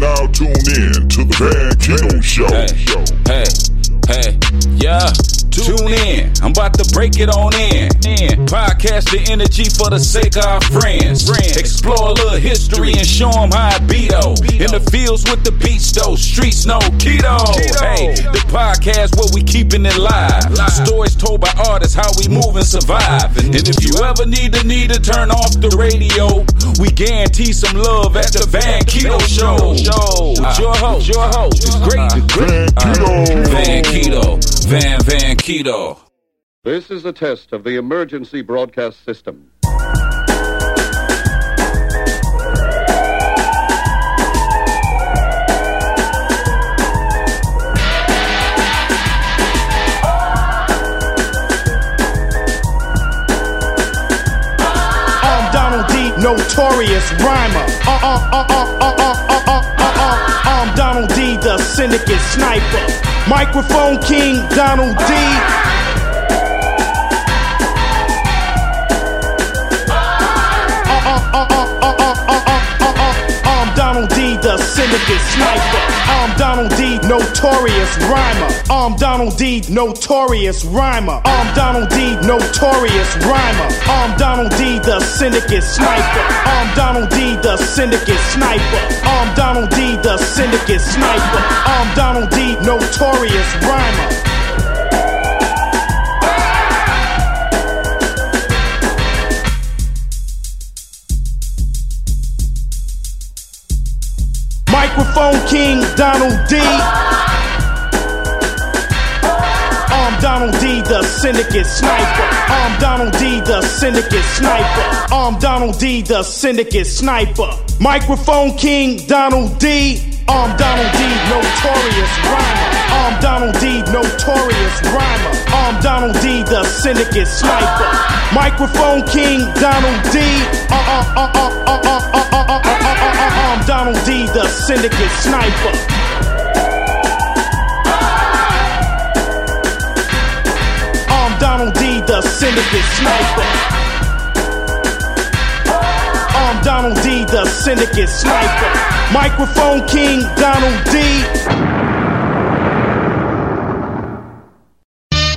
now tune in to the Van Keno Show. Yeah. Tune in, I'm about to break it on in. Podcast the energy for the sake of our friends. Explore a little history and show them how I beat though. In the fields with the beats though, streets no keto. Hey, the podcast where we keeping it live. Stories told by artists how we move and survive. And if you ever need to turn off the radio, we guarantee some love at the Van Keno Show. With your host, it's great to great. Van Keno. This is a test of the emergency broadcast system. I'm Donald D, notorious rhymer. I'm Donald D, the syndicate sniper. Microphone King Donald D. I'm Donald D, the syndicate sniper. I'm Donald D, notorious rhymer. I'm Donald D, notorious rhymer. I'm Donald D, notorious rhymer. I'm Donald D, the syndicate sniper. I'm Donald D, the syndicate sniper. I'm Donald D, the syndicate sniper. I'm Donald D, notorious rhymer. Microphone King Donald D. I'm Donald D, the syndicate sniper. I'm Donald D, the syndicate sniper. I'm Donald D, the syndicate sniper. Microphone King Donald D. I'm Donald D, notorious rhymer. I'm Donald D, notorious rhymer. I'm Donald D, the syndicate sniper. Microphone King Donald D. I'm Donald D, the syndicate sniper. I'm Donald D, the syndicate sniper. I'm Donald D, the syndicate sniper. Microphone King Donald D. This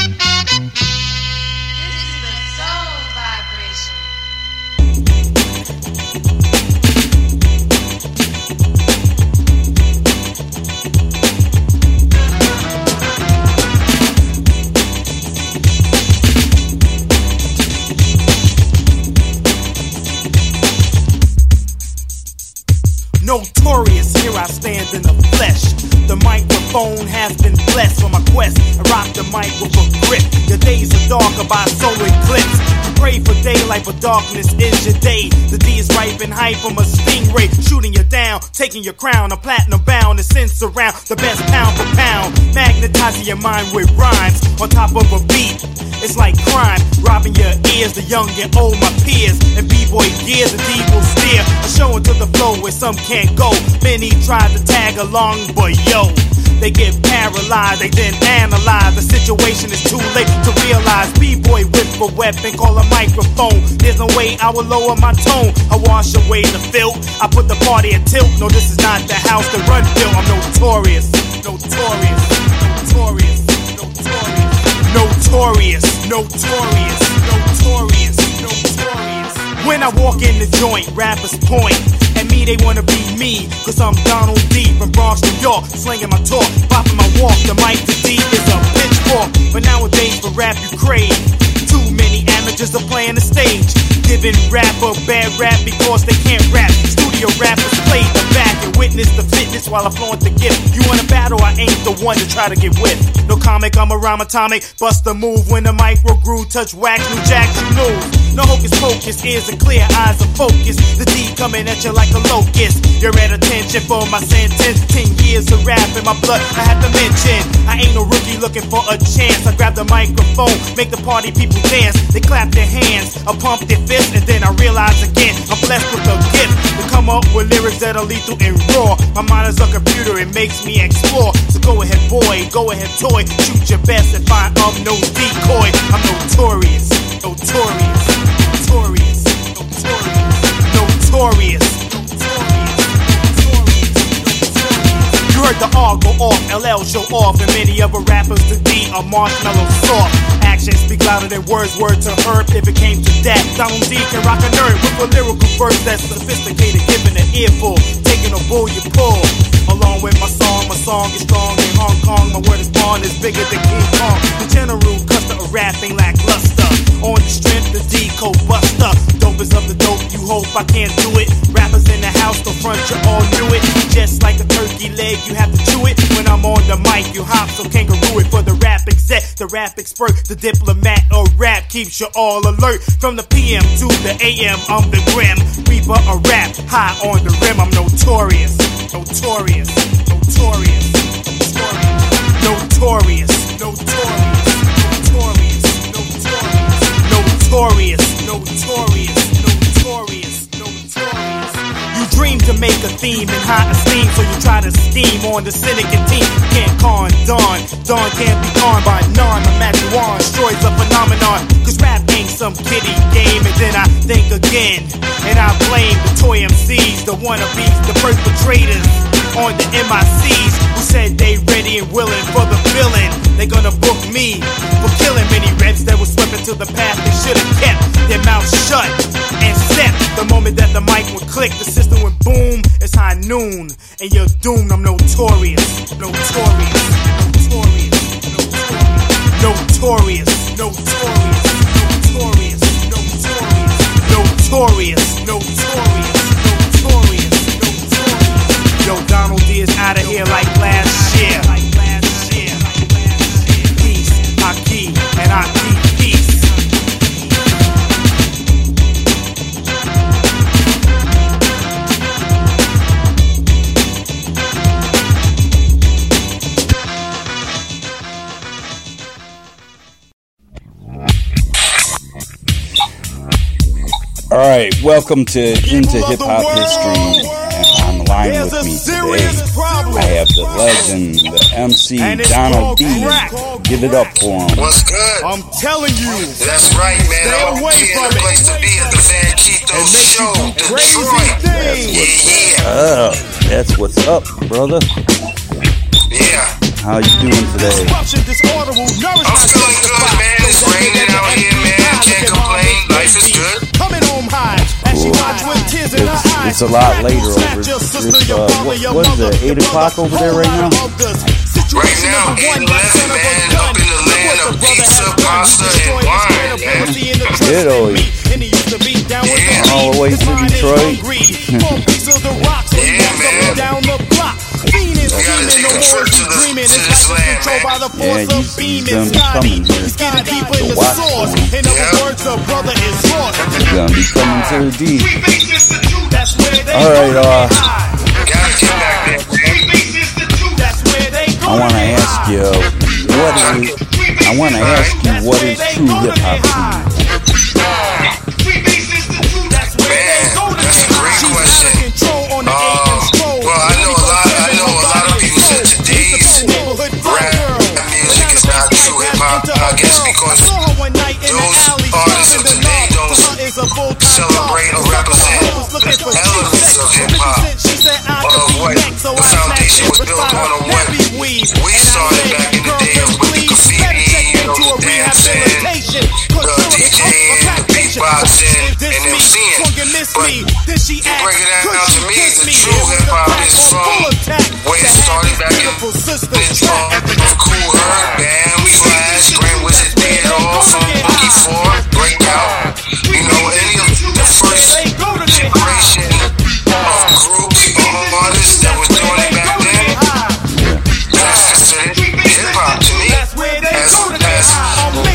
is the soul vibration. Notorious, here I stand in the flesh. The microphone has been blessed for my quest. I rock the mic with a grip. Your days are darker by solar eclipse. You pray for daylight, but darkness is your day. The D is ripe and hype from a stingray. Shooting you down, taking your crown. I'm platinum bound, the sense around. The best pound for pound. Magnetizing your mind with rhymes. On top of a beat, it's like crime. Robbing your ears, the young and old, my peers. And B-boy gears, the D will steer. I'm showing to the flow where some can't go. Many try to tag along, but yo, they get paralyzed, they then analyze. The situation is too late to realize. B-boy with a weapon, call a microphone. There's no way I will lower my tone. I wash away the filth, I put the party in tilt. No, this is not the house to run till. I'm notorious, notorious, notorious, notorious, notorious, notorious, notorious, notorious. When I walk in the joint, rappers point. And me, they wanna be me, cause I'm Donald D from Bronx, New York, slinging my talk, bopping my walk, the mic to D is a pitchfork, but nowadays for rap you crave, too many amateurs are playing the stage, giving rap a bad rap because they can't rap, studio rappers play the back and witness the fitness while I flaunt the gift, you wanna battle, I ain't the one to try to get with, no comic, I'm a rhyme atomic, bust a move when the micro groove, touch wax, new jacks, you know. No hocus pocus, ears are clear, eyes are focused. The D coming at you like a locust. You're at attention for my sentence. 10 years of rap in my blood, I had to mention. I ain't no rookie looking for a chance. I grab the microphone, make the party people dance. They clap their hands, I pump their fists, and then I realize again I'm blessed with a gift to come up with lyrics that are lethal and raw. My mind is a computer, it makes me explore. So go ahead, boy, go ahead, toy. Shoot your best and find I'm no decoy. I'm notorious, notorious. Notorious, notorious, notorious, notorious, notorious, I'll go off, LL show off, and many other rappers to D are marshmallow soft. Actions speak louder than words, word to herb. If it came to that, Donald D can rock a nerd with a lyrical verse that's sophisticated, giving an earful, taking a bull you pull. Along with my song is strong in Hong Kong. My word is born is bigger than King Kong. The general custom of rap ain't like luster. On the strength, the deco buster. Dope is of the dope, you hope I can't do it. Rappers in the house, the front, you all knew it. Just like a turkey leg, you have to chew it. When I'm on the mic, you hop, so kangaroo it. For the rap exec, the rap expert, the diplomat or rap keeps you all alert. From the PM to the AM, I'm the grim reaper of rap, high on the rim. I'm notorious, notorious, notorious, notorious, notorious, notorious, notorious, notorious, notorious, notorious. You dream to make a theme in high esteem, so you try to scheme on the syndicate team. Can't con Dawn can't be gone by none. My marijuana destroys a phenomenon, cause rap ain't some kiddie game. And then I think again, and I blame the toy MCs, the wannabes, the perpetrators on the MICs who said they ready and willing for the villain. They gonna book me for killing many reps that was slipping to the path they should've kept their mouth shut and set. The moment that the mic would click, the system would boom. It's high noon and you're doomed. I'm notorious, notorious, notorious, notorious, notorious, notorious, notorious, notorious, notorious. Yo, Donald D is out of here like last year. Peace, I keep, and I keep peace. All right, welcome to Into Hip Hop History. With me today, I have the legend, the MC, Donald D. Give it up for him. What's good? I'm telling you. That's right, man. Stay away from it. Place to be at the Van Keto Show, Detroit. That's what's up, brother. Yeah. How you doing today? I'm feeling good, man. It's raining out here, man. Can't complain. Life is good. Coming home high. It's a lot later over. It's, what is it, 8 o'clock over there right now? Right now, 8:11, man, up in the land of pizza, pasta, and wine, man. Italy. Yeah. All the way to Detroit. Yeah, man. We gotta take a trip to this land, man. Yeah, he's gonna be coming here to watch, man. Yeah. He's gonna be coming to the D. Alright, I wanna ask you, what is true hip-hop to you? I guess because those artists of today don't celebrate or represent elements of hip-hop, of what the foundation was built on, or what we started back in the day with the graffiti, the dancing, the DJing, the beatboxing, and MCing. But you break it down now, to me, the true hip-hop is from when it started back in the Cool Herc, Bam, Flash, Grand Wizard, did it all from Boogie 4, Breakout, any of the first generation of groups of artists that was doing it back then. That's considered hip-hop to me, as well as to me.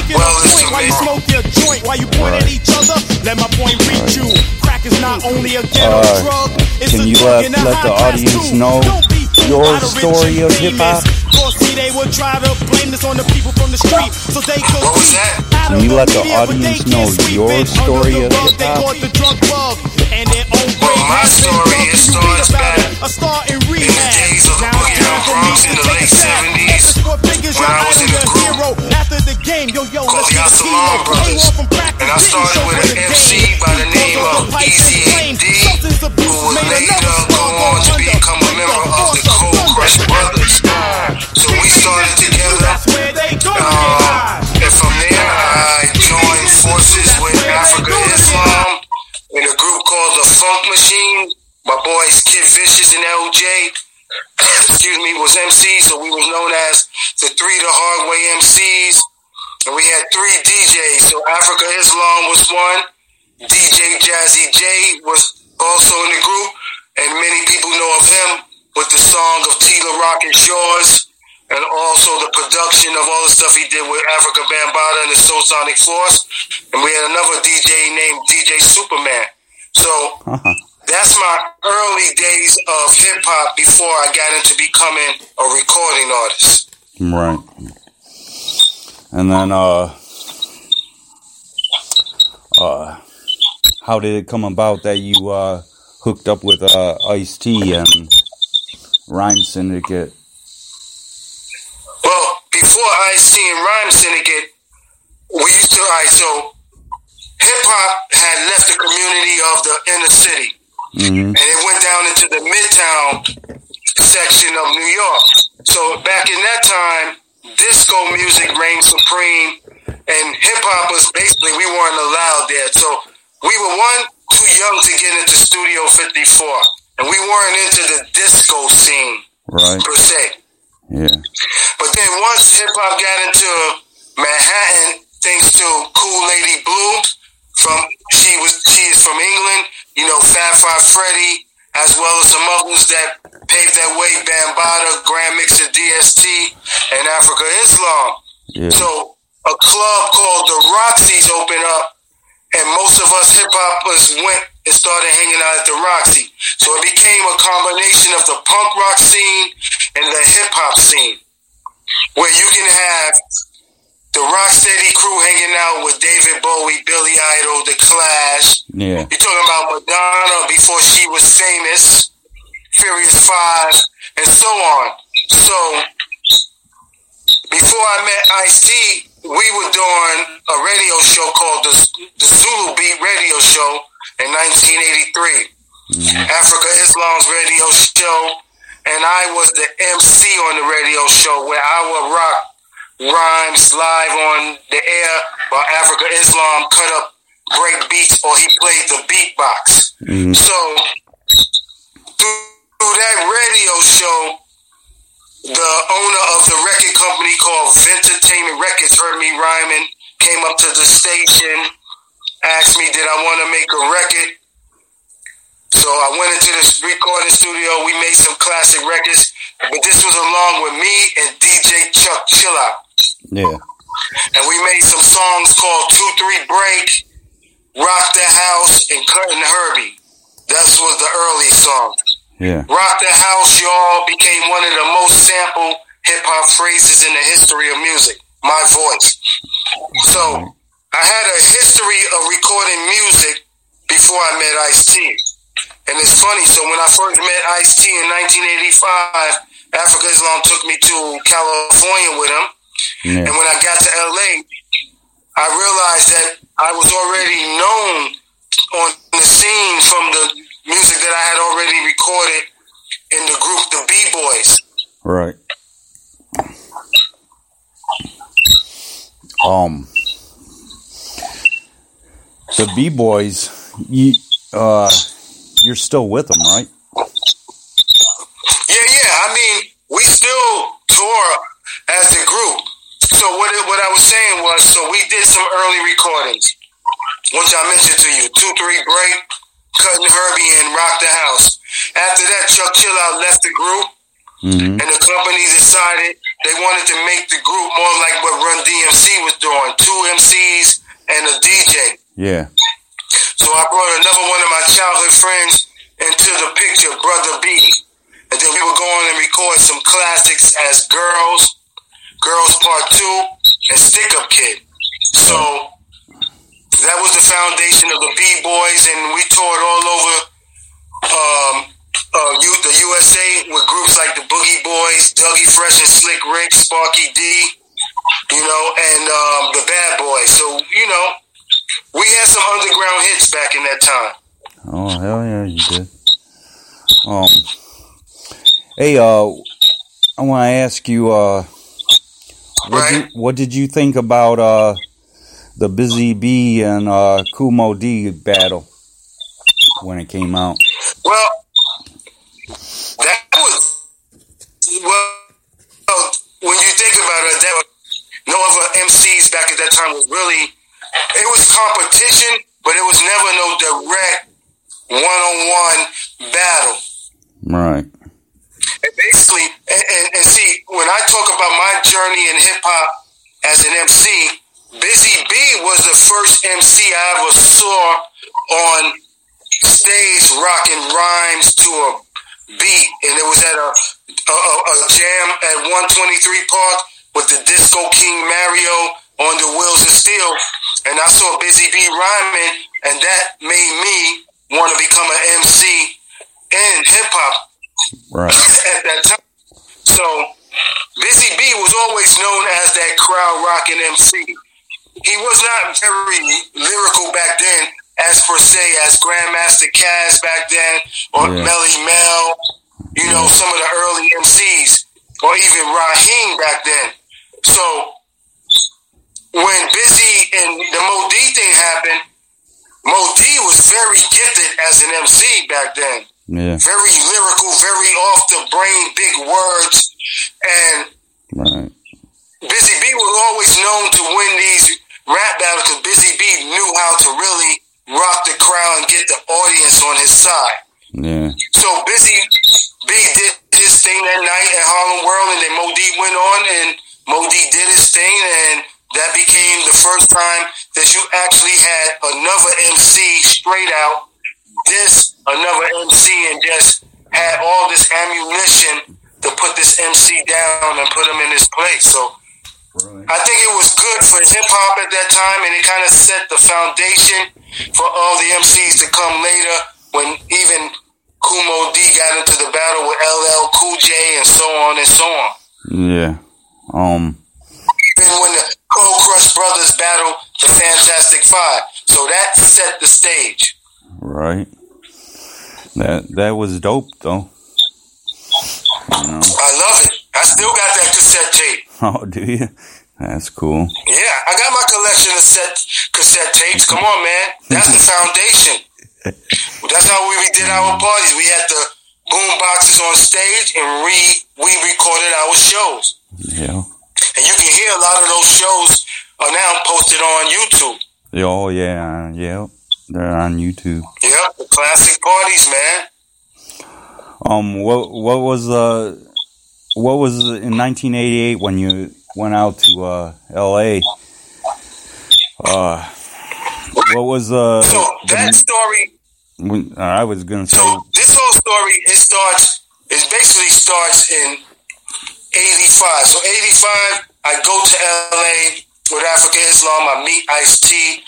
Can you let the audience know your story of hip-hop? They would try to blame this on the people from the street, so they go Can you let the audience know your story of hip-hop? Well, my story starts back in the days of the Boogie Bronx in the late 70s, when I was in a group called the Salon Brothers, and I started with an MC by the name of Eazy-E-D, who would later go on to become a member of the Cold Crush Brothers. Funk Machine, my boys Kid Vicious and LJ, excuse me, was MCs, so we was known as the Three the Hard Way MCs. And we had three DJs, so Africa Islam was one, DJ Jazzy J was also in the group, and many people know of him with the song of Tila Rocket Shores, and also the production of all the stuff he did with Africa Bambaataa and the Soul Sonic Force. And we had another DJ named DJ Superman. So that's my early days of hip-hop before I got into becoming a recording artist. Right. And then, how did it come about that you hooked up with Ice-T and Rhyme Syndicate? Well, before Ice-T and Rhyme Syndicate, we used to, hip-hop had left the community of the inner city. Mm-hmm. And it went down into the Midtown section of New York. So back in that time, disco music reigned supreme, and hip-hop was basically, we weren't allowed there. So we were, one, too young to get into Studio 54, and we weren't into the disco scene, right, per se. Yeah. But then once hip-hop got into Manhattan, thanks to Cool Lady Blue, she is from England, you know, Fab Five Freddy, as well as some others that paved that way, Bambaataa, Grand Mixer DST, and Africa Islam. Yeah. So a club called the Roxy's opened up, and most of us hip-hoppers went and started hanging out at the Roxy. So it became a combination of the punk rock scene and the hip-hop scene, where you can have the Rocksteady crew hanging out with David Bowie, Billy Idol, The Clash. Yeah. You're talking about Madonna before she was famous, Furious Five, and so on. So before I met Ice-T, we were doing a radio show called the Zulu Beat Radio Show in 1983. Mm-hmm. Africa Islam's radio show, and I was the MC on the radio show, where I would rock rhymes live on the air, while Africa Islam cut up break beats, or he played the beatbox. Mm-hmm. So through that radio show, the owner of the record company called Ventertainment Records heard me rhyming, came up to the station, asked me did I want to make a record. So I went into this recording studio, we made some classic records, but this was along with me and DJ Chuck Chillout. Yeah. And we made some songs called 2-3 Break, Rock the House, and Cutting Herbie. That was the early song. Yeah. Rock the House, y'all, became one of the most sampled hip-hop phrases in the history of music. My voice. So I had a history of recording music before I met Ice-T. And it's funny, so when I first met Ice-T in 1985, Africa Islam took me to California with him. Yeah. And when I got to LA, I realized that I was already known on the scene from the music that I had already recorded in the group The B-Boys. Right. The B-Boys, you're still with them, right? Yeah. I mean, we still tour as the group. So what I was saying was, so we did some early recordings, which I mentioned to you, 2-3 Break, Cutting Herbie, and Rock the House. After that, Chuck Chillout left the group, mm-hmm. and the company decided they wanted to make the group more like what Run DMC was doing, 2 MCs and a DJ. Yeah. So I brought another one of my childhood friends into the picture, Brother B. And then we were going and record some classics as Girls Part 2, and Stick Up Kid. So that was the foundation of the B-Boys, and we toured all over the USA with groups like the Boogie Boys, Dougie Fresh and Slick Rick, Sparky D, and the Bad Boys. So, we had some underground hits back in that time. Oh, hell yeah, you did. Hey, I want to ask you, what did you think about the Busy Bee and Kumo D battle? when it came out? Well, that was, well, when you think about it, that was, no other MCs back at that time was really, it was competition, but it was never no direct one-on-one battle. Right. And basically, and see, when I talk about my journey in hip-hop as an MC, Busy Bee was the first MC I ever saw on stage rocking rhymes to a beat. And it was at a jam at 123 Park with the Disco King Mario on the wheels of steel. And I saw Busy Bee rhyming, and that made me want to become an MC in hip-hop at that time. So Busy Bee was always known as that crowd-rocking MC. He was not very lyrical back then, as per se, as Grandmaster Caz back then, or Melly Mel, you know, some of the early MCs, or even Raheem back then. So when Busy and the Mo D thing happened, Mo D was very gifted as an MC back then. Yeah. Very lyrical, very off the brain, big words. And Busy Bee was always known to win these rap battles because Busy Bee knew how to really rock the crowd and get the audience on his side. Yeah. So Busy Bee did his thing that night at Harlem World, and then Mo D went on and Mo D did his thing, and that became the first time that you actually had another MC straight out, this another MC, and just had all this ammunition to put this MC down and put him in his place. So I think it was good for hip-hop at that time, and it kind of set the foundation for all the MCs to come later, when even Kumo D got into the battle with LL Cool J and so on and so on. Yeah. Even when the Cold Crush Brothers battled the Fantastic Five. So that set the stage. Right. That was dope, though. You know. I love it. I still got that cassette tape. Oh, do you? That's cool. Yeah, I got my collection of cassette tapes. Come on, man. That's the foundation. That's how we did our parties. We had the boom boxes on stage, and we recorded our shows. Yeah. And you can hear a lot of those shows are now posted on YouTube. Oh, yeah. Yeah. They're on YouTube. Yeah, the classic parties, man. What was in 1988 when you went out to L.A.? Story? I was gonna say. So this whole story it basically starts in '85. So '85, I go to L.A. with African Islam. I meet Ice-T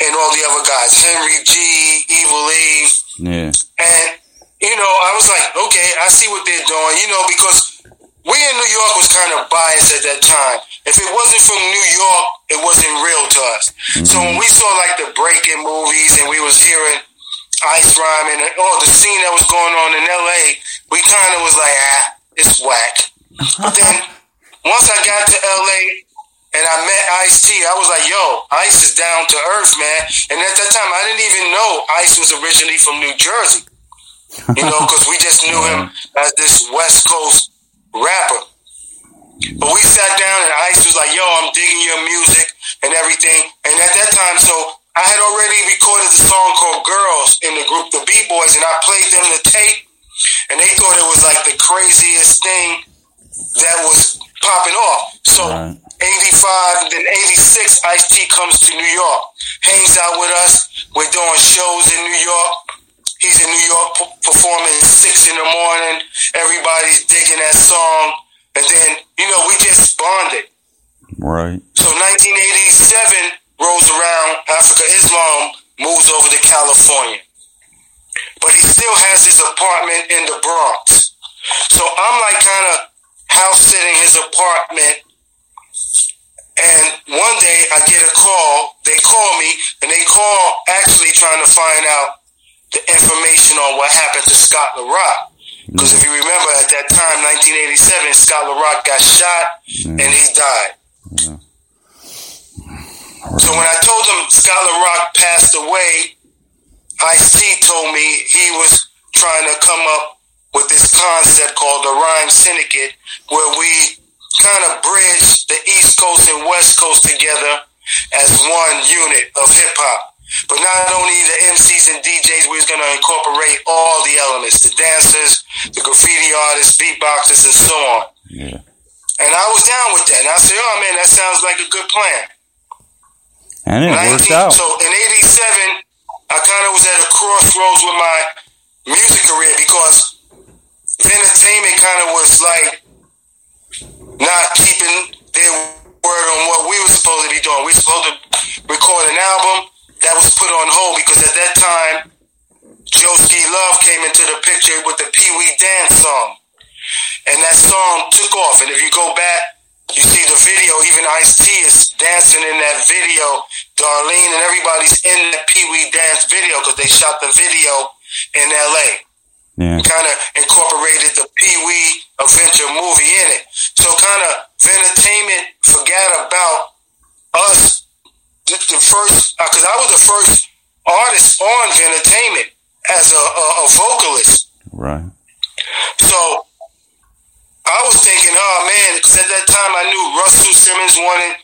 and all the other guys, Henry G, Evil Eve, and. You know, I was like, okay, I see what they're doing, you know, because we in New York was kind of biased at that time. If it wasn't from New York, it wasn't real to us. So when we saw, like, the break-in movies and we was hearing Ice Rhyme and all the scene that was going on in L.A., we kind of was like, it's whack. But then once I got to L.A., and I met Ice-T, I was like, yo, Ice is down to earth, man. And at that time, I didn't even know Ice was originally from New Jersey. You know, because we just knew him as this West Coast rapper. But we sat down and Ice was like, yo, I'm digging your music and everything. And at that time, so I had already recorded the song called Girls in the group The B-Boys, and I played them the tape. And they thought it was like the craziest thing that was popping off. So 85, then 86, Ice-T comes to New York, hangs out with us. We're doing shows in New York. He's in New York performing at 6 in the morning. Everybody's digging that song. And then, you know, we just bonded. Right. So 1987 rolls around. Africa Islam moves over to California. But he still has his apartment in the Bronx. So I'm like kind of house-sitting his apartment. And one day I get a call. They call me. And they call actually trying to find out the information on what happened to Scott La Rock. Because if you remember, at that time, 1987, Scott La Rock got shot and he died. So when I told them Scott La Rock passed away, Hi-C told me he was trying to come up with this concept called the Rhyme Syndicate, where we kind of bridge the East Coast and West Coast together as one unit of hip-hop. But not only the MCs and DJs, we're going to incorporate all the elements, the dancers, the graffiti artists, beatboxers, and so on. Yeah. And I was down with that. And I said, oh, man, that sounds like a good plan. And it worked out. So in 87, I kind of was at a crossroads with my music career because entertainment kind of was like not keeping their word on what we were supposed to be doing. We were supposed to record an album. That was put on hold because at that time, Joski Love came into the picture with the Pee Wee Dance song. And that song took off. And if you go back, you see the video. Even Ice-T is dancing in that video. Darlene and everybody's in the Pee Wee Dance video because they shot the video in L.A. Yeah. Kind of incorporated the Pee Wee Avenger movie in it. So kind of entertainment forgot about us. The first, because I was the first artist on entertainment as a vocalist. Right. So I was thinking, oh man, because at that time I knew Russell Simmons wanted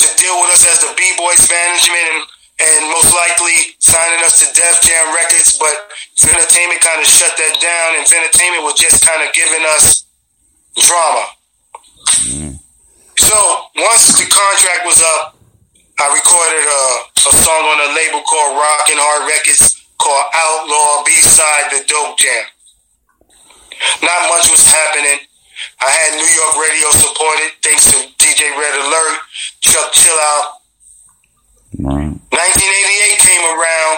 to deal with us as the B-Boys management and most likely signing us to Def Jam Records, but entertainment kind of shut that down, and entertainment was just kind of giving us drama. Mm. So once the contract was up, I recorded a song on a label called Rockin' Hard Records called Outlaw B-Side The Dope Jam. Not much was happening. I had New York radio supported thanks to DJ Red Alert, Chuck Chill Out. 1988 came around.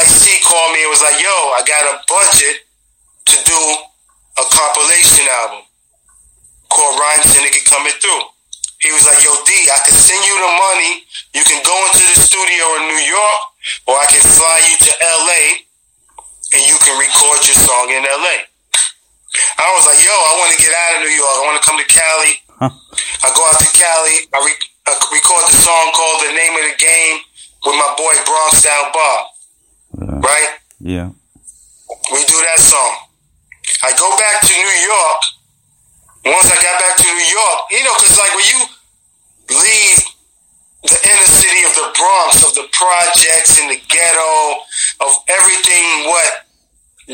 Ice-T called me and was like, yo, I got a budget to do a compilation album called Rhyme Syndicate Coming Through. He was like, yo, D, I can send you the money. You can go into the studio in New York, or I can fly you to L.A., and you can record your song in L.A. I was like, yo, I want to get out of New York. I want to come to Cali. Huh. I go out to Cali. I record the song called The Name of the Game with my boy Bronx Al Bob. Right? Yeah. We do that song. I go back to New York. Once I got back to New York, you know, because like when you leave the inner city of the Bronx, of the projects and the ghetto, of everything what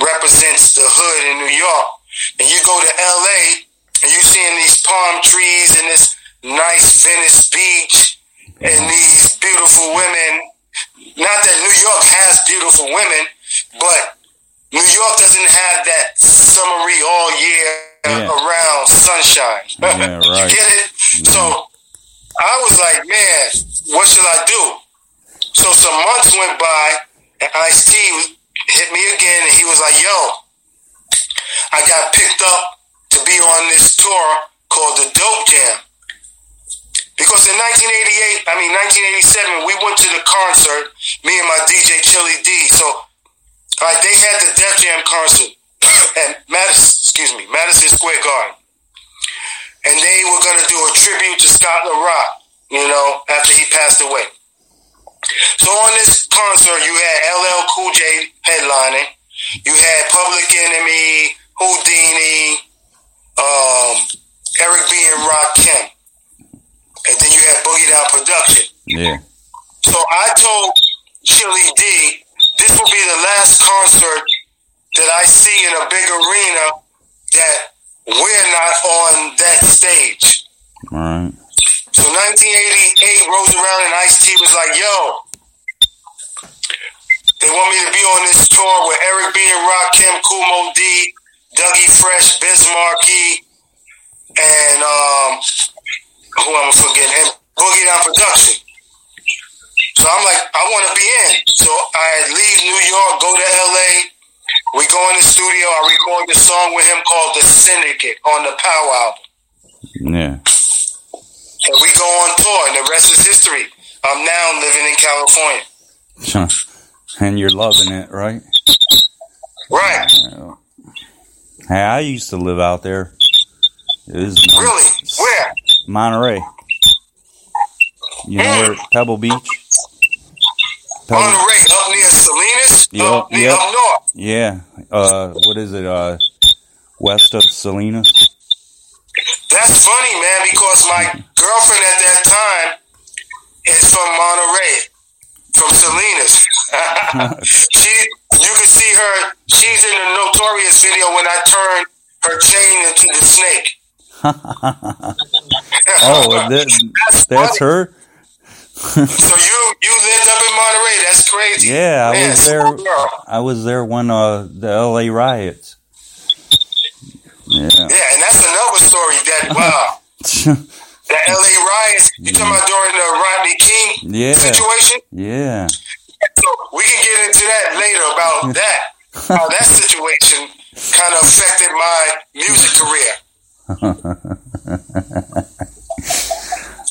represents the hood in New York, and you go to L.A., and you're seeing these palm trees and this nice Venice Beach and these beautiful women. Not that New York has beautiful women, but New York doesn't have that summery all year. Yeah. Around sunshine. Yeah, right. You get it? Yeah. So I was like, man, what should I do? So some months went by, and Ice-T hit me again, and he was like, yo, I got picked up to be on this tour called The Dope Jam. Because in 1987, we went to the concert, me and my DJ Chili D. So they had the Def Jam concert at Madison Square Garden. And they were going to do a tribute to Scott La Rock, you know, after he passed away. So on this concert, you had LL Cool J headlining. You had Public Enemy, Houdini, Eric B. and Rakim. And then you had Boogie Down Production. Yeah. So I told Chili D, this will be the last concert that I see in a big arena that we're not on that stage. Right. So 1988 rolls around and Ice-T was like, yo, they want me to be on this tour with Eric B. and Rakim, Kumo D, Dougie Fresh, Biz Markie, and who I'm forgetting, and Boogie Down Production. So I'm like, I want to be in. So I leave New York, go to L.A., we go in the studio, I record the song with him called The Syndicate on the Pow album. Yeah. And we go on tour, and the rest is history. I'm now living in California. Huh. And you're loving it, right? Right. Hey, I used to live out there. Really? Where? Monterey. You know where? Pebble Beach? Monterey, up near Salinas? Yep, yep. Yeah. What is it? West of Salinas. That's funny, man, because my girlfriend at that time is from Monterey, from Salinas. You can see her. She's in the Notorious video when I turned her chain into the snake. Oh, that's her? So you lived up in Monterey. That's crazy. Yeah, I was there. I was there when the LA riots. Yeah, and that's another story. The LA riots. You talking about during the Rodney King situation? Yeah. So we can get into that later about that. How that situation kind of affected my music career.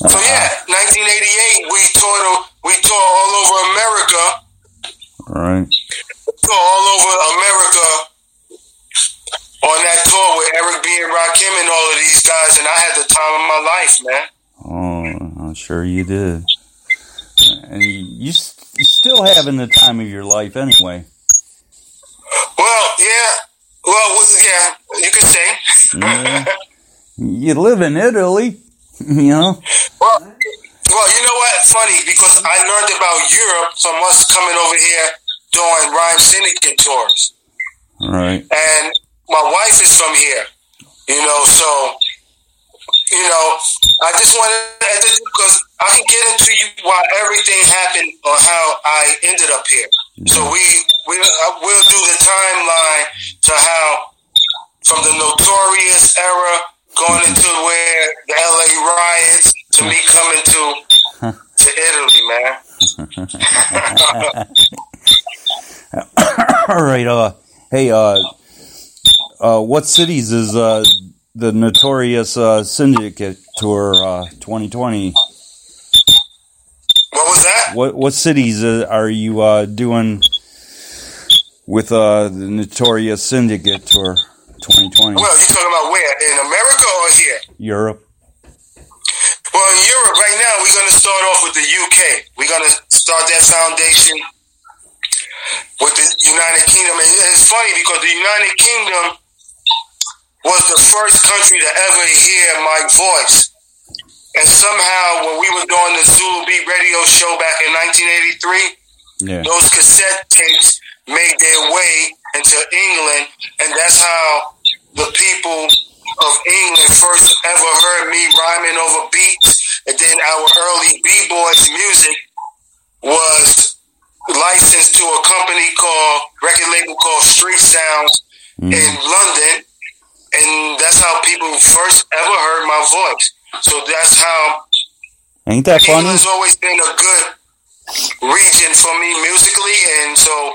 So 1988 we toured all over America. Right. So all over America on that tour with Eric B. and Rakim and all of these guys, and I had the time of my life, man. Oh, I'm sure you did. And you're still having the time of your life anyway. Well, you could say. Yeah. You live in Italy, you know. Well, you know what? Funny, because I learned about Europe from us coming over here doing Rhyme Syndicate tours. Right. And my wife is from here, you know, so, you know, I just wanted to, because I can get into you why everything happened or how I ended up here. So we'll do the timeline to how from the Notorious era going into where the LA riots to me coming to Italy, man. All right. Hey, what cities is the Notorious Syndicate tour 2020? What was that? What cities are you doing with the Notorious Syndicate tour 2020? Well, you're talking about where? In America or here? Europe. Well, in Europe right now, we're going to start off with the UK. We're going to start that foundation with the United Kingdom. And it's funny because the United Kingdom was the first country to ever hear my voice. And somehow, when we were doing the Zulu Beat radio show back in 1983, those cassette tapes made their way into England, and that's how the people of England first ever heard me rhyming over beats. And then our early B-Boys music was licensed to a company called, record label called Street Sounds in London, and that's how people first ever heard my voice. So that's how. Ain't that funny? England's always been a good region for me musically, and so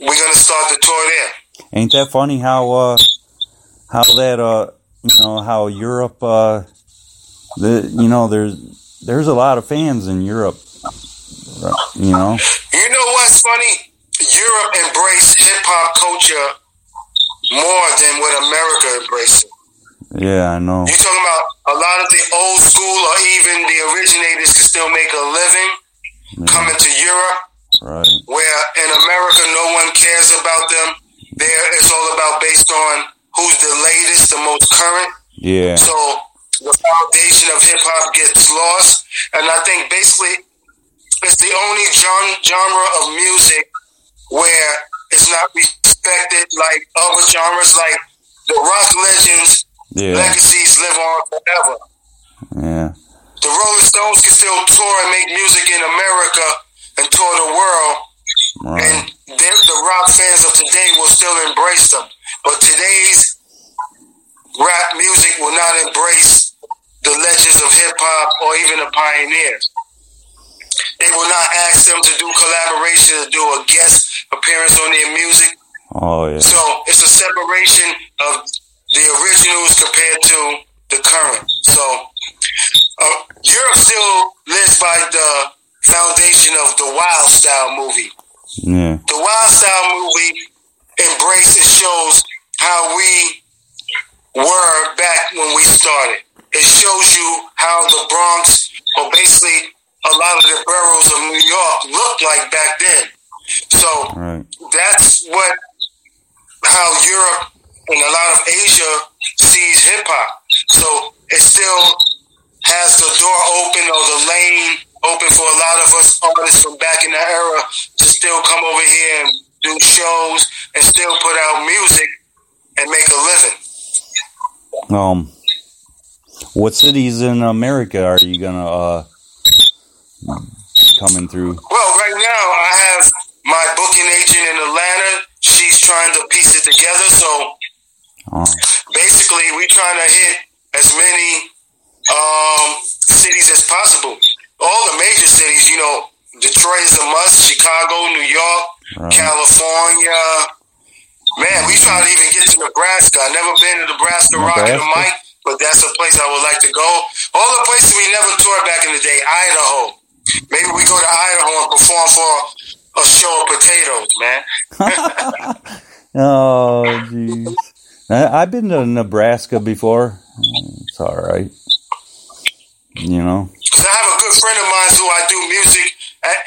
we're gonna start the tour there. Ain't that funny how Europe there's a lot of fans in Europe. You know. You know what's funny? Europe embraced hip hop culture more than what America embraced. Yeah, I know. You're talking about a lot of the old school or even the originators can still make a living coming to Europe. Right. Where in America, no one cares about them. There, it's all about based on who's the latest, the most current. Yeah. So the foundation of hip-hop gets lost. And I think basically it's the only genre of music where it's not respected like other genres, like the rock legends. Yeah. Legacies live on forever. Yeah. The Rolling Stones can still tour and make music in America and tour the world. Right. And the rock fans of today will still embrace them. But today's rap music will not embrace the legends of hip-hop or even the pioneers. They will not ask them to do collaboration, to do a guest appearance on their music. Oh, yeah. So it's a separation of the originals compared to the current. So Europe still lives by the foundation of the Wild Style movie. Yeah. The Wild Style movie embraces, shows how we were back when we started. It shows you how the Bronx, or basically a lot of the boroughs of New York, looked like back then. So that's what how Europe and a lot of Asia sees hip hop. So it still has the door open or the lane open for a lot of us artists from back in that era to still come over here and do shows and still put out music and make a living. What cities in America are you gonna coming through? Well, right now I have my booking agent in Atlanta. She's trying to piece it together. So basically, we're trying to hit as many cities as possible. All the major cities, you know, Detroit is a must. Chicago, New York, California. Man, we try to even get to Nebraska. I've never been to Nebraska, rocking the mic, but that's a place I would like to go. All the places we never toured back in the day, Idaho. Maybe we go to Idaho and perform for a show of potatoes, man. Oh, jeez. I've been to Nebraska before. It's all right. You know? Because I have a good friend of mine who I do music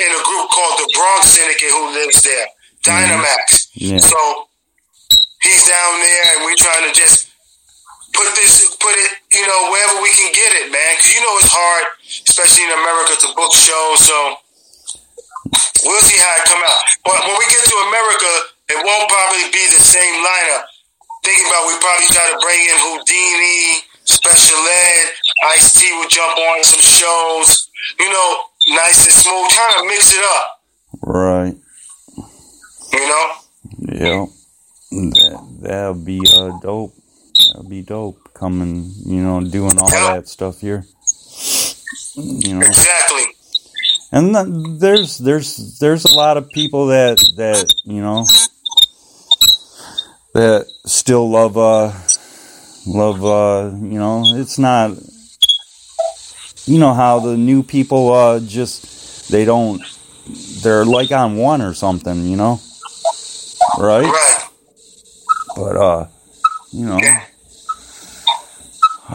in a group called the Bronx Syndicate who lives there. Dynamax. Yeah. So he's down there and we're trying to just put it, you know, wherever we can get it, man. Because you know it's hard, especially in America, to book shows. So we'll see how it come out. But when we get to America, it won't probably be the same lineup. Thinking about we probably try to bring in Houdini, Special Ed, Ice-T will jump on some shows. You know, nice and smooth. Kind of mix it up. Right. You know? Yeah. That'll be dope. That'll be dope coming, you know, doing all that stuff here. You know. Exactly. And there's a lot of people that you know that still love you know, it's not, you know how the new people just they're like on one or something, you know, right? But you know, I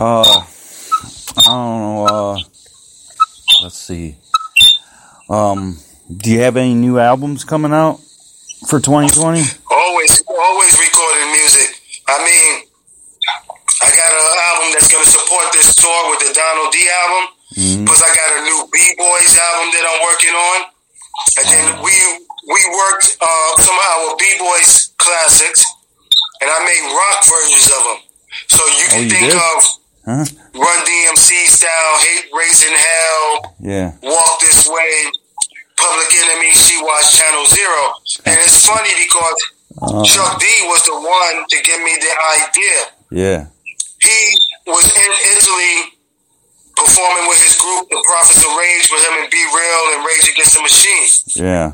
don't know. Let's see. Do you have any new albums coming out for 2020? Always recording music. I mean, I got an album that's going to support this tour with the Donald D album. Mm-hmm. Plus, I got a new B-Boys album that I'm working on. And then we worked some of our B-Boys classics, and I made rock versions of them. So you can think of Run DMC style, Hate Raising Hell, Walk This Way, Public Enemy, She Watch Channel Zero. And it's funny because Chuck D was the one to give me the idea. Yeah. He was in Italy performing with his group, The Prophets of Rage, with him and Be Real and Rage Against the Machine. Yeah.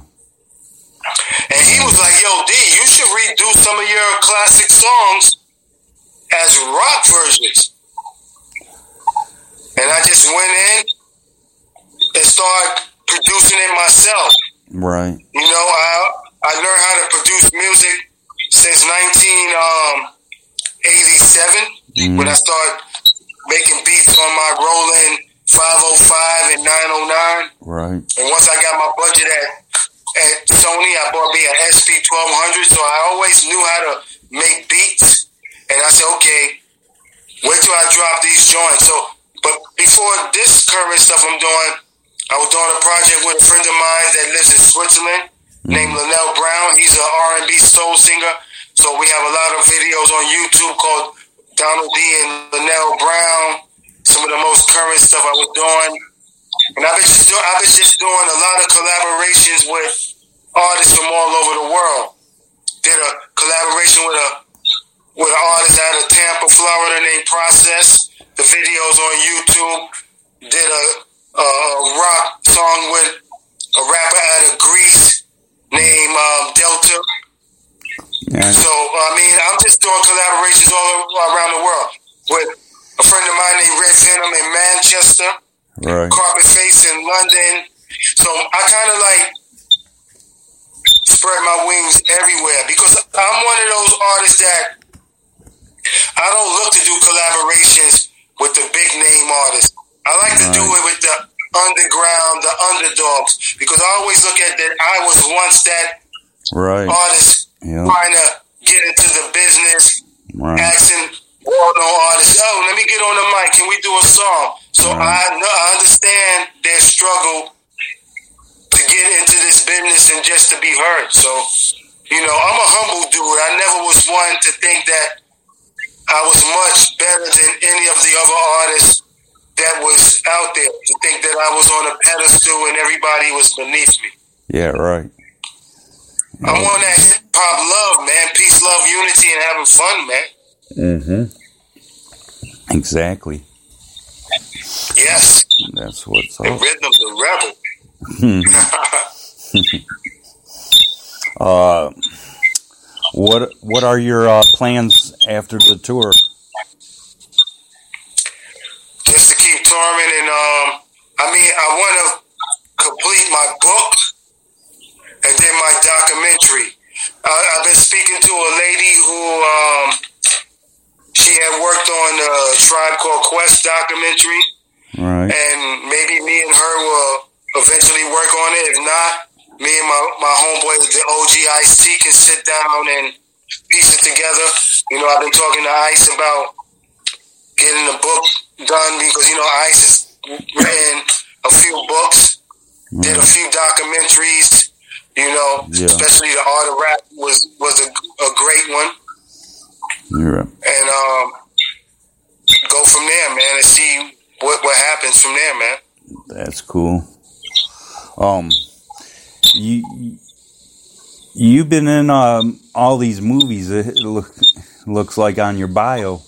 And he was like, yo, D, you should redo some of your classic songs as rock versions. And I just went in and started producing it myself. Right. You know, I learned how to produce music since 1987 when I started making beats on my Roland 505 and 909. Right. And once I got my budget at Sony, I bought me an SP1200, so I always knew how to make beats. And I said, okay, wait till I drop these joints. So, but before this current stuff I'm doing, I was doing a project with a friend of mine that lives in Switzerland named Lanell Brown. He's an R&B soul singer. So we have a lot of videos on YouTube called Donald D and Lanell Brown. Some of the most current stuff I was doing. And I've been just doing a lot of collaborations with artists from all over the world. Did a collaboration with an artist out of Tampa, Florida named Process. The video's on YouTube. Did a rock song with a rapper out of Greece named Delta. Yeah. So, I mean, I'm just doing collaborations all around the world with a friend of mine named Red Venom in Manchester, Carpet Face in London. So I kind of like spread my wings everywhere because I'm one of those artists that I don't look to do collaborations with the big name artists. I like to do it with the underground, the underdogs, because I always look at that I was once that Right. Artists trying to get into the business, asking well known artists, oh, let me get on the mic, can we do a song? So I understand their struggle to get into this business and just to be heard. So, you know, I'm a humble dude. I never was one to think that I was much better than any of the other artists that was out there, to think that I was on a pedestal and everybody was beneath me. Yeah, right. I want that hip-hop love, man. Peace, love, unity, and having fun, man. Mm-hmm. Exactly. Yes. That's what's up. The rhythm, the rebel. What are your plans after the tour? Just to keep touring and, I want to complete my book. And then my documentary. I've been speaking to a lady who she had worked on a Tribe Called Quest documentary. Right. And maybe me and her will eventually work on it. If not, me and my homeboy, the OG Ice-T, can sit down and piece it together. You know, I've been talking to Ice about getting the book done because, you know, Ice has written a few books, did a few documentaries. You know, especially the Art of Rap was a great one. Yeah. And go from there, man, and see what happens from there, man. That's cool. You've been in all these movies. It looks like on your bio.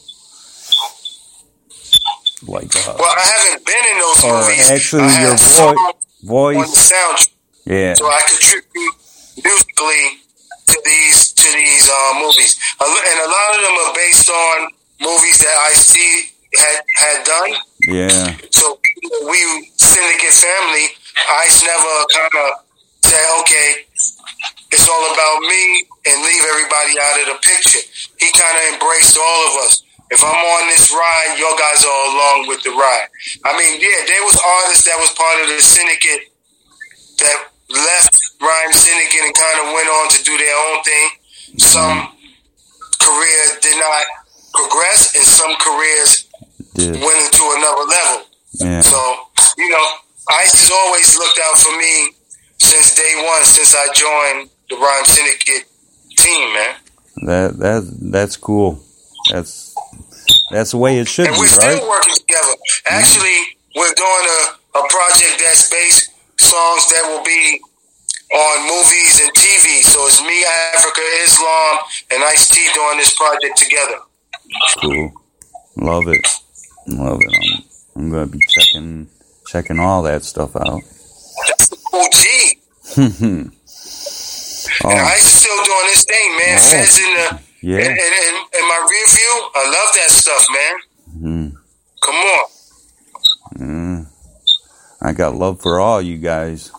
Like, well, I haven't been in those movies. Actually, I your voice on the soundtrack. Yeah. So I contribute musically to these movies, and a lot of them are based on movies that Ice-T had done. Yeah. So we Syndicate family. Ice never kind of said, "Okay, it's all about me," and leave everybody out of the picture. He kind of embraced all of us. If I'm on this ride, y'all guys are along with the ride. I mean, yeah, there was artists that was part of the Syndicate that left Rhyme Syndicate and kind of went on to do their own thing. Some careers did not progress, and some careers went into another level. Yeah. So, you know, Ice has always looked out for me since day one, since I joined the Rhyme Syndicate team, man. That's cool. That's the way it should be, right? And we're still working together. Actually, we're doing a project that's based songs that will be on movies and TV. So it's me, Africa, Islam, and Ice-T doing this project together. Cool. Love it. Love it. I'm going to be checking all that stuff out. That's the OG. And Ice is still doing his thing, man. Oh. Fez in my review. I love that stuff, man. Mm-hmm. Come on. Yeah. I got love for all you guys.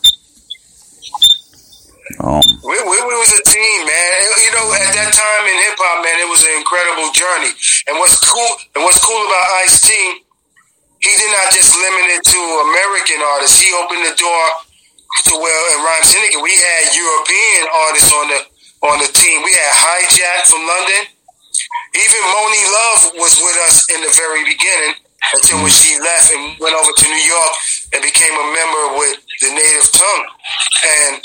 We was a team, man. You know, at that time in hip hop, man, it was an incredible journey. And what's cool about Ice-T, he did not just limit it to American artists. He opened the door to in Rhyme Syndicate, we had European artists on the team. We had Hijack from London. Even Moni Love was with us in the very beginning until when she left and went over to New York and became a member with the Native Tongue. And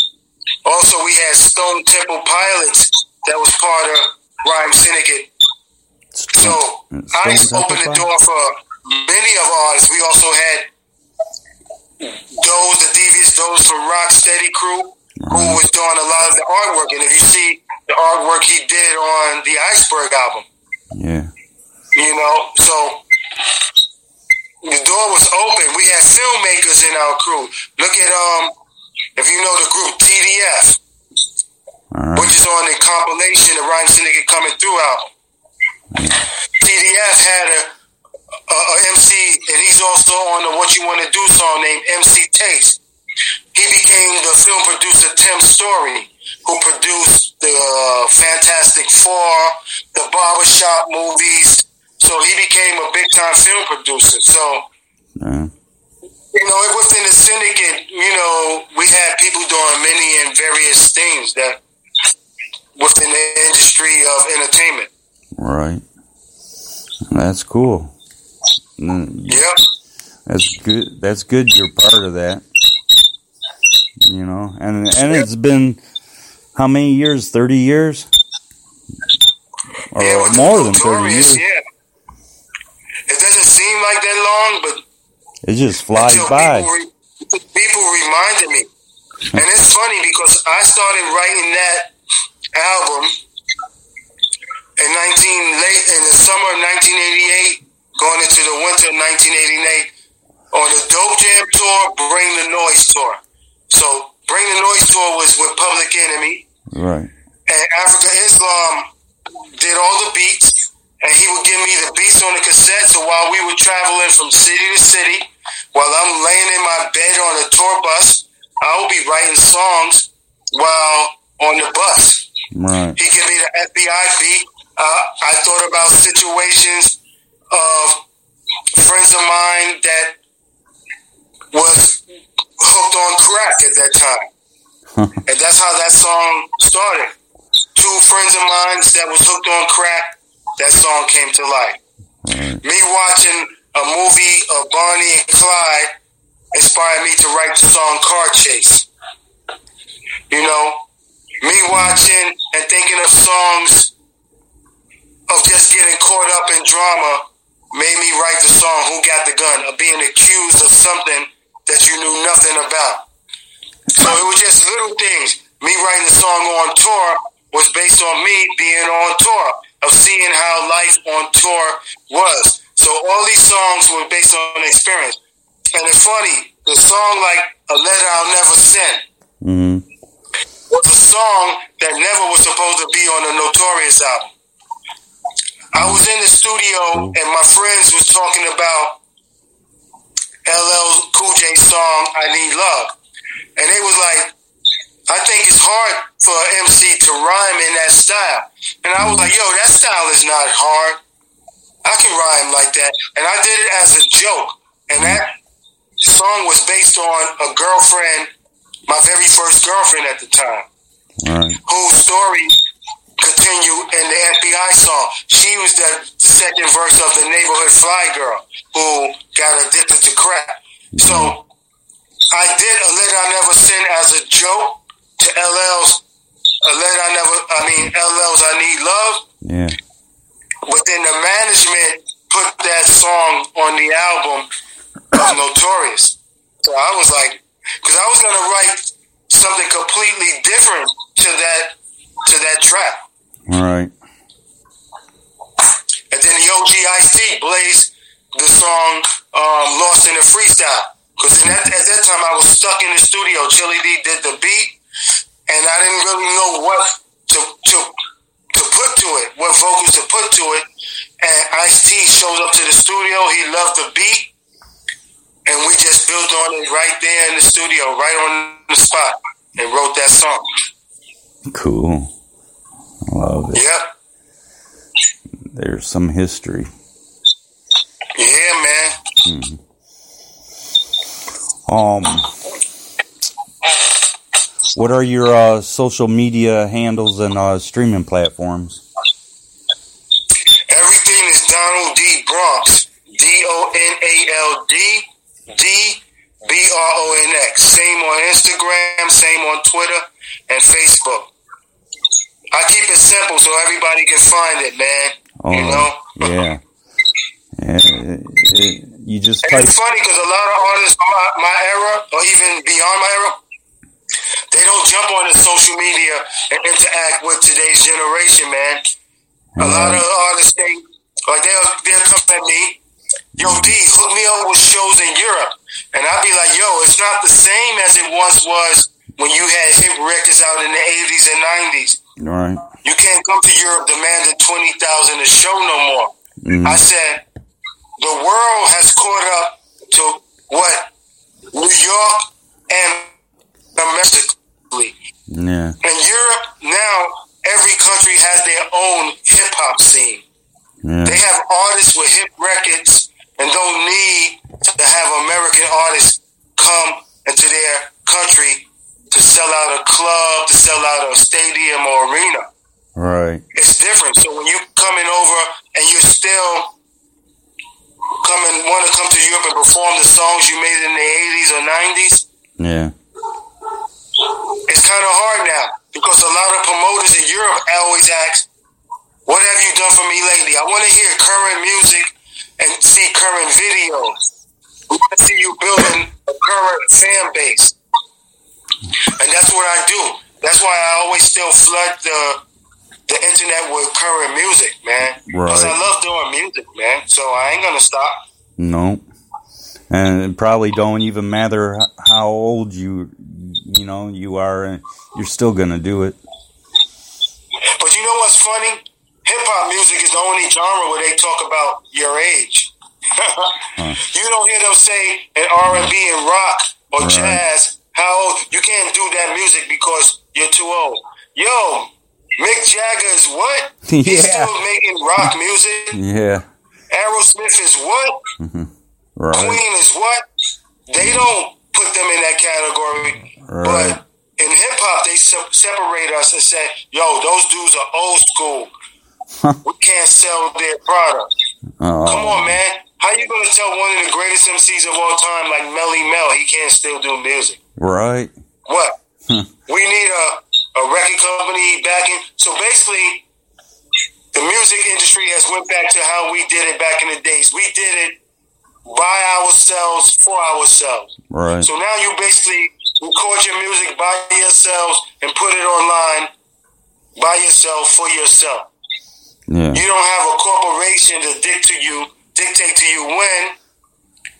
also we had Stone Temple Pilots that was part of Rhyme Syndicate. So Ice opened the door for many of our artists. We also had Doze, the Devious Doze from Rocksteady Crew, who was doing a lot of the artwork. And if you see the artwork he did on the Iceberg album. Yeah. You know, so the door was open. We had filmmakers in our crew. Look at, if you know the group, TDF, which is on the compilation, the Rhyme Syndicate Coming Through album. TDF had a MC, and he's also on the What You Want to Do song named MC Taste. He became the film producer Tim Story, who produced the Fantastic Four, the Barbershop movies. So he became a big-time film producer. So, you know, within the syndicate, you know, we had people doing many and various things that within the industry of entertainment. Right. That's cool. Yeah. That's good. That's good. You're part of that. You know, and it's been how many years? 30 years? Or yeah, more than 30 years. Yeah. It doesn't seem like that long, but it just flies by. People reminded me. And it's funny because I started writing that album in the summer of 1988, going into the winter of 1988, on the Dope Jam tour, Bring the Noise tour. So Bring the Noise tour was with Public Enemy. Right. And Africa Islam did all the beats, and he would give me the beats on the cassette. So while we were traveling from city to city, while I'm laying in my bed on a tour bus, I would be writing songs while on the bus. Right. He gave me the FBI beat. I thought about situations of friends of mine that was hooked on crack at that time. And that's how that song started. Two friends of mine that was hooked on crack, that song came to life. Right. Me watching a movie of Bonnie and Clyde inspired me to write the song Car Chase. You know, me watching and thinking of songs of just getting caught up in drama made me write the song Who Got the Gun, of being accused of something that you knew nothing about. So it was just little things. Me writing the song on tour was based on me being on tour, of seeing how life on tour was. So all these songs were based on experience. And it's funny, the song like A Letter I'll Never Send was a song that never was supposed to be on the Notorious album. I was in the studio and my friends was talking about LL Cool J's song I Need Love, and they was like, I think it's hard for an MC to rhyme in that style. And I was like, yo, that style is not hard, I can rhyme like that. And I did it as a joke, and that song was based on a girlfriend, my very first girlfriend at the time, whose story continued in the FBI song. She was the second verse of the neighborhood fly girl who got addicted to crack. So I did A Letter I Never Sent as a joke to LL's LL's I Need Love. Yeah. But then the management put that song on the album of Notorious. So I was like, because I was gonna write something completely different to that track. Right. And then the OGIC blazed the song Lost in the Freestyle. Because at that time I was stuck in the studio. Chili D did the beat, and I didn't really know what to put to it, what vocals to put to it. And Ice-T showed up to the studio. He loved the beat, and we just built on it right there in the studio, right on the spot, and wrote that song. Cool. Love it. Yep. There's some history. Yeah, man. What are your social media handles and streaming platforms? Everything is Donald D. Bronx. DonaldD Bronx. Same on Instagram, same on Twitter and Facebook. I keep it simple so everybody can find it, man. Oh, you know? Yeah. You just type. It's funny because a lot of artists on my era, or even beyond my era, they don't jump on the social media and interact with today's generation, man. A lot of artists, they'll come at me, yo, D, hook me up with shows in Europe. And I'll be like, yo, it's not the same as it once was when you had hit records out in the 80s and 90s. Right. You can't come to Europe demanding $20,000 a show no more. I said, the world has caught up to what New York and domestically. Yeah. In Europe now, every country has their own hip hop scene. Yeah. They have artists with hip records and don't need to have American artists come into their country to sell out a club, to sell out a stadium or arena. Right. It's different. So when you're coming over and you're still want to come to Europe and perform the songs you made in the 80s or 90s, yeah, it's kind of hard now because a lot of promoters in Europe always ask, what have you done for me lately? I want to hear current music and see current videos. We want to see you building a current fan base. And that's what I do. That's why I always still flood the internet with current music, man. Because I love doing music, man. So I ain't gonna stop. No, and it probably don't even matter how old you are. You're still gonna do it. But you know what's funny? Hip hop music is the only genre where they talk about your age. You don't hear them say in R&B and rock or jazz how old. You can't do that music because you're too old. Yo, Mick Jagger is what? Yeah. He's still making rock music. Yeah. Aerosmith is what? Mm-hmm. Right. Queen is what? They don't put them in that category. Right. But in hip-hop, they separate us and say, yo, those dudes are old school. We can't sell their product. Oh. Come on, man. How you going to tell one of the greatest MCs of all time, like Melly Mel, he can't still do music? Right. What? We need a record company backing. So basically, the music industry has went back to how we did it back in the days. We did it by ourselves, for ourselves. Right. So now you basically record your music by yourselves and put it online by yourself, for yourself. Yeah. You don't have a corporation to dictate to you when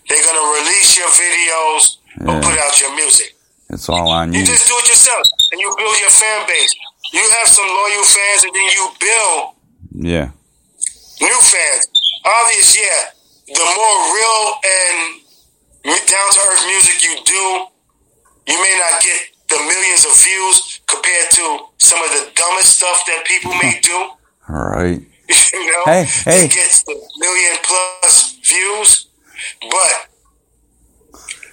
they're going to release your videos or put out your music. It's all on you. You just do it yourself. And you build your fan base. You have some loyal fans, and then you build new fans. Obvious, the more real and down-to-earth music you do, you may not get the millions of views compared to some of the dumbest stuff that people may do. All right. You know? Hey. It gets the million-plus views, but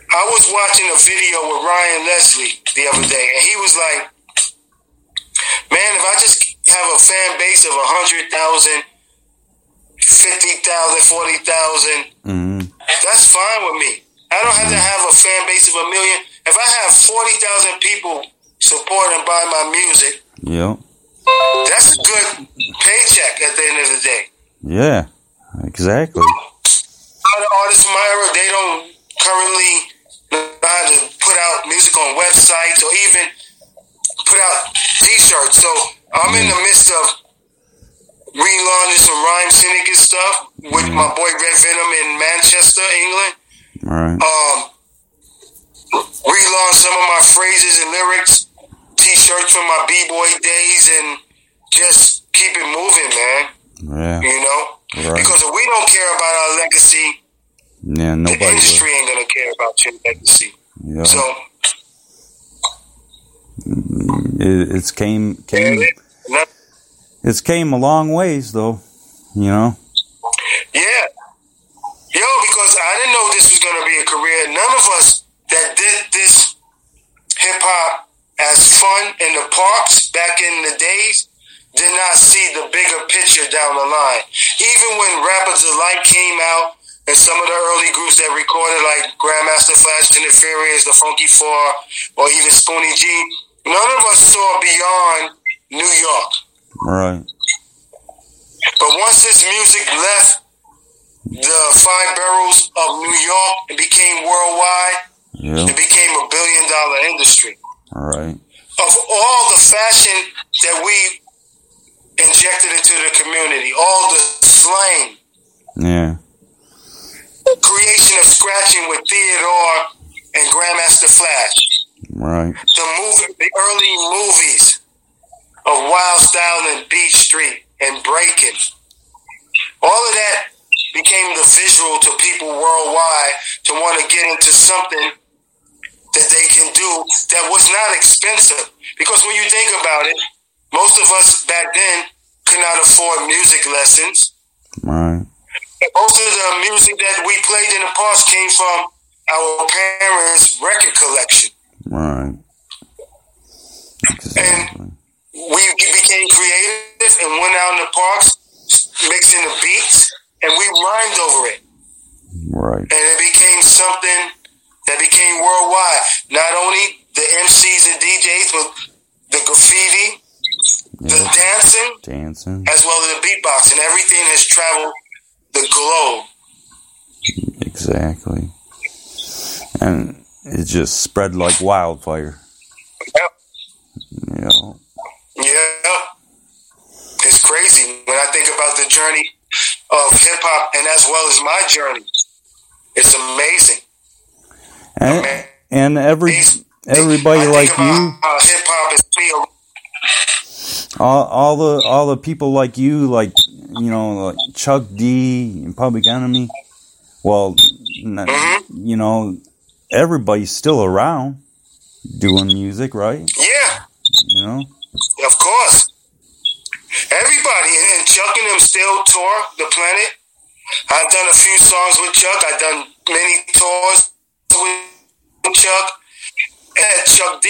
I was watching a video with Ryan Leslie the other day, and he was like, man, if I just have a fan base of 100,000, 50,000, 40,000, that's fine with me. I don't have to have a fan base of a million. If I have 40,000 people supporting by my music, that's a good paycheck at the end of the day. Yeah, exactly. A lot of artists from my era, they don't currently how to put out music on websites or even put out t-shirts. So I'm in the midst of relaunching some Rhyme Syndicate stuff with my boy Red Venom in Manchester, England. Right. Relaunch some of my phrases and lyrics, t-shirts from my b-boy days, and just keep it moving, man. Yeah. You know? Right. Because if we don't care about our legacy, nobody the industry ain't going to care about your legacy. Yeah. So it's came a long ways, though, you know? Yeah. Yo, because I didn't know this was going to be a career. None of us that did this hip-hop as fun in the parks back in the days did not see the bigger picture down the line. Even when Rapper's Delight came out, and some of the early groups that recorded, like Grandmaster Flash and the Furious, the Funky Four, or even Spoonie G, none of us saw beyond New York. Right. But once this music left the five boroughs of New York and became worldwide, it became a billion-dollar industry. Right. Of all the fashion that we injected into the community, all the slang. Yeah. Creation of scratching with Theodore and Grandmaster Flash. Right. The early movies of Wild Style and Beach Street and Breaking. All of that became the visual to people worldwide to want to get into something that they can do that was not expensive. Because when you think about it, most of us back then could not afford music lessons. Right. Most of the music that we played in the past came from our parents' record collection. Right. Exactly. And we became creative and went out in the parks, mixing the beats, and we rhymed over it. Right. And it became something that became worldwide. Not only the MCs and DJs, but the graffiti, the dancing, as well as the beatboxing. Everything has traveled the globe. Exactly. And it just spread like wildfire. Yep. You know. Yeah. It's crazy when I think about the journey of hip-hop, and as well as my journey. It's amazing. And everybody like you, hip-hop is real. All the people like you, like, you know, like Chuck D and Public Enemy. Well, mm-hmm. You know, everybody's still around doing music, right? Yeah. You know? Of course. Everybody. And Chuck and them still tour the planet. I've done a few songs with Chuck. I've done many tours with Chuck. And Chuck D,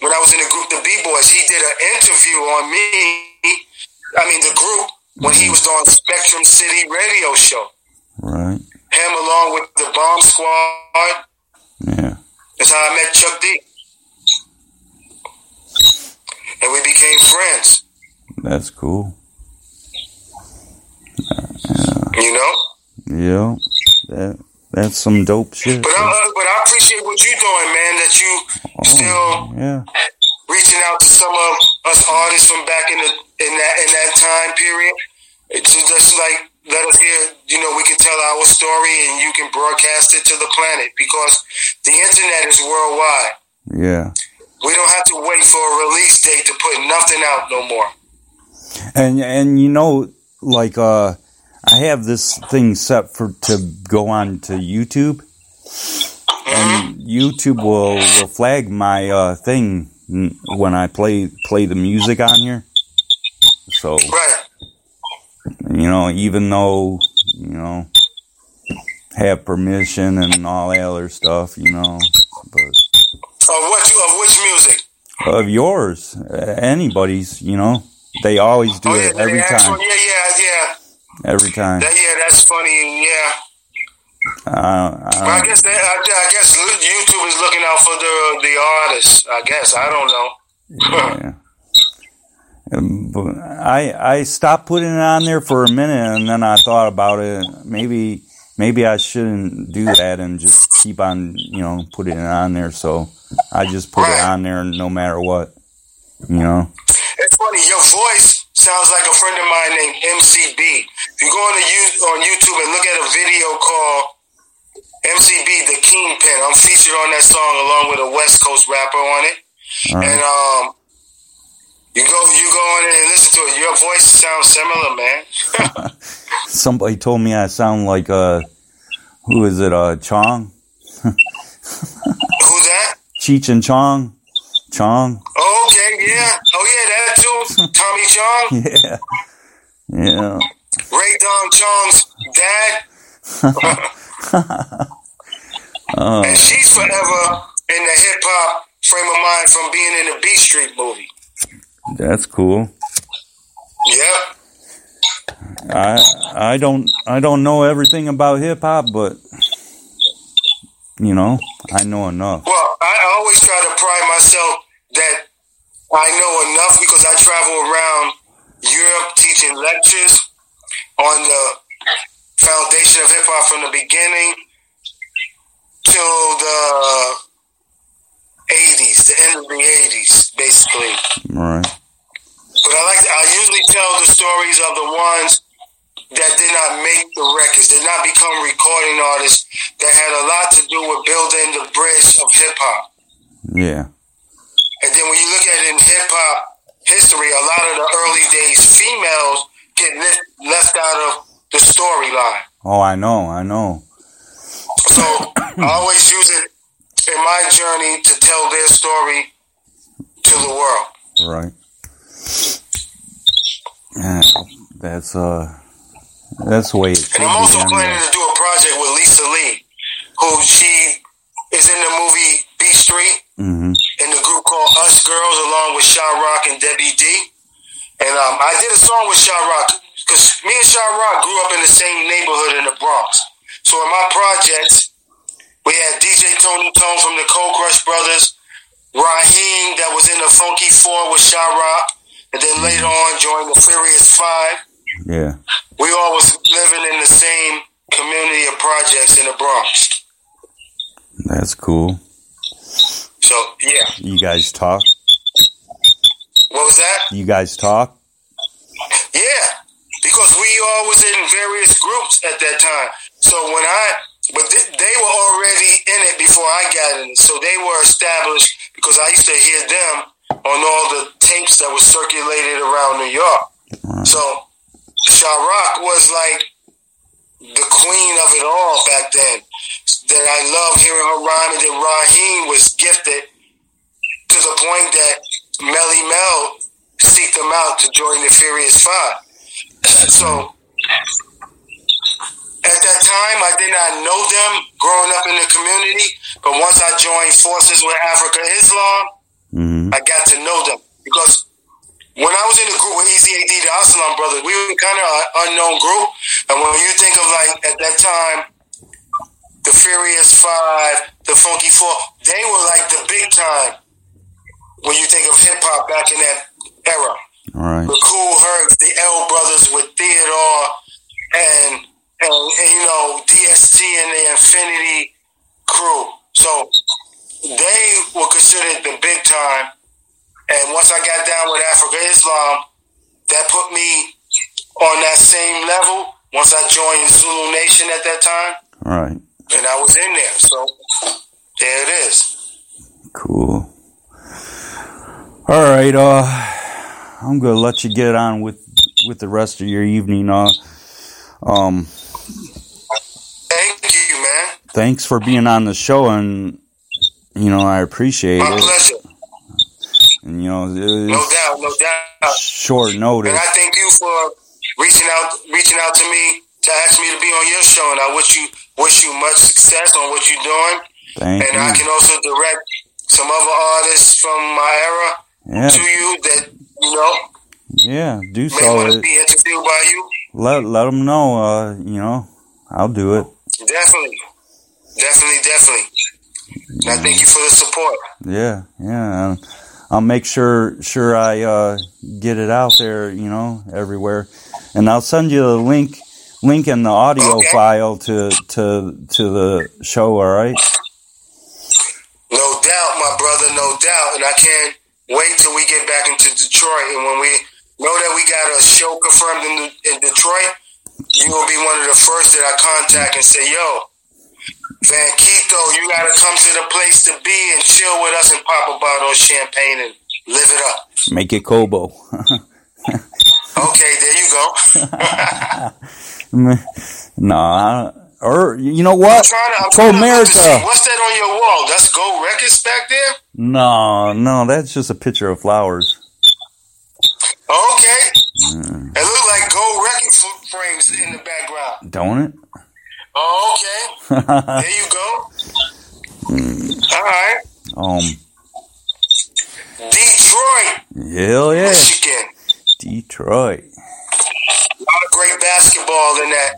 when I was in the group The B-Boys, he did an interview on me, the group, when he was on Spectrum City radio show. Right. Him along with the Bomb Squad. Yeah. That's how I met Chuck D. And we became friends. That's cool. You know? Yeah. That's some dope shit. But I appreciate what you're doing, man, that you reaching out to some of us artists from back in that time period. It's just like, let us hear, you know, we can tell our story and you can broadcast it to the planet, because the internet is worldwide. Yeah. We don't have to wait for a release date to put nothing out no more. And you know, like, I have this thing set to go on to YouTube, and YouTube will flag my thing when I play the music on here. So, you know, even though, you know, have permission and all that other stuff, you know. But of which music? Of yours, anybody's, you know. They always do it every time. Every time. That's funny. Yeah. I guess YouTube is looking out for the artists. I guess I don't know. But I stopped putting it on there for a minute, and then I thought about it. Maybe I shouldn't do that and just keep on, you know, putting it on there. So I just put it on there no matter what, you know. It's funny. Your voice sounds like a friend of mine named MCB. If you go on YouTube and look at a video called MCB, The Kingpin. I'm featured on that song along with a West Coast rapper on it. Right. And you go in and listen to it. Your voice sounds similar, man. Somebody told me I sound like who is it? Chong. Who's that? Cheech and Chong. Oh, okay, yeah. Oh, yeah, that too. Tommy Chong. Yeah. Yeah. Ray Don Chong's dad. And she's forever in the hip-hop frame of mind from being in the B Street movie. That's cool. Yeah. I don't know everything about hip-hop, but, you know, I know enough. Well, I always try to pride myself that I know enough, because I travel around Europe teaching lectures on the foundation of hip hop from the beginning till the end of the 80s, basically. Right. But I usually tell the stories of the ones that did not make the records, did not become recording artists, that had a lot to do with building the bridge of hip hop. Yeah. And then when you look at it in hip-hop history, a lot of the early days females get left out of the storyline. Oh, I know. So I always use it in my journey to tell their story to the world. Right. Yeah, that's the way it should be. And I'm also planning to do a project with Lisa Lee, who she is in the movie B Street. Mm-hmm. In the group called Us Six Girls, along with Sean Rock and Debbie D. And I did a song with Sean Rock because me and Sean Rock grew up in the same neighborhood in the Bronx. So in my projects, we had DJ Tony Tone from the Cold Crush Brothers, Raheem that was in the Funky Four with Sean Rock, and then later on joined the Furious Five. Yeah. We all was living in the same community of projects in the Bronx. That's cool. So, yeah. You guys talk? What was that? You guys talk? Yeah, because we all was in various groups at that time. So when they were already in it before I got in it. So they were established because I used to hear them on all the tapes that was circulated around New York. Right. So Sha Rock was like the queen of it all back then. That I loved hearing her rhyme, and that Raheem was gifted to the point that Melly Mel seeked them out to join the Furious Five. So at that time, I did not know them growing up in the community, but once I joined forces with Africa Islam, I got to know them. Because when I was in the group with Easy AD, the Aslan Brothers, we were kind of an unknown group. And when you think of, like, at that time, the Furious Five, the Funky Four, they were like the big time when you think of hip-hop back in that era. Right. The Cool Herc, the L Brothers with Theodore, and you know, DST and the Infinity crew. So they were considered the big time. And once I got down with Africa Islam, that put me on that same level. Once I joined Zulu Nation at that time. Right. And I was in there, so there it is. Cool. All right, I'm gonna let you get on with the rest of your evening. Thank you, man. Thanks for being on the show, and you know I appreciate it. My pleasure. And you know, no doubt. Short notice. And I thank you for reaching out to me to ask me to be on your show, and I wish you much success on what you're doing. Thank you. I can also direct some other artists from my era to you that, you know, do so. May want to be interviewed by you. Let them know, you know, I'll do it. Definitely. And I thank you for the support. Yeah. I'll make sure I get it out there, you know, everywhere. And I'll send you the link in the audio file to the show, all right? No doubt, my brother, no doubt. And I can't wait till we get back into Detroit. And when we know that we got a show confirmed in Detroit, you will be one of the first that I contact and say, yo, Vanquito, you got to come to the place to be and chill with us and pop a bottle of champagne and live it up. Make it Cobo. Okay, there you go. Nah, or you know what? Comerica. What's that on your wall? That's Gold Records back there? No, that's just a picture of flowers. Okay. It looks like Gold Records frames in the background. Don't it? Oh, okay. There you go. All right. Detroit. Hell yeah. Michigan. Detroit. A lot of great basketball in that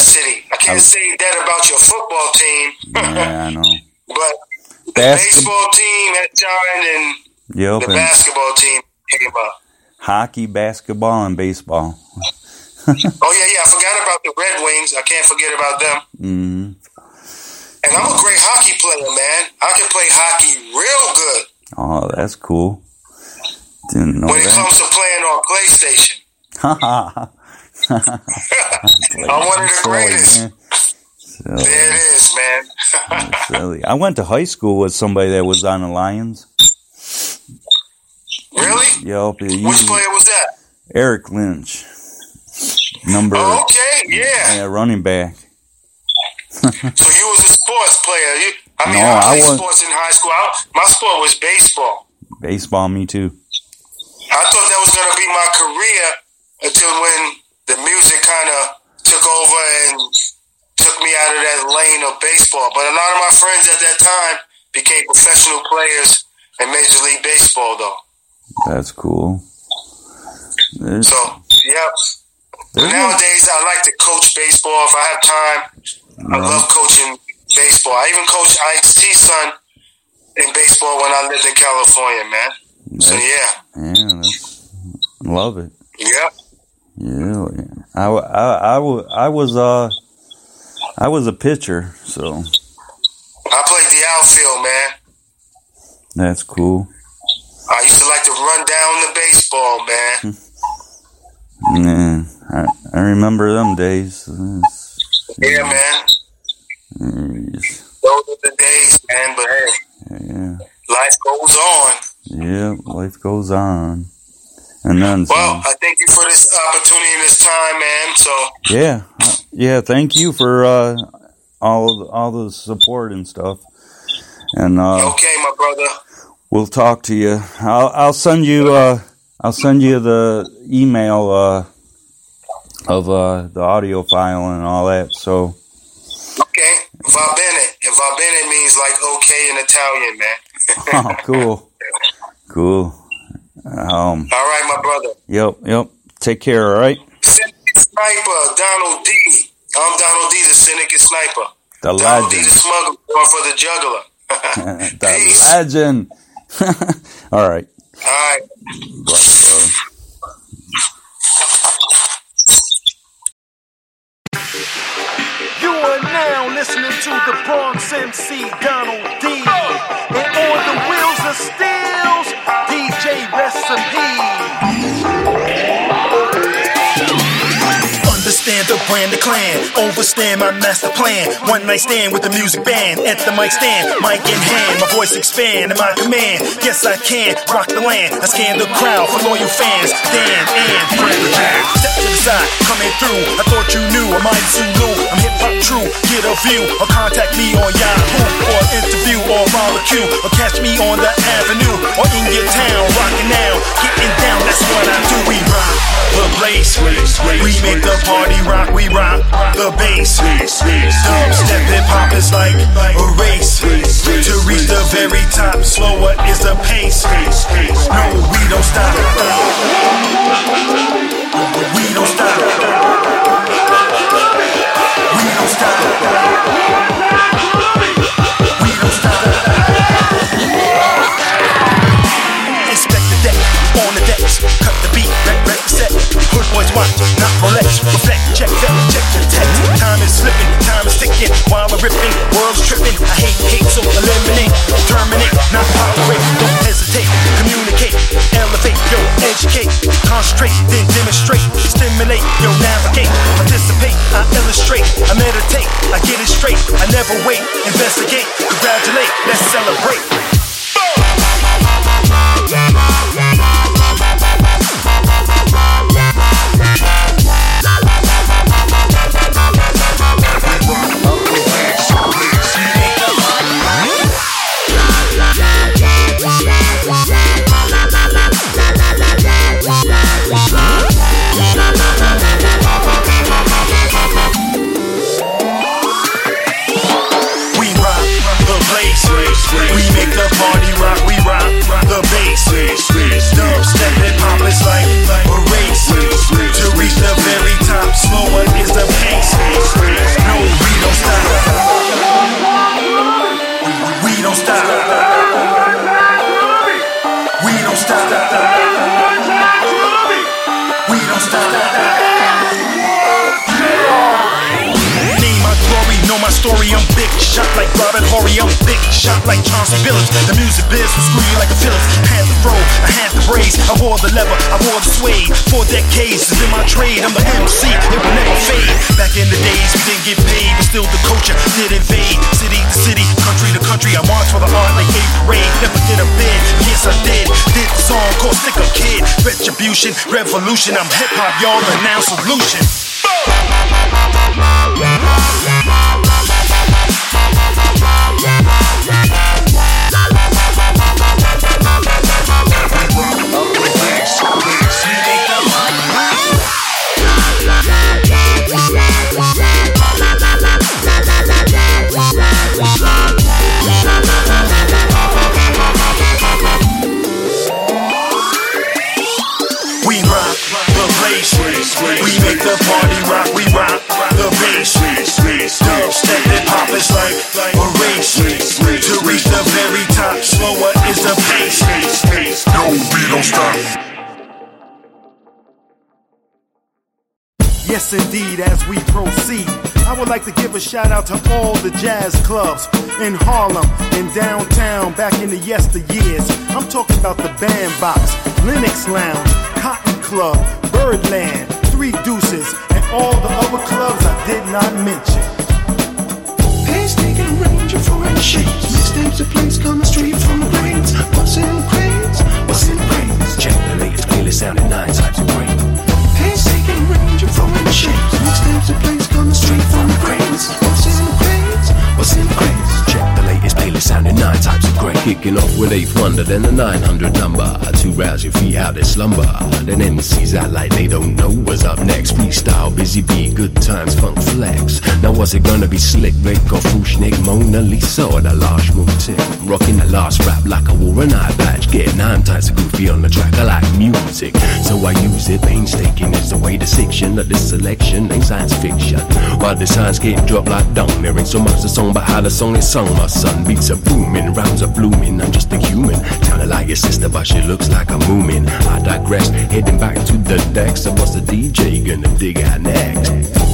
city. I can't say that about your football team. Yeah, I know. But the baseball team at John and the basketball team came up. Hockey, basketball, and baseball. Oh, yeah. I forgot about the Red Wings. I can't forget about them. Mm-hmm. And I'm a great hockey player, man. I can play hockey real good. Oh, that's cool. Didn't know when it comes to playing on PlayStation. I'm one of the greatest. There it is, man. Silly. I went to high school with somebody that was on the Lions. Really? Yep. Which player was that? Eric Lynch. Number. Oh, okay, yeah. Yeah, running back. So you was a sports player. I played sports in high school. My sport was baseball. Baseball, me too. I thought that was going to be my career until when the music kind of took over and took me out of that lane of baseball. But a lot of my friends at that time became professional players, in Major League Baseball, though. That's cool. There's... So, yeah. Nowadays, I like to coach baseball if I have time. No. I love coaching baseball. I even coached Ice T's son in baseball when I lived in California, man. That's, so, yeah. Yeah, love it. Yeah. Yeah. I was a pitcher, so. I played the outfield, man. That's cool. I used to like to run down the baseball, man. Man, I remember them days. Yeah, man. Those are the days, man, but hey. Yeah. Life goes on. Yeah, life goes on. And then, well, I thank you for this opportunity and this time, man. So yeah, thank you for all the support and stuff. And okay, my brother. We'll talk to you. I'll send you the email of the audio file and all that. So okay, va bene. Va bene means like okay in Italian, man. Oh, cool. All right, my brother. Yep. Take care, all right? Syndicate Sniper, Donald D. I'm Donald D, the Syndicate Sniper. The legend. Donald D, the smuggler, going for the juggler. The legend. All right. You are now listening to the Bronx MC, Donald D. And on the wheels of steels, DJ Recipe. Understand the brand, the clan. Overstand my master plan. One night stand with the music band. At the mic stand, mic in hand. My voice expand in my command. Yes, I can rock the land. I scan the crowd for loyal fans. Dan and Frank. Step to the side, coming through. I thought you knew. I'm Mike Zulu. I'm hip hop true. Get a view or contact me on Yahoo or interview or barbecue or catch me on the avenue or in your town. Rocking now, getting down. That's what I do. We rock the place. We make the party rock. We rock the bass. Dubstep hip hop is like a race to reach the very top. Slower is the pace. No, we don't stop. We don't stop. We don't stop. We don't stop. Inspect the deck, on the decks, cut the beat, wreck the set. Hood boys watch, not Rolex. Reflect, check the text. Time is slipping, time is ticking. While we're ripping, world's tripping. I hate, so eliminate, terminate, not tolerate. Don't hesitate, communicate, elevate, yo, educate, concentrate, then demonstrate, stimulate, yo, navigate, participate, I illustrate, I meditate, I get it straight, I never wait, investigate, congratulate, let's celebrate. Revolution, I'm hip-hop, y'all are now solution. Yes, indeed, as we proceed, I would like to give a shout out to all the jazz clubs in Harlem and downtown back in the yesteryears. I'm talking about the Bandbox, Linux Lounge, Cotton Club, Birdland, Three Deuces, and all the other clubs I did not mention. Painstaking range of foreign shapes, mistakes of planes coming straight from the brains. What's in cranes? What's in cranes? Check the latest playlist sounding 9 times a brain. Painstaking range of foreign shapes, mixtapes of plays coming straight from the grains. What's in the grains? What's in the grains? Check the latest playlist sounding 9 types of grain. Kicking off with 8th Wonder, then the 900 number. To rouse your feet out of slumber. Then MCs out like they don't know what's up next. Freestyle, Busy Bee, Good Times, Funk Flex. Now was it gonna be Slick Rick or Frushnik, Mona Lisa or the Large Moon Tip? Rocking the last rap like I wore an eye patch. Get 9 types of goofy on the track. I like music, so I use it. Painstaking is the way to section of this selection ain't science fiction. While the signs get dropped like down, there ain't so much the song, but how the song is sung. My son beats are booming, rounds are blooming. I'm just a human, kinda like your sister, but she looks like a moomin. I digress, heading back to the deck. So what's the DJ gonna dig out next?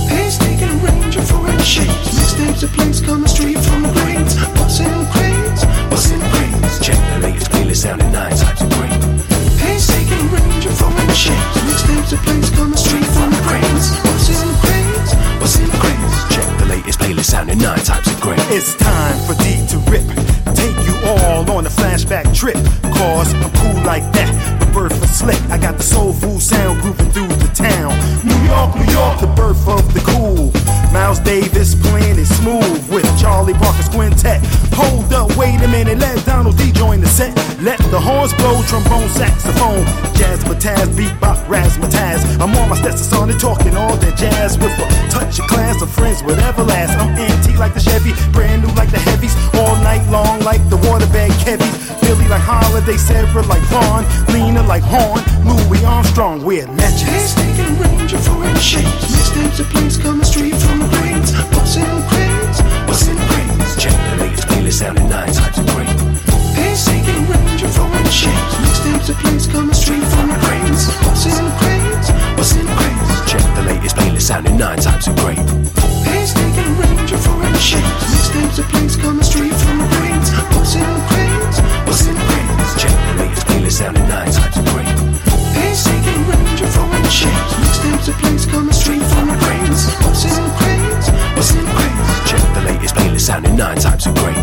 Painstaking range of foreign shapes, mistakes of planes coming straight from the grains. What's in cranes? What's in cranes? Check the latest playlist sounding 9 types of grain. Painstaking range of foreign shapes, mixtapes of plays coming straight from the grains. What's in the grains? What's in the grains? Check the latest playlist sounding 9 types of grain. It's time for D to rip, take you all on a flashback trip. Cause I'm cool like that, the birth of slick. I got the soul food sound grooving through the town. New York, New York, the birth of the cool. Miles Davis playing it smooth with Charlie Parker's quintet. Hold up, wait a minute, let Donald D join the set. Let the horns blow, trombone, saxophone, jazzmatazz, beatbox, razzmatazz. I'm on my Stetsasonic talking all that jazz with a touch of class of friends with Everlast. I'm antique like the Chevy, brand new like the heavies, all night long like the waterbed Kevies. Philly like Holiday, Sarah like Vaughn, Lena like Horn, Louis Armstrong, we're legends. Painstaking range of foreign shapes, mistakes of planes coming straight from the grains. What's in the grains? What's in the grains? Check the latest playlist sounding 9 types of grain. Painstaking range of foreign shapes, mistakes of planes coming straight from the grains. What's in the grains? What's in the grains? Check the latest playlist sounding 9 types of grain. Painstaking range of foreign shapes, mistakes of planes coming straight from the grains. What's in the grains? What's in the grains? Check the latest playlist sounding 9 types of grain. Painstaking range of foreign shapes, mistakes of planes coming straight from the grains. What's in the grains? What's in the grains? Check the latest playlist sounding 9 types of grain.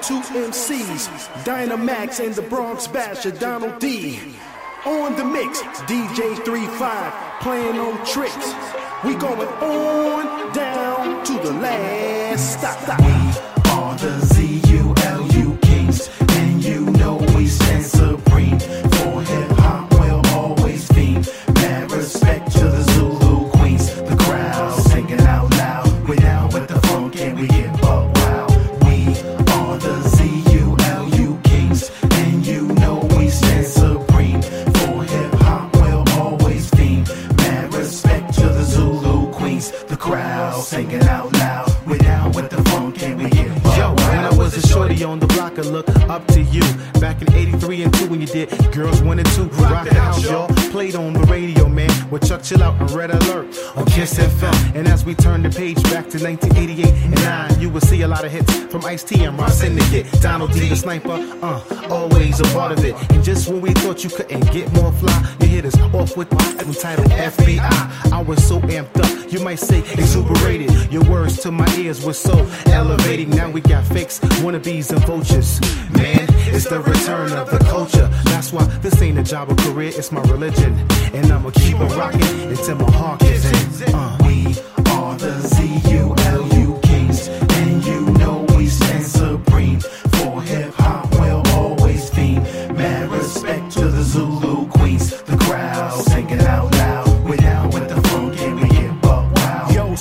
Two MCs, Dynamax and the Bronx Basher, Donald D. On the mix, DJ 3-5, playing on tricks. We going on down to the last stop. We are the ZULU Kings, and you know we stand supreme. For hip hop, we'll always fiend. Mad respect to the Zulu Queens. The crowd singing out loud. We're down with the funk and we get buck wild. The ZULU Kings, and you know we stand supreme. For hip hop, we'll always theme. Mad respect to the Zulu Queens. The crowd singing out loud. We're down with the funk, and we get buck. Yo, when I was a shorty on the block, I look up to you. Back in 83 and 2 when you did Girls 1 and 2. Rock the house, y'all. Played on the radio, man, with Chuck Chill Out and Red Alert on Kiss FM. And as we turn the page back to 1988 and 9, you will see a lot of hits from Ice-T and Rod Syndicate. Donald D, the sniper, always a part of it. And just when we thought you couldn't get more fly, you hit us off with an entitled FBI. I was so amped up, you might say exuberated. Your words to my ears were so elevating. Now we got fakes, wannabes, and vultures. Man, it's the return of the culture. That's why this ain't a job or career, it's my religion. And I'ma keep on rocking until my heart gets in.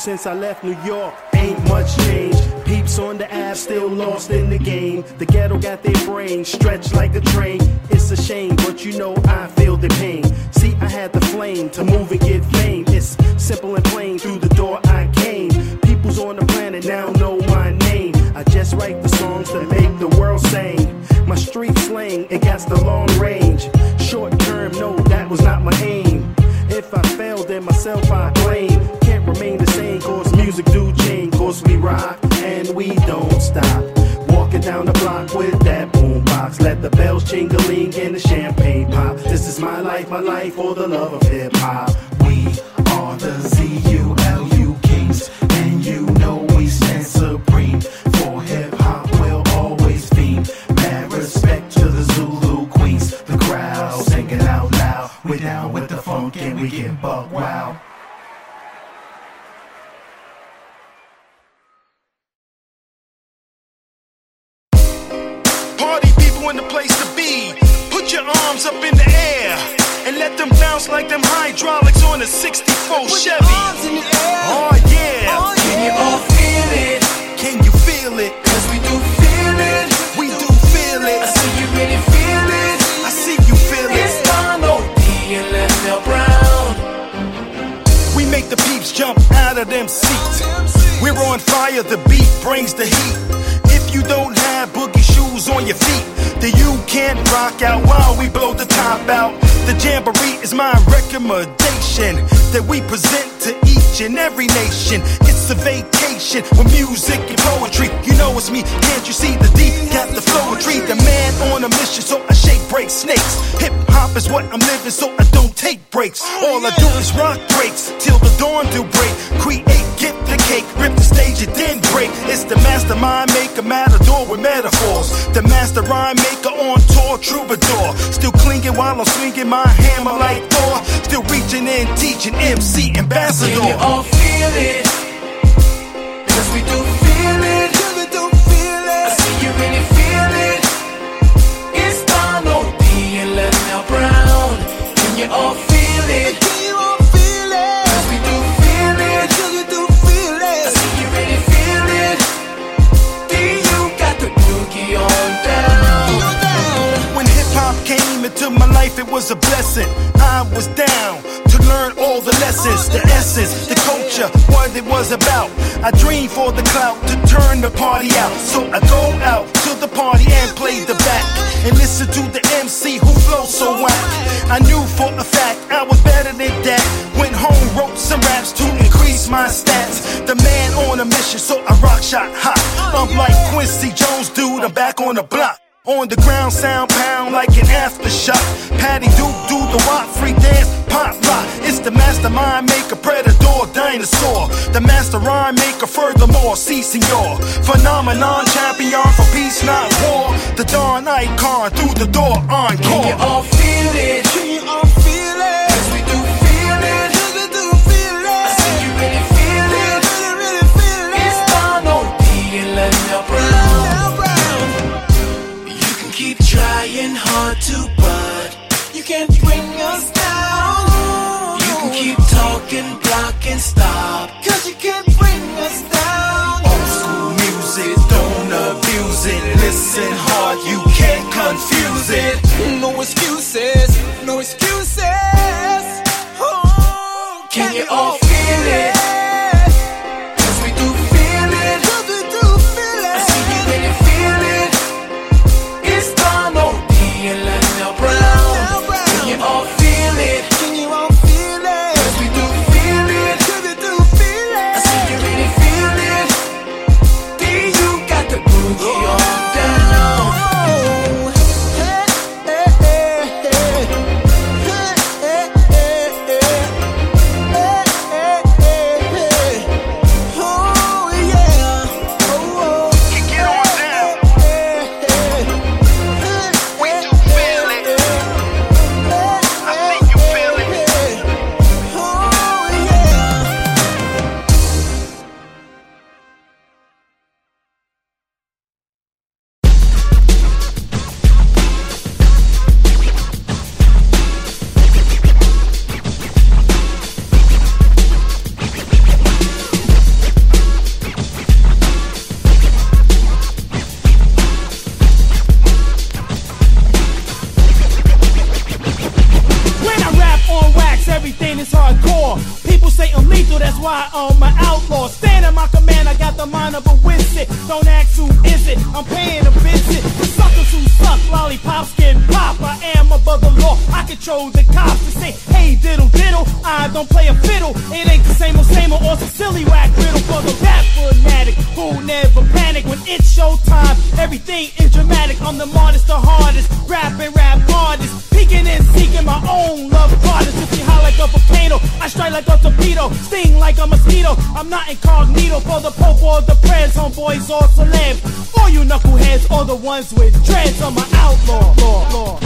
since I left New York. Ain't much change. Peeps on the app still lost in the game. The ghetto got their brains stretched like a train. It's a shame, but you know I feel the pain. See, I had the flame to move and get fame. It's simple and plain, through the door I came. Peoples on the planet now know my name. I just write the songs that make the world sing. My street slang, it got the long range. Short term, no, that was not my aim. If I failed, then myself I blame. Can't remain the same, cause music do change. Cause we rock and we don't stop. Walking down the block with that boombox. Let the bells ching-a-ling and the champagne pop. This is my life for the love of hip-hop. We are the ZULU Kings, and you know we stand supreme. For hip-hop we'll always theme. Mad respect to the Zulu Queens. The crowd singing out loud. We're down with the funk and we get buck wild. Arms up in the air and let them bounce like them hydraulics on a 64 Chevy. Arms in the air. Oh yeah. Oh, yeah. Can you all feel it? Can you feel it? 'Cause we do feel it. We do feel it. I see you really feel it. I see you feel it. It's Don O'Dea and Lester Brown. We make the peeps jump out of them seats. We're on fire. The beat brings the heat. If you don't have boogie shoes on your feet, then you can't rock out while we blow the top out. The Jamboree is my recommendation that we present to each and every nation. It's a vacation with music and poetry. You know it's me, can't you see the D got the flowetry? The man on a mission, so I shake, break snakes. Hip hop is what I'm living, so I don't take breaks. All I do is rock breaks till the dawn do break. Create, get the cake, rip the stage and then break. It's the mastermind maker, matador with metaphors. The master rhyme maker on tour, troubadour. Still clinging while I'm swinging my hammer like Thor. Still reaching in, teaching MC ambassador. Can you all feel it? 'Cause we do feel it. We do feel it. I see you really feel it. It's Don O'Dea and Lester Brown. Can you all feel it? Can you all feel it? 'Cause we do feel it. We do feel it. I see you really feel it. Do you got the dookie on down? Came into my life, it was a blessing. I was down to learn all the lessons, the essence, the culture, what it was about. I dreamed for the clout to turn the party out, so I go out to the party and play the back and listen to the MC who flows so whack. I knew for a fact I was better than that. Went home, wrote some raps to increase my stats. The man on a mission, so I rock shot hot. I'm like Quincy Jones, dude, I'm back on the block. On the ground, sound pound like an aftershock. Patty Duke, do the walk, free dance, pop rock. It's the mastermind maker, predator, dinosaur. The master rhyme maker, furthermore, see senor. Phenomenon, champion for peace, not war. The dawn icon, through the door, encore. Can you all feel it? Can you all feel it? 'Cause we do feel it. 'Cause we do feel it. I see you really feel it. Really, really feel it. It's Don O'Dea and Lester Brown. Keep trying hard to, but you can't bring us down. You can keep talking, block and stop, 'cause you can't bring us down. Old school music, don't abuse it. Listen hard, you can't confuse it. No excuses, no excuses. Oh, can you all feel it? 'Cause we do feel it. 'Cause we do feel it. I see you really feel it. And Lester Brown. Can you all feel it? Can you all feel it? 'Cause we do feel it. 'Cause we do eye on my outlaw. Stand at my command, I got the mind of a Winston. Don't ask who is it, I'm paying a visit. Suckers who suck, lollipops can pop. I am above the law, I control the cops. They say, hey diddle diddle, I don't play a fiddle. It ain't the same or some silly whack riddle. For the rap fanatic, who never panic. When it's showtime, everything is dramatic. I'm the martyrs, the hardest, rapping rap artist. Peeking and seeking my own love artist. If you high like a volcano, I strike like a torpedo. Sting like a mosquito, I'm not incognito. For the pope or the prez, homeboys or celebs. For you knuckleheads or the ones with dreads, I'm an outlaw, law.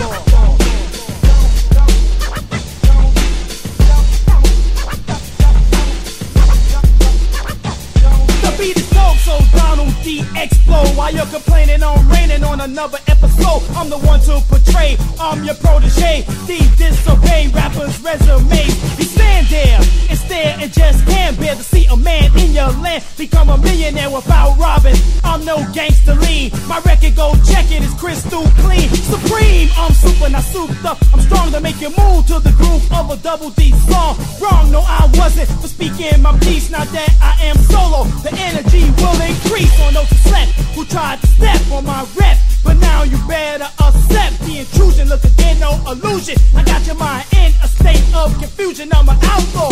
Beat is dope, so Donald D. explode. While you're complaining on raining on another episode, I'm the one to portray, I'm your protege. D disobey rappers' resumes. You stand there and stare and just can't bear to see a man in your land become a millionaire without robbing. I'm no gangster lean, my record go check it, it's crystal clean. Supreme, I'm super, not souped up. I'm strong to make you move to the groove of a Double D song. Wrong, no I wasn't for speaking my piece. Now that I am solo, the energy will increase on those slept who tried to step on my rep. But now you better accept the intrusion. Look again, no illusion. I got your mind in a state of confusion. I'm an outlaw.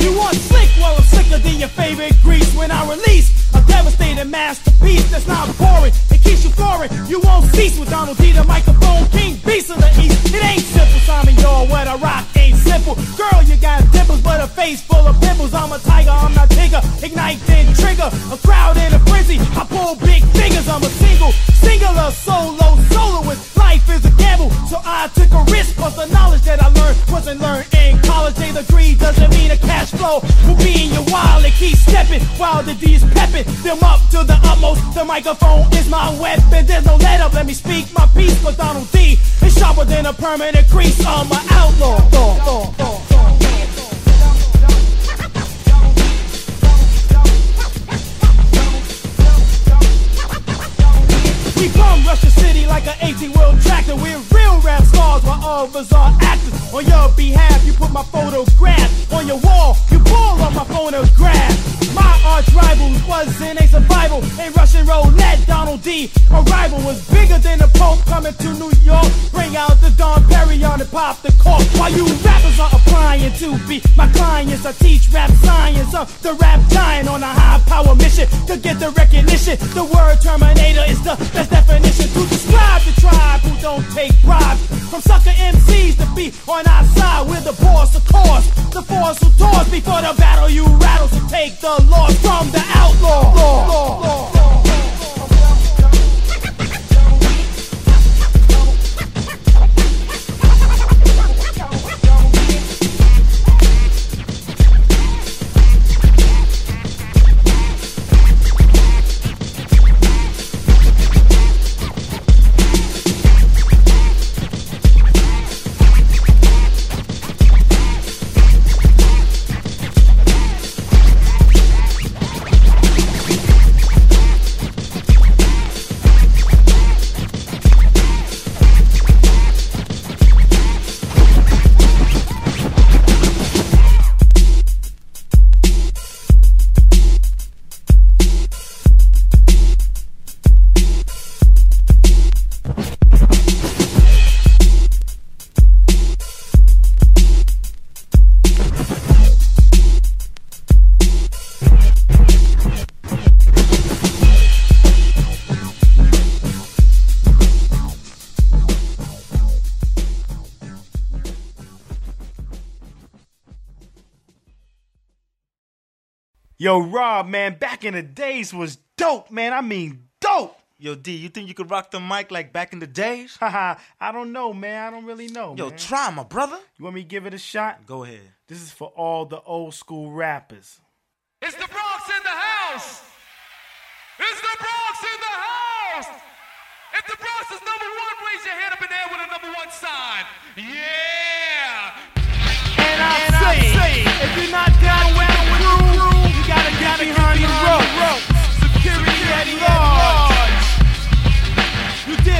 You want slick? Well, I'm slicker than your favorite grease. When I release a devastating masterpiece that's not boring, it keeps you foreign. You won't cease with Donald D, the microphone king, beast of the east. It ain't simple, Simon, y'all, what I rock ain't simple. Girl, you got dimples, but a face full of pimples. I'm a tiger, I'm not Tigger, ignite then trigger. A crowd in a frenzy, I pull big fingers. I'm a singular soloist. Life is a gamble, so I took a risk. Plus the knowledge that I learned wasn't learned in college. A degree doesn't mean a cash flow will be in your wallet. Keep stepping while the D is pepping them up to the utmost. The microphone is my weapon, there's no let up. Let me speak my piece for Donald D. It's sharper than a permanent crease. I'm an outlaw. We bomb rush the city like an 18-wheel tractor. We're real rap stars while others are actors. On your behalf, you put my photograph on your wall. You pull on my phonograph. My arch rival wasn't a survival in Russian roulette. Donald D, a rival, was bigger than the Pope coming to New York. Bring out the Don Perignon and pop the cork. While you rappers are applying to be my clients, I teach rap science. I'm the rap giant on a high power mission to get the recognition. The word Terminator is the best definition to describe the tribe who don't take bribes. From sucker MCs to be on our side, we're the boss, of course. The force who toss before the battle you rattle. So take the law from the outlaw. Yo, Rob, man, back in the days was dope, man. I mean, dope. Yo, D, you think you could rock the mic like back in the days? Haha, I don't know, man. I don't really know, yo, man. Yo, try, my brother. You want me to give it a shot? Go ahead. This is for all the old school rappers. It's the Bronx in the house. It's the Bronx in the house. If the Bronx is number one, raise your hand up in the air with a number one sign. Yeah. And I say, if you're not down with gotta get behind the rope. Security at large.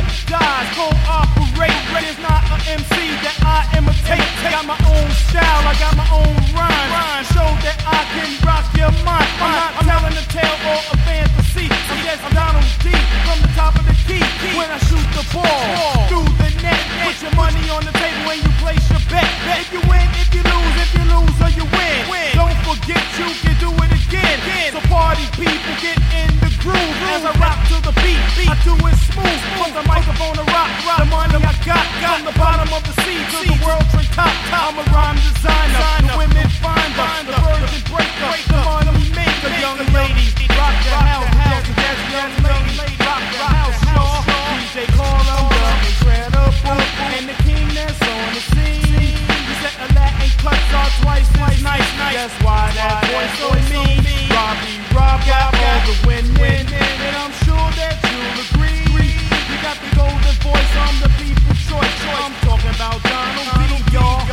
Flip dies, full operate. Red is not an MC that I imitate. I got my own style, I got my own rhyme. Show that I can rock your mind. I'm telling a tale or a fantasy. I'm yes, I'm Donald D from the top of the key. When I shoot the ball through the net, put your money on the table when you place your bet. If you win, if you lose or you win, don't forget you can do it again. So party people, get in the groove. As I rock to the beat, I do it smooth. Put the microphone to rock, rock. The money I got. From the bottom of the sea to the world trade top. I'm a rhyme designer, the women finder, the virgin breaker, the money maker. Young ladies, rock the house, that's young ladies, rock the house, y'all. DJ Carlo, incredible, and the king that's on the scene. You said a Latin clutch are twice nice. That's why that voice so mean. Robbie, Rob got all the win, and I'm sure that you'll agree. You got the golden voice, I'm the people's choice. I'm talking about Donald D, y'all.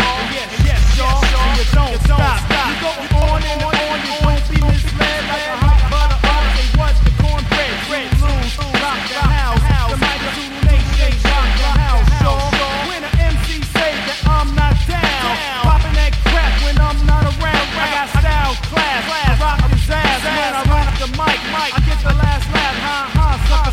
Yes, y'all. And you don't stop. You go on and on. You won't be misled like a hot butter. They watch the cornbread. Red loons, rock the house. The mighty doodle nation, rock the house, y'all. When an MC say that I'm not down, popping that crap when I'm not around. I got style, class, rock his ass. When I rock the mic, I get the last laugh.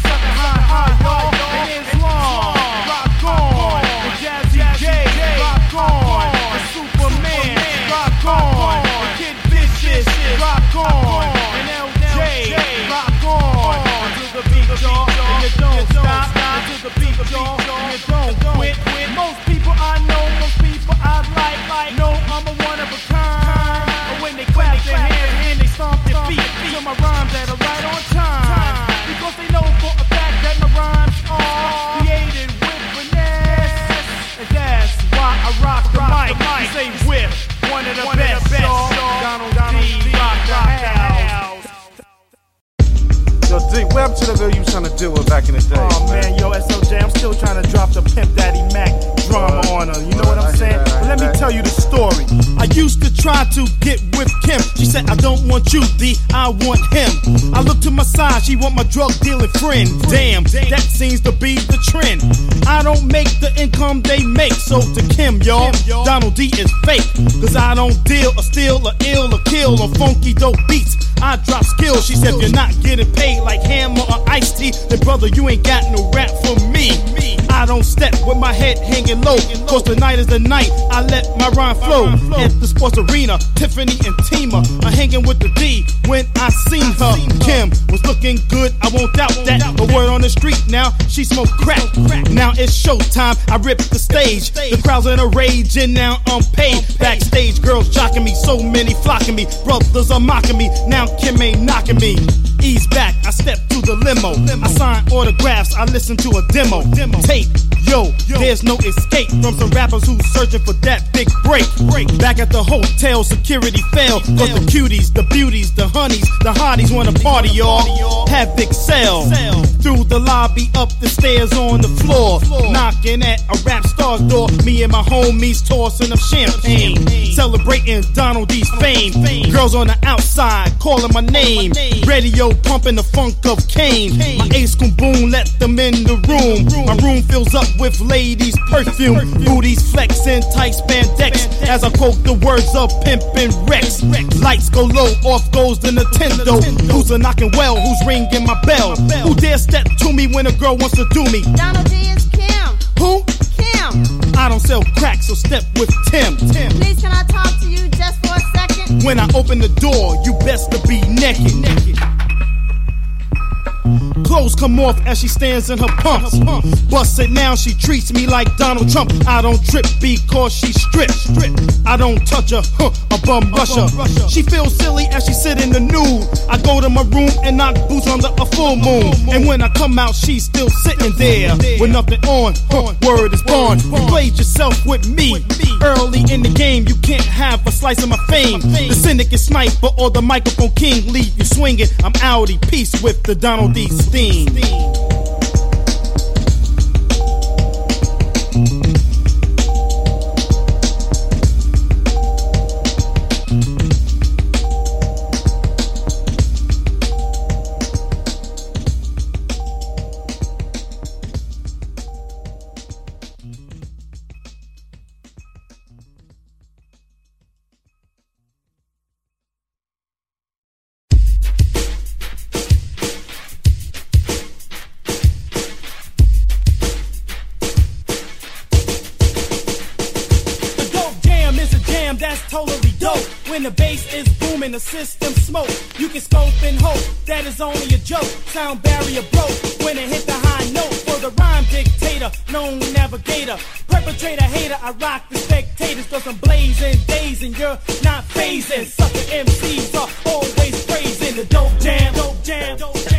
Sucker, y'all. And it's long. Rock on. And Jazzy J, rock on. And Superman, rock on. And Kid Vicious, rock on. And LJ, rock on. To the beat, y'all. And it don't stop. To the beat, y'all. And it don't quit. Most people I know, most people I like, know I'm a one of a kind. But when they clap their hands and they stomp their feet, to my rhymes that are right on time. Because they know for a fact that my rhymes are created with finesse. And that's why I rock the mic. Say whip, one of the best, y'all. Donald D, rock the house. Yo, D, what happened to the girl you was trying to deal with back in the day? Oh, man, yo, SOJ, I'm still trying to drop the Pimp Daddy Mac drama on her. You know what I'm saying? But let me tell you the story. I used to try to get with Kim. She said, I don't want you, D, I want him. I looked to my side, she want my drug dealing friend. Damn, that seems to be the trend. I don't make the income they make. So to Kim, y'all, Donald D is fake. Cause I don't deal or steal or ill or kill or funky dope beats. I drop skills. She said, if you're not getting paid like Hammer or Ice-T, then brother, you ain't got no rap for me. I don't step with my head hanging low, cause tonight is the night I let my rhyme flow. At the sports arena, Tiffany and Tima are hanging with the D when I seen her. Kim was looking good, I won't doubt that. But word on the street now, she smoked crack. Now it's showtime, I ripped the stage. The crowd's in a rage and now I'm paid. Backstage, girls jocking me, so many flocking me. Brothers are mocking me, now Kim ain't knocking me. Ease back, I step to the limo. I sign autographs, I listen to a demo. Tape, yo, there's no escape from some rappers who's searching for that big break. Back at the hotel, security failed, cause the cuties, the beauties, the honeys, the hotties wanna party, y'all. Havoc sell through the lobby, up the stairs, on the floor, knocking at a rap star's door. Me and my homies tossing up champagne, celebrating Donald D's fame. Girls on the outside calling my name, radio pumping the funk of Kane. My ace boom, let them in the room. My room fills up with ladies' perfume, booties flexing, tight spandex, as I quote the words of Pimpin' Rex. Lights go low, off goes the Nintendo. Who's a knocking well? Who's ringing my bell? Who dare step to me when a girl wants to do me? Donald D is Kim. Who? Kim. I don't sell crack, so step with Tim. Please, can I talk to you just for a second? When I open the door, you best to be naked. Clothes come off as she stands in her pumps. Busted now, she treats me like Donald Trump. I don't trip because she stripped. I don't touch her, a bum rusher. She feels silly as she sit in the nude. I go to my room and knock boots under a full moon. And when I come out, she's still sitting there with nothing on. Word is born. You played yourself with me. Early in the game, you can't have a slice of my fame. The syndicate sniper or the microphone king leave you swinging. I'm outie, peace with the Donald D. Steam. When the bass is booming, the system smoke. You can scope and hope, that is only a joke. Sound barrier broke when it hit the high note. For the rhyme dictator, known navigator, perpetrator, hater, I rock the spectators. Cause I'm blazing days and you're not phasing. Sucker MCs are always praising the dope jam, dope jam, dope jam.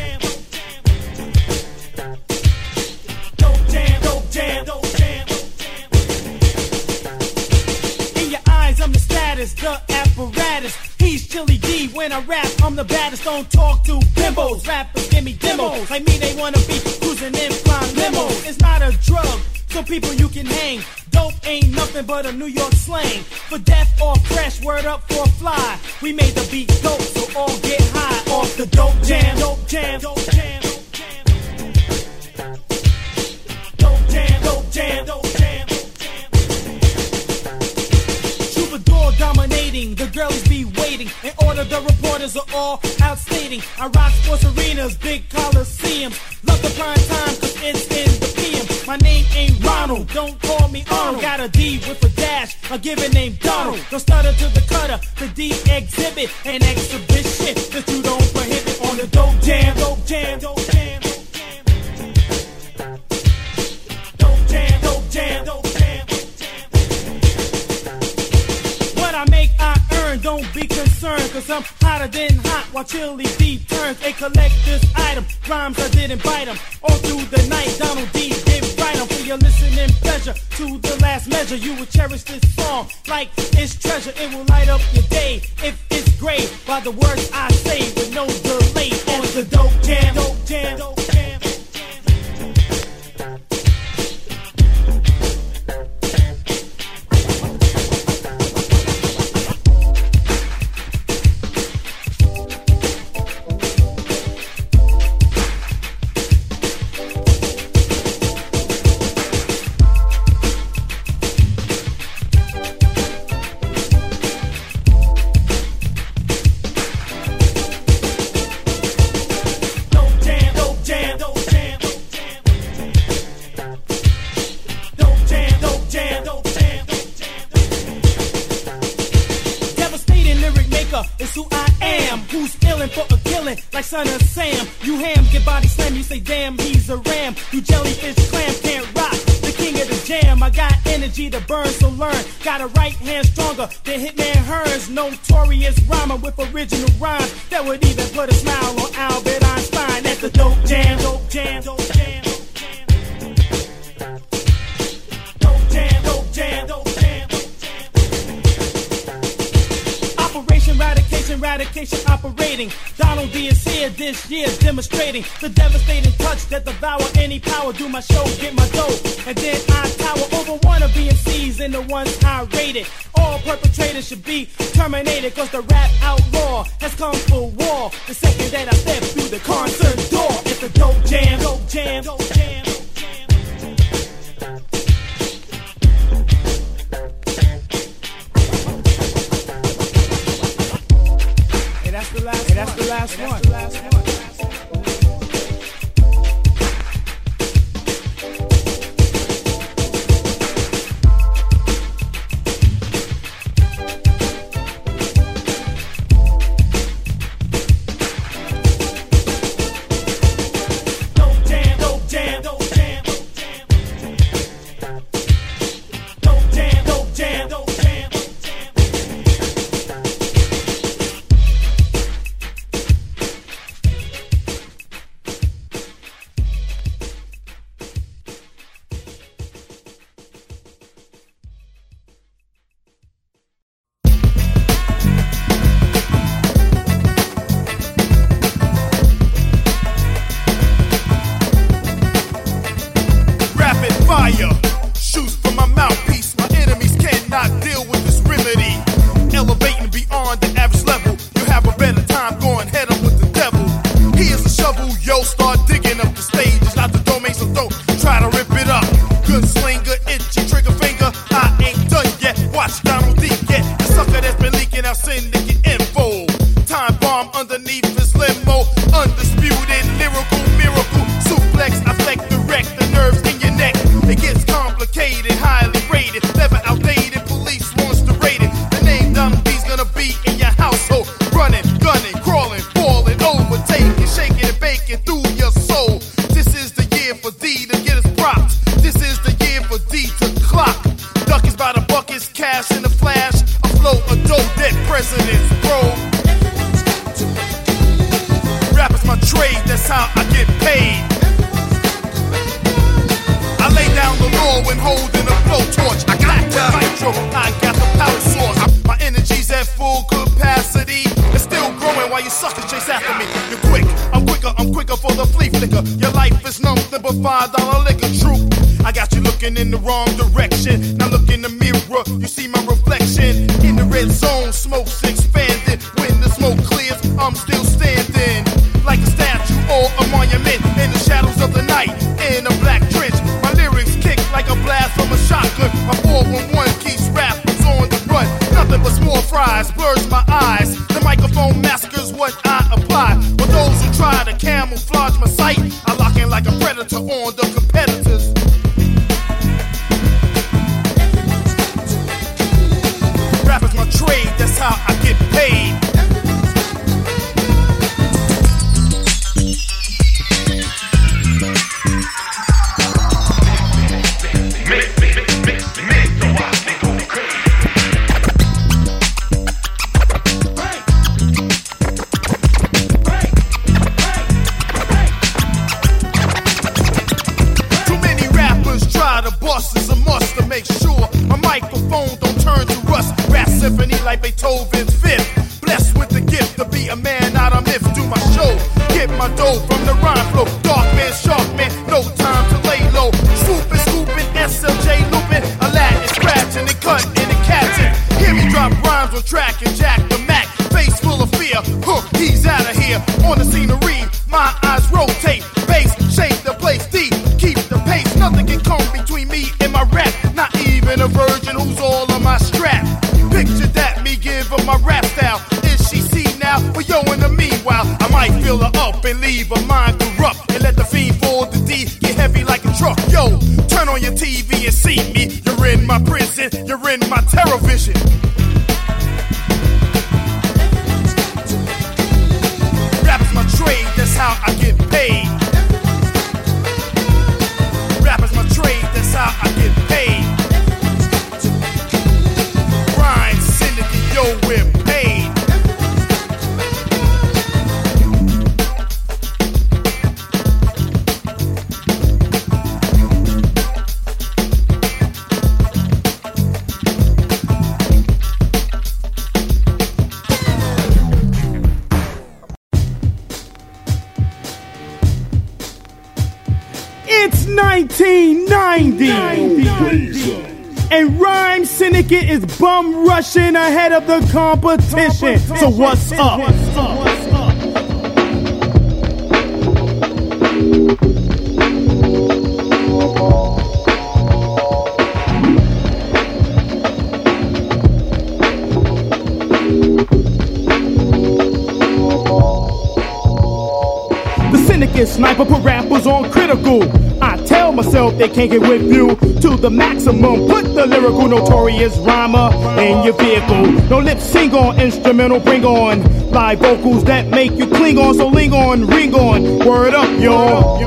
The apparatus, he's Chili D. When I rap, I'm the baddest. Don't talk to bimbos. Rappers give me demos. Like me, they wanna be cruising in flying limos. It's not a drug, so people you can hang. Dope ain't nothing but a New York slang for death or fresh. Word up for a fly. We made the beat dope, so all get high off the dope jam. Dope jam. Dope jam. Dope jam. Dope jam. Dope jam. Dominating, the girlies be waiting. In order, the reporters are all outstating. I rock sports arenas, big coliseums. Love the prime time, cause it's in the PM. My name ain't Ronald, don't call me Arnold. Got a D with a dash, I'll give a name Donald. Don't stutter to the cutter, the D exhibit. An exhibition that you don't prohibit on the dope jam, dope jam, dope jam. Dope jam, dope jam, dope jam. Don't be concerned, cause I'm hotter than hot while Chili D turns a collector's item. Rhymes I didn't bite them. All through the night, Donald D did write them. For your listening pleasure, to the last measure, you will cherish this song like it's treasure. It will light up your day if it's great by the words I say with no delay. On the dope jam, dope jam, dope jam. Son of Sam, you ham, get body slam, you say damn, he's a ram, you jellyfish clam, can't rock, the king of the jam, I got energy to burn, so learn, got a right hand stronger than Hitman Hearns, notorious rhymer with original rhymes, that would even put a smile on Albert Einstein, at the dope jam, dope jam, dope jam, dope jam, dope jam, dope jam, Operation Radication, Radication operating, Donald D is here this year demonstrating the devastating touch that devour any power. Do my show, get my dough, and then I tower over wannabe MCs and the ones I rated. All perpetrators should be terminated, cause the rap outlaw has come for war. The second that I step through the concert door, it's a dope jam, dope jam, dope jam. That's the last one. That's the last one. Dope jam, dope jam, dope. ball and holding a blowtorch. I got the nitro, I got the power source. My energy's at full capacity. It's still growing while you suckers chase after me. You're quick, I'm quicker for the flea flicker. Your life is numb, number $5 liquor. True, I got you looking in the wrong direction. Now look in the mirror, you see my reflection. In the red zone, smoke's expanding. When the smoke clears, I'm still standing like a statue or a monument in the shadows of the night. In a black trench, my lyrics kick like a blast from a shotgun. My 411 keeps rappers on the run. Nothing but small fries blurs my eyes. The microphone massacres what I apply. For those who try to camouflage my sight, I lock in like a predator on the competitors. Rap is my trade, that's how I get paid. Beethoven's fifth, blessed with the gift to be a man, not a myth. Do my show, get my dough from the rhyme flow. Dark man, shark man, no time to lay low. Swooping, scooping, SLJ looping, Aladdin scratching and cutting and catching. Hear me drop rhymes on track and jack the Mac. Face full of fear, hook, he's out of here. On the scenery, my eyes rotate. Bass, shake the place deep, keep the pace. Nothing can come between me and my rap. Not even a virgin who's all on my strap. Picture that, me giving my rap style. Is she see now? But yo, in the meanwhile, I might fill her up and leave her mind corrupt and let the fiend for the D get heavy like a truck. Yo, turn on your TV and see me. You're in my prison, you're in my terror vision. Rap is my trade, that's how I get paid. Rap is my trade, that's how I get paid. Yo, we're paid. It's 1990. And Rhyme Syndicate is bum rushing ahead of the competition. So what's up? The Syndicate sniper put rappers on critical. I tell myself they can't get with you to the maximum. Put the lyrical notorious rhymer in your vehicle. No lip sync on instrumental, bring on live vocals that make you cling on. So ling on, ring on, word up, y'all.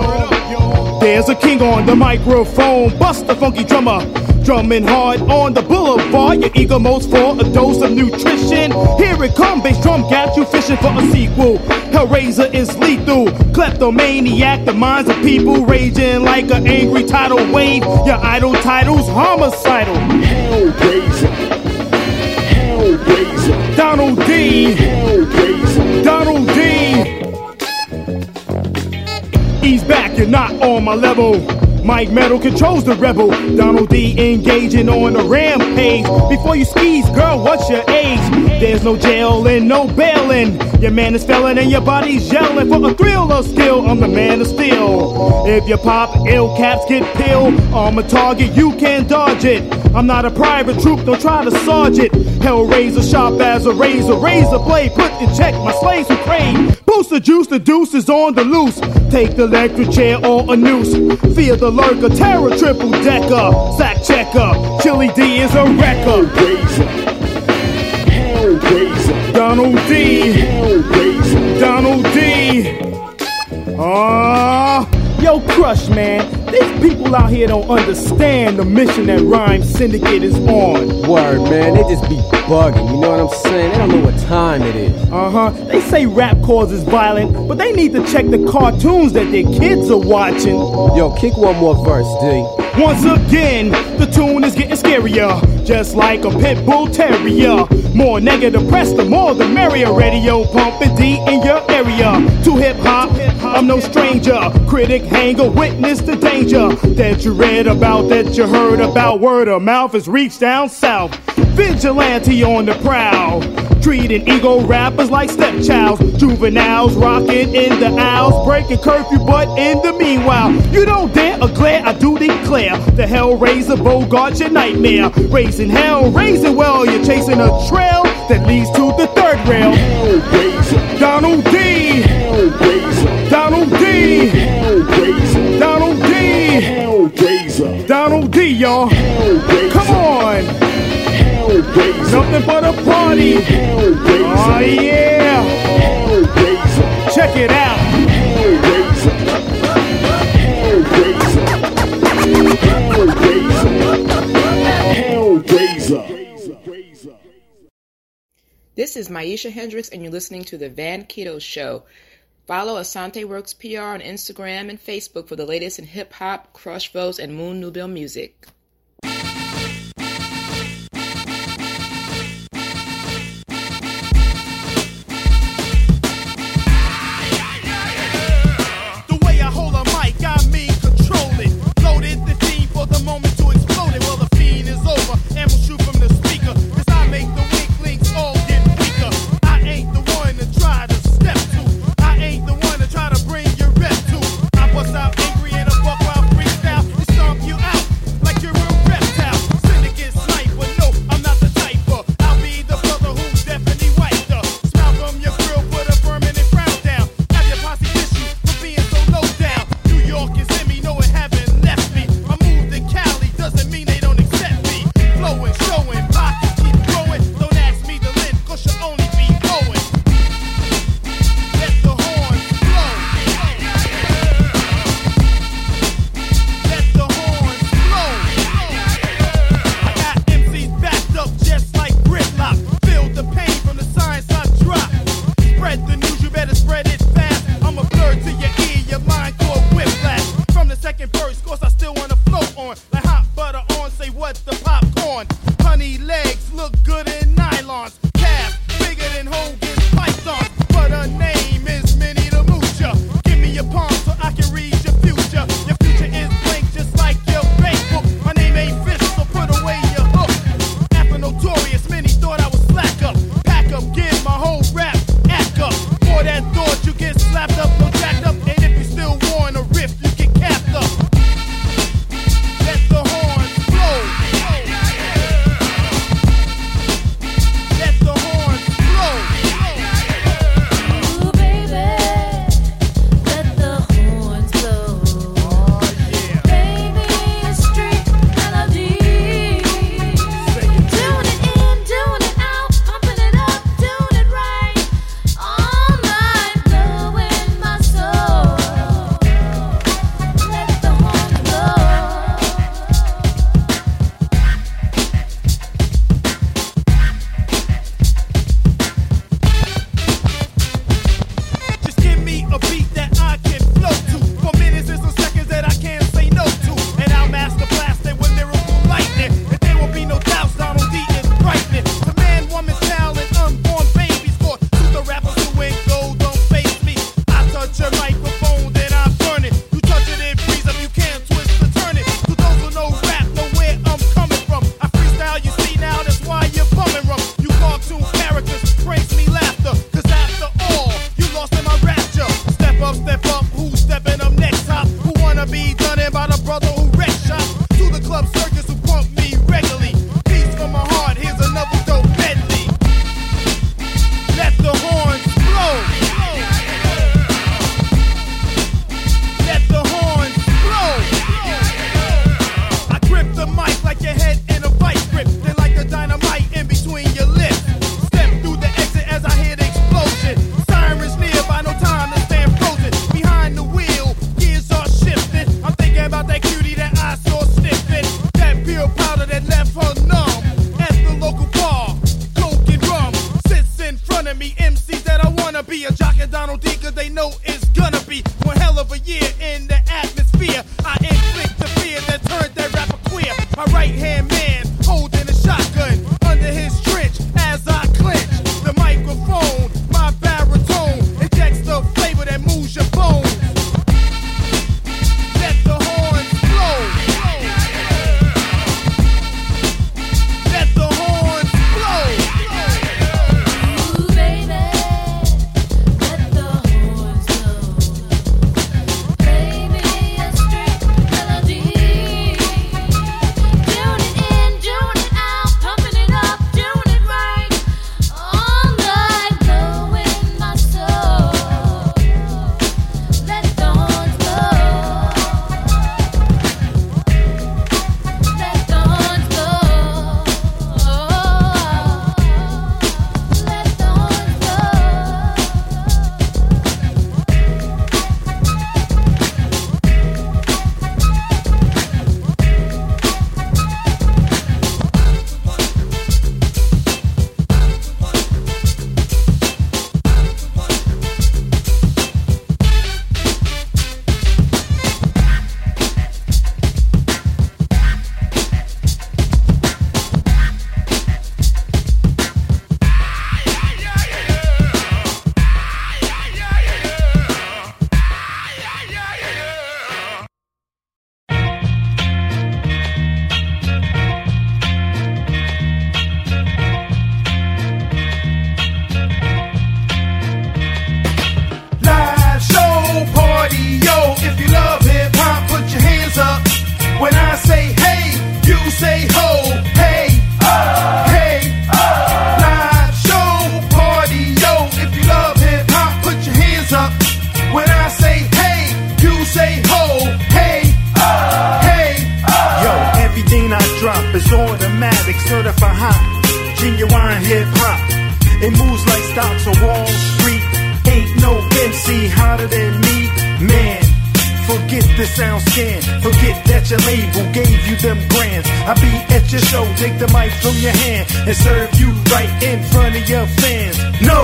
There's a king on the microphone, bust the funky drummer. Drumming hard on the boulevard, your eager most for a dose of nutrition. Here it comes, bass drum got you fishing for a sequel. Hellraiser is lethal, kleptomaniac, the minds of people raging like an angry tidal wave. Your idol title's homicidal. Hellraiser, Hellraiser, Donald D, Hellraiser, Donald D. Ease back, you're not on my level. Mike Metal controls the rebel. Donald D engaging on a rampage. Before you skis, girl, what's your age? There's no jail and no bailing. Your man is failing and your body's yelling. For a thrill of skill, I'm the man of steel. If you pop, ill caps get peeled. I'm a target, you can't dodge it. I'm not a private troop, don't try to sarge it. Hellraiser, sharp as a razor. Razor blade, put in check my slaves who crave. Boost the juice, the deuce is on the loose. Take the electric chair or a noose. Fear the lurker, terror triple decker. Sack checker, Chili D is a wrecker. Hellraiser, Hellraiser, Donald D, Hellraiser, Donald D. Yo, Crush, man. These people out here don't understand the mission that Rhyme Syndicate is on. Word, man. They just be bugging. You know what I'm saying? They don't know what time it is. They say rap causes violence, but they need to check the cartoons that their kids are watching. Yo, kick one more verse, D. Once again, the tune is getting scarier, just like a pit bull terrier. More negative press, the more the merrier. Radio pumping D in your area. To hip hop, I'm no stranger. Critic, hanger, witness the danger that you read about, that you heard about. Word of mouth is reached down south. Vigilante on the prowl, treating ego rappers like stepchilds. Juveniles rocking in the aisles, breaking curfew, but in the meanwhile, you don't dare or glare. I do declare the Hellraiser Bogart your nightmare. Raising hell, raising well, you're chasing a trail that leads to the third rail. Hellraiser, Donald D. Hellraiser, Donald D. Hellraiser, Donald D. Hellraiser, Donald D. Y'all, Hellraiser. Come on. Hellraiser. Nothing but a party. Hellraiser. Oh yeah. Hellraiser. Check it out. Hellraiser. Hellraiser. Hellraiser. Hellraiser. This is Myesha Hendricks, and you're listening to The Van Keto Show. Follow Asante Works PR on Instagram and Facebook for the latest in hip-hop, crush votes, and Moon Nubile music. certified hot, genuine hip hop. It moves like stocks on Wall Street. Ain't no MC hotter than me, man. Forget the sound scan, forget that your label gave you them brands. I be at your show, take the mic from your hand and serve you right in front of your fans. No,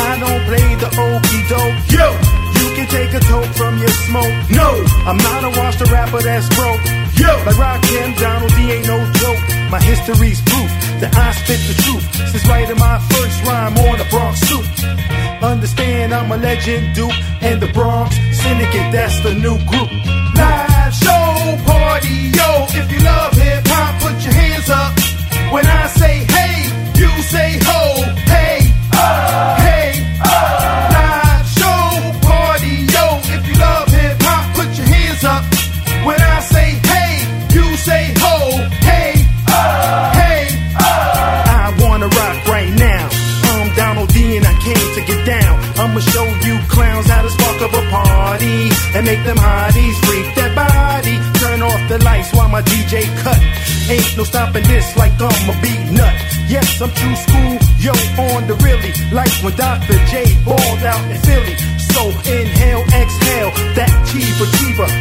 I don't play the okie doke. Yo, you can take a toke from your smoke. No, I'm not a washed rapper that's broke. Yo, like Rakim Donald, he ain't no joke. My history's proof that I spit the truth since writing my first rhyme on a Bronx suit. Understand I'm a legend, Duke, and the Bronx Syndicate, that's the new group. Live show party, yo, if you love hip-hop, put your hands up. When I say hey, you say ho, hey, hey. Live show party, yo, if you love hip-hop, put your hands up. When I say hey, you say ho, hey, hey. I wanna rock right now. I'm Donald D and I came to get down. I'ma show you clowns how to spark up a party and make them hotties freak their body. Turn off the lights while my DJ cut. Ain't no stopping this like I'm a beatnut. Yes, I'm true school, yo, on the really, like when Dr. J balled out in Philly. So inhale, exhale, that Chiba.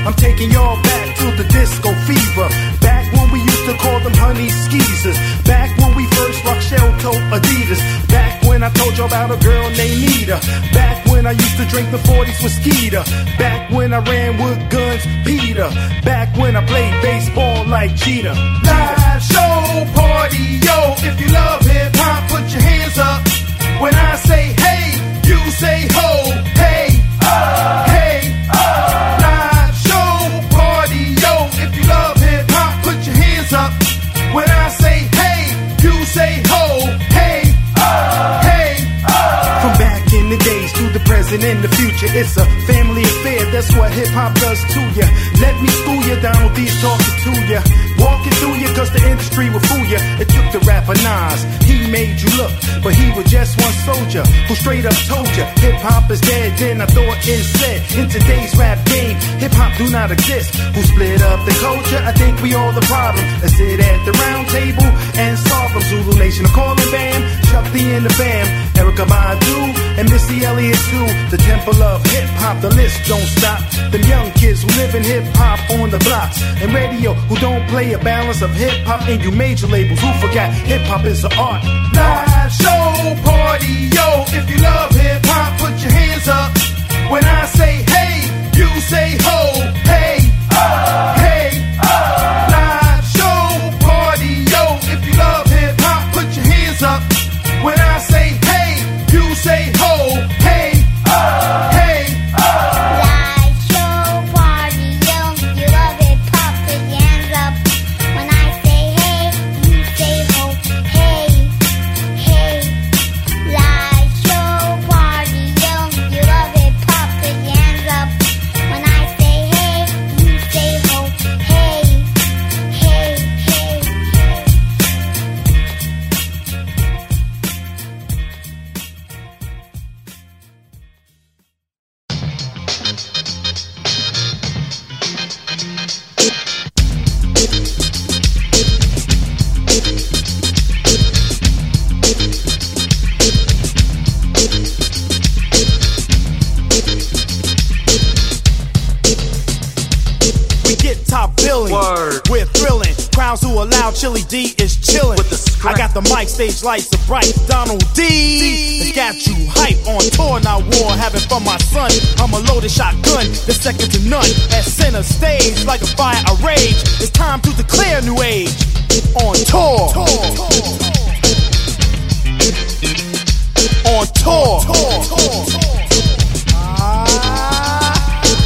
I'm taking y'all back to the disco fever. Back when we used to call them honey skeezers. Back when we first rocked shell-toe Adidas. Back when I told y'all about a girl named Nita. Back when I used to drink the 40s with Skeeter. Back when I ran with guns, Peter. Back when I played baseball like Cheetah. Live show party, yo, if you love hip-hop, put your hands up. When I say hey, you say ho, hey, hey. Live show party, yo, if you love hip-hop, put your hands up. When I say hey, you say ho, hey, hey. From back in the days to the present and the future, it's a family affair, that's what hip-hop does to ya. Let me school ya, Donald D's talking to ya. Walking through ya, cause the industry will fool ya. It took the rapper Nas, he made you look, but he was just one soldier who straight up told ya hip-hop is dead, then I thought it said. In today's rap game, hip-hop do not exist. Who split up the culture? I think we all the problem. Let's sit at the round table and solve them. Zulu Nation, I'm calling Bam, Chuck D and the Bam, Erykah Badu and Missy Elliott too. The temple of hip-hop, the list don't stop. Them young kids who live in hip-hop on the blocks and radio who don't play a balance of hip-hop and you major labels who forgot hip-hop is an art. Live show party, yo, if you love hip-hop, put your hands up. When I say hey, you say ho, hey, hey. Live show party, yo, if you love hip-hop, put your hands up. When I say hey, you say ho, hey, hey. Chili D is chillin'. I got the mic, stage lights are bright. Donald D has got you hype. On tour, not war, having fun, my son. I'm a loaded shotgun, the second to none. At center stage, like a fire, I rage. It's time to declare new age. On tour, on tour,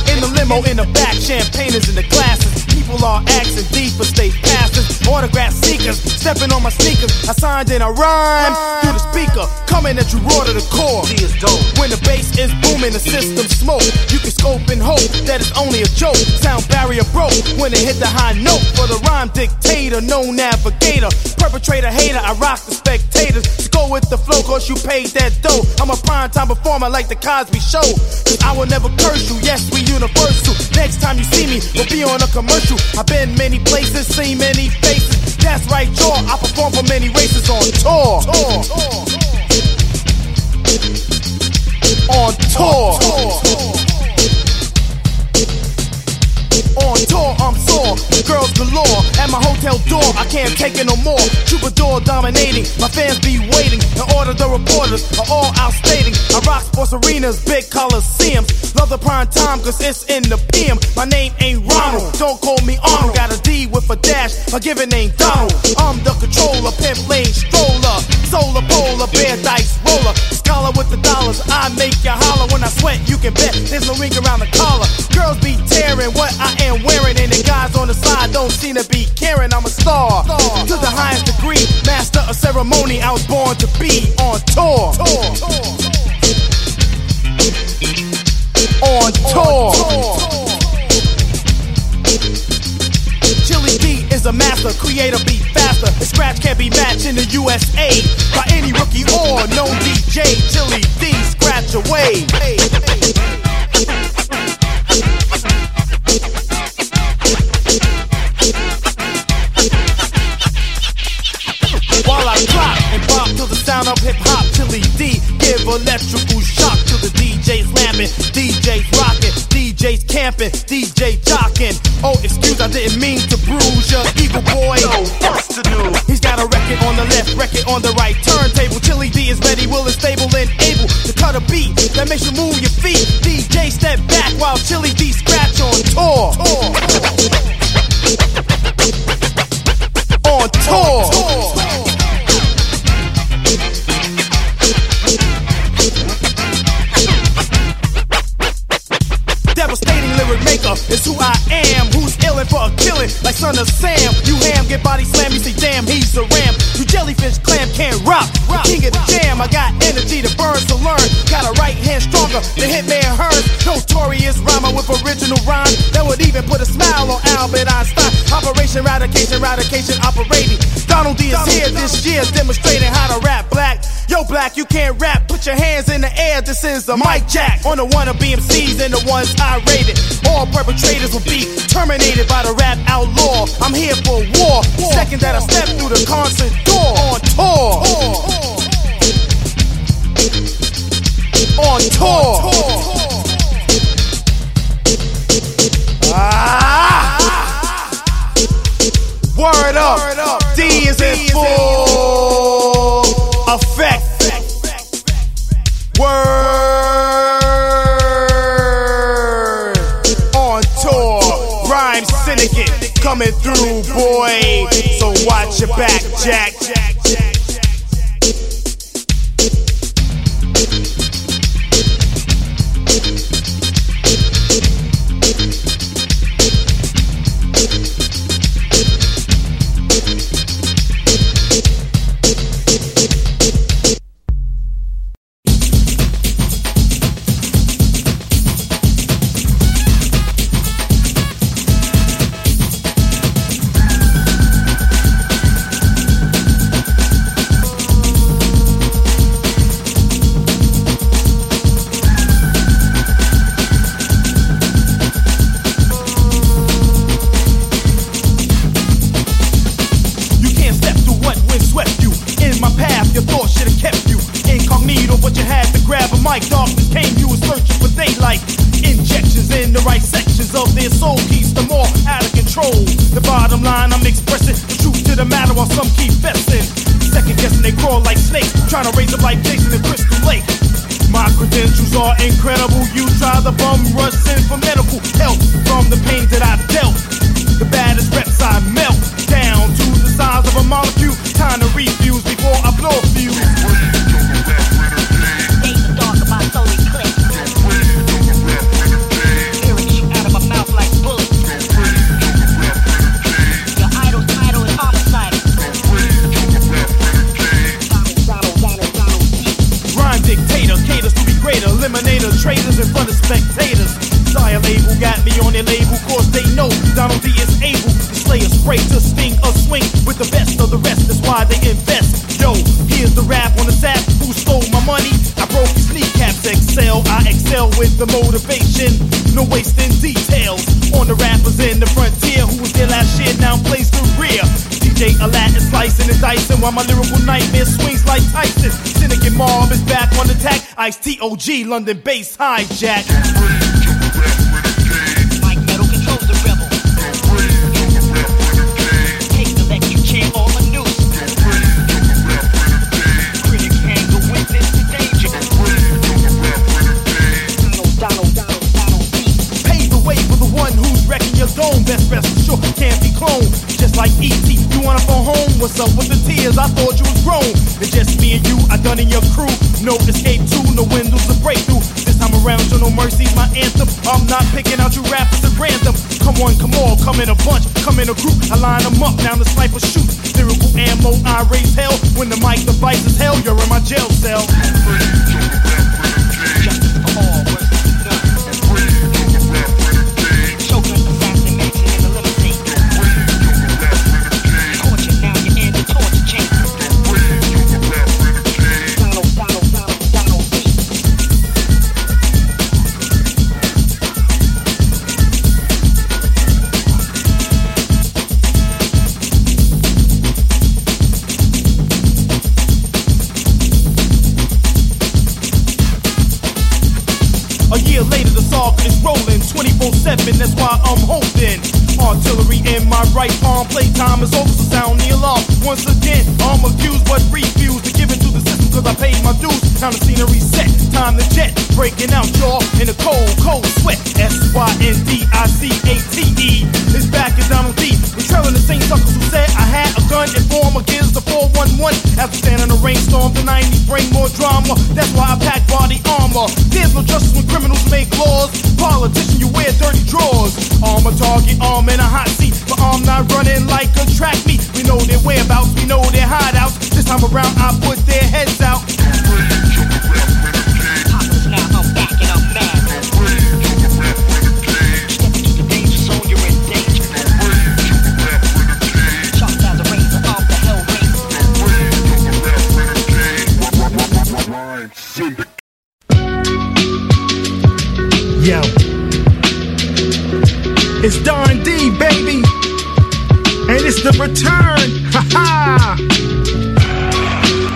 in the limo, in the back, champagne is in the glasses. People are asking D for state passes, autograph seekers, stepping on my sneakers. I signed in a rhyme through the speaker, coming at you raw to the core. D is dope. When the bass is booming, the system smoke. You can scope and hope that it's only a joke. Sound barrier broke when it hit the high note. For the rhyme dictator, no navigator, perpetrator, hater. I rock the spectators. Just go with the flow, cause you paid that dough. I'm a prime-time performer like the Cosby Show. Cause I will never curse you. Yes, we universal. Next time you see me, we'll be on a commercial. I've been many places, seen many faces. That's right, y'all, I perform for many races on tour. On tour. On tour, I'm sore. Girls galore at my hotel door. I can't take it no more. Troubadour dominating. My fans be waiting. In order, the reporters are all outstating. I rock sports arenas, big coliseums. Love the prime time, cause it's in the PM. My name ain't Ronald. Don't call me Arnold. Got a D with a dash. My given name Donald. I'm the controller, pimp lane stroller. Solar polar, bear dice roller. Scholar with the dollars. I make you holler. When I sweat, you can bet there's no ring around the collar. Girls be tearing what I am wearing, and the guys on the side don't seem to be caring. I'm a star to the highest degree, master of ceremony. I was born to be on tour. On tour. Chili D is a master, creator be faster. The scratch can't be matched in the USA by any rookie or known DJ. Chili D, scratch away. While I rock and bop to the sound of hip-hop, Chili D give electrical shock to the DJs lamming, DJs rocking, DJs camping, DJ jocking. Oh, excuse, I didn't mean to bruise your evil boy. So what's to do? He's got a record on the left, record on the right turntable. Chili D is ready, willing, stable, and able to cut a beat that makes you move your feet. DJ step back while Chili D scratch on tour. On tour. Devastating lyric maker is who I am. Who's illin' for a killin' like Son of Sam. You ham, get body slam, you say damn, he's a ram. You jellyfish clam, can't rock. King of the jam, I got energy to burn, to learn. Got a right hand stronger than Hitman Hearn. Notorious rhymer with original rhyme that would even put a smile on Albert Einstein. Operation Radication operating. Donald D is here this year demonstrating how to rap black. Yo black, you can't rap, put your hands in the air, this is a mic jack. On the wannabe MCs and the ones I rated. All perpetrators will be terminated by the rap outlaw. I'm here for war, the second that I step through the concert door. On tour. On tour. Ah! Word up, D is in full effect. Word on tour, rhyme syndicate coming through, boy. So watch your back, Jack. Invest. Yo, here's the rap on the sap who stole my money. I broke his kneecaps, sell. I excel with the motivation, no wasting details on the rappers in the frontier who was there last year, now plays the rear. DJ Aladdin slicing and dicing while my lyrical nightmare swings like Tyson. Syndicate Mob is back on attack. Ice-T OG, London-based hijack. Like E.T., you wanna go home? What's up with the tears? I thought you was grown. It's just me and you, I done in your crew. No escape too, no windows to break through. This time around, show no mercy, my anthem. I'm not picking out you rappers at random. Come on, come all, come in a bunch, come in a group. I line them up, now the sniper shoots. Lyrical ammo, I raise hell. When the mic device is hell, you're in my jail cell. A year later, the SOG is rolling 24/7, that's why I'm holding artillery in my right arm. Playtime is over, so sound the alarm. Once again, I'm accused but refuse to give into the system, cause I paid my dues. Time to scenery set, time to jet. Breaking out, y'all, in a cold, cold sweat. SYNDICATE is back as Donald D. We're trailing the same suckers who said I had a gun. Inform against the 411. After standing in a rainstorm, the 90s bring more drama. That's why I pack body armor. There's no justice when criminals make laws. Politician, you wear dirty drawers. Arm a target, arm in a hot seat, but I'm not running like a track meet. We know their whereabouts, we know their hideouts. This time around, I put their heads out. It's Don D, baby, and it's the return, ha-ha!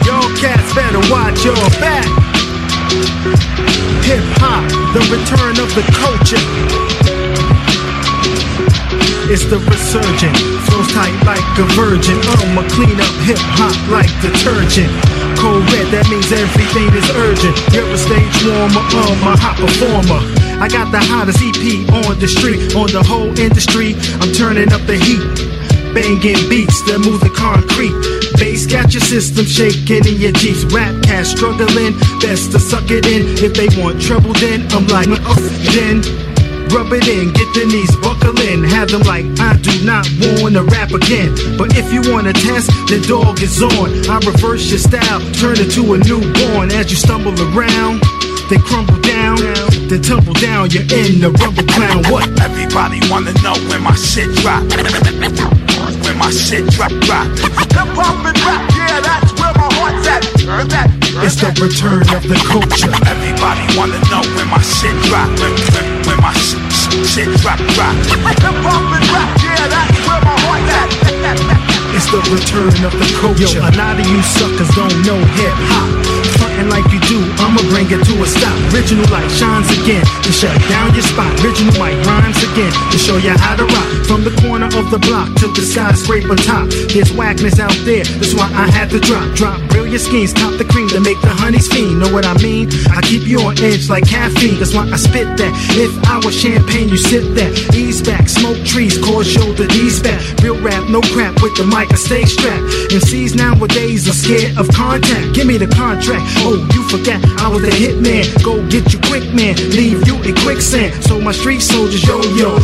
Y'all cats better watch your back. Hip-hop, the return of the culture. It's the resurgent, flows tight like a virgin. I'ma clean up hip-hop like detergent. Cold red, that means everything is urgent. You're a stage warmer, I'm a hot performer. I got the hottest EP on the street, on the whole industry. I'm turning up the heat, banging beats that move the concrete. Bass got your system shaking in your jeeps. Rap cats struggling, best to suck it in. If they want trouble, then I'm like, oh, then rub it in, get the knees buckle in. Have them like, I do not wanna rap again. But if you wanna test, the dog is on. I reverse your style, turn it to a newborn. As you stumble around, they crumble down, they tumble down, you're in the rubber clown. What? Everybody wanna know when my shit drop. When my shit drop. Hip hop and rap, yeah, that's where my heart's at. Heard that? It's the return of the culture. Everybody wanna know when my shit drop. When my shit drop. Hip hop and rap, yeah, that's where my heart's at. It's the return of the culture. Yo, a lot of you suckers don't know hip hop. And like you do, I'ma bring it to a stop. Original light shines again to shut down your spot. Original white rhymes again to show you how to rock. From the corner of the block to the skyscraper top, there's whackness out there, that's why I had to drop brilliant schemes, top the cream to make the honeys fiend. Know what I mean? I keep you on edge like caffeine, that's why I spit that. If I was champagne, you sip that. Ease back, smoke trees, core shoulder, knees back. Real rap, no crap, with the mic I stay strapped. MCs nowadays are scared of contact. Give me the contract. Oh, you forgot I was a hitman. Go get you quick, man. Leave you in quicksand. So my street soldiers, yo,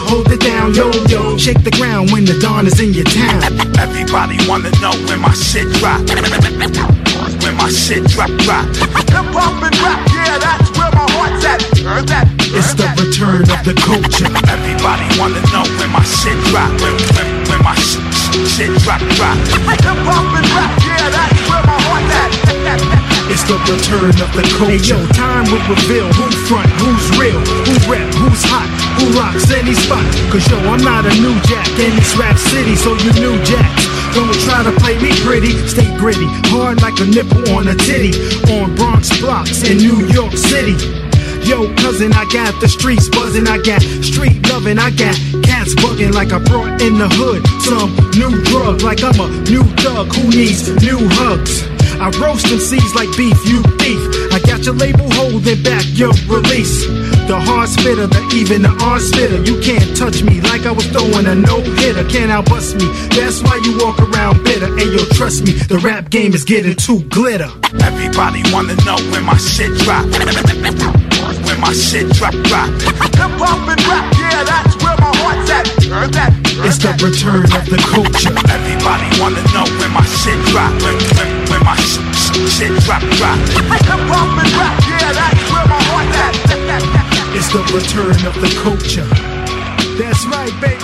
hold it down, yo. Shake the ground when the dawn is in your town. Everybody wanna know when my shit drop. When my shit drop. Hip hop and rap, yeah, that's where my heart's at. Heard that? It's the return of the culture. Everybody wanna know when my shit drop. When my shit drop. Hip hop and rap, yeah. It's the return of the culture. Hey yo, time will reveal who front, who's real, who rap, who's hot, who rocks any spot. Cause yo, I'm not a new jack, and it's Rap City, so you new jacks don't try to play me pretty. Stay gritty, hard like a nipple on a titty, on Bronx blocks in New York City. Yo, cousin, I got the streets buzzing, I got street loving, I got cats bugging like I brought in the hood some new drug, like I'm a new thug who needs new hugs. I roast them seeds like beef, you thief. I got your label holding back your release. The hard spitter, the even, the hard spitter. You can't touch me like I was throwing a no-hitter. Can't outbust me, that's why you walk around bitter. And yo, trust me, the rap game is getting too glitter. Everybody wanna know when my shit drop. When my shit drop. Hip-hop and rap, yeah, that's where my heart's at. Heard that? It's the return of the culture. Everybody wanna know when my shit drop. When my shit drop. Hip-hop and rap, yeah, that's where my heart's at. It's the return of the culture. That's right, baby.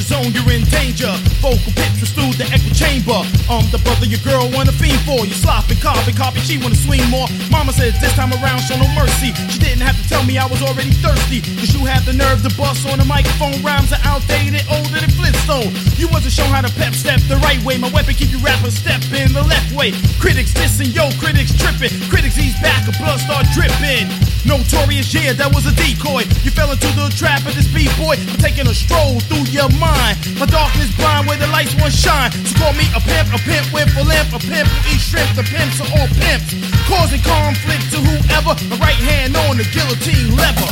Zone, you're in danger. Vocal pitch was through the echo chamber. I'm the brother your girl wanna fiend for. You sloppy, copy, she wanna swing more. Mama said this time around, show no mercy. She didn't have to tell me I was already thirsty. Cause you had the nerve to bust on the microphone. Rhymes are outdated, older than Flintstone. You wasn't shown how to pep step the right way. My weapon keep you rappers stepping the left way. Critics dissing, yo, critics tripping. Critics ease back, a blood start dripping. Notorious, yeah, that was a decoy. You fell into the trap of this b-boy. I'm taking a stroll through your mind. My darkness blind where the lights won't shine. So call me a pimp with a limp. A pimp who eats shrimp, the pimps are all pimps. Causing conflict to whoever. My right hand on the guillotine lever.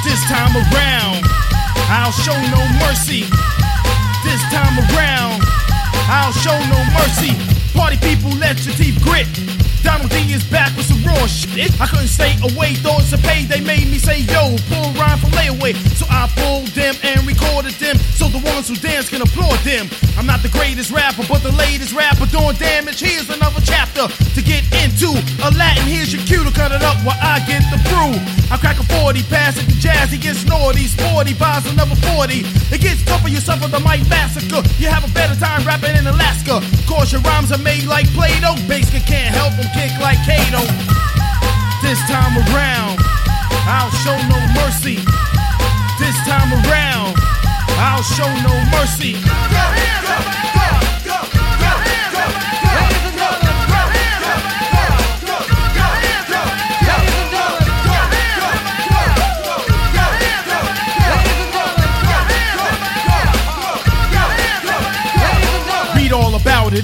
This time around, I'll show no mercy. This time around, I'll show no mercy. Party people, let your teeth grit. Donald D is back with some raw shit. I couldn't stay away, thoughts of pay. They made me say, yo, pull rhyme from layaway. So I pulled them and recorded them, so the ones who dance can applaud them. I'm not the greatest rapper, but the latest rapper doing damage. Here's another chapter to get into. Aladdin, here's your cue to cut it up while I get the brew. I crack a 40, pass it to Jazz, he gets naughty. Sporty buys another 40. It gets tougher, you suffer the mic massacre. You have a better time rapping in Alaska. Cause your rhymes are made like Play-Doh. Basically can't help them. Kick like Kato. This time around, I'll show no mercy. This time around, I'll show no mercy.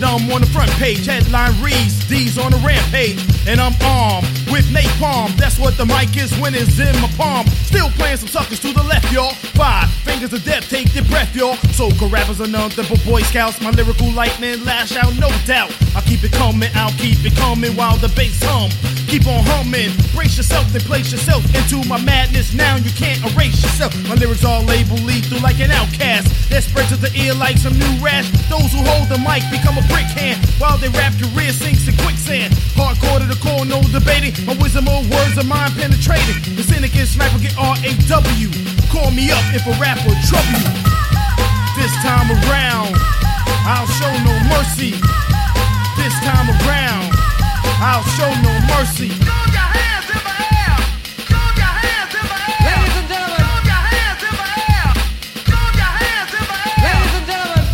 I'm on the front page, headline reads, D's on the rampage, and I'm armed with napalm. That's what the mic is when it's in my palm. Still playing some suckers to the left, y'all. 5 fingers of death, take their breath, y'all. Soca rappers are nothing but Boy Scouts. My lyrical lightning lash out, no doubt. I'll keep it coming, I'll keep it coming while the bass hum. Keep on humming, brace yourself and place yourself into my madness. Now you can't erase yourself. My lyrics all labeled lethal like an outcast. That spreads to the ear like some new rash. Those who hold the mic become a brick hand while their rap career sinks in quicksand. Hardcore to the core, no debating. My wisdom or words of mine penetrating. The cynic and sniper get R-A-W. Call me up if a rapper trouble you. This time around, I'll show no mercy. This time around, I'll show no mercy. Throw your hands in my air. Throw your hands in my air. Ladies and gentlemen. Throw your hands in my air. Throw your hands in my air. Ladies and gentlemen.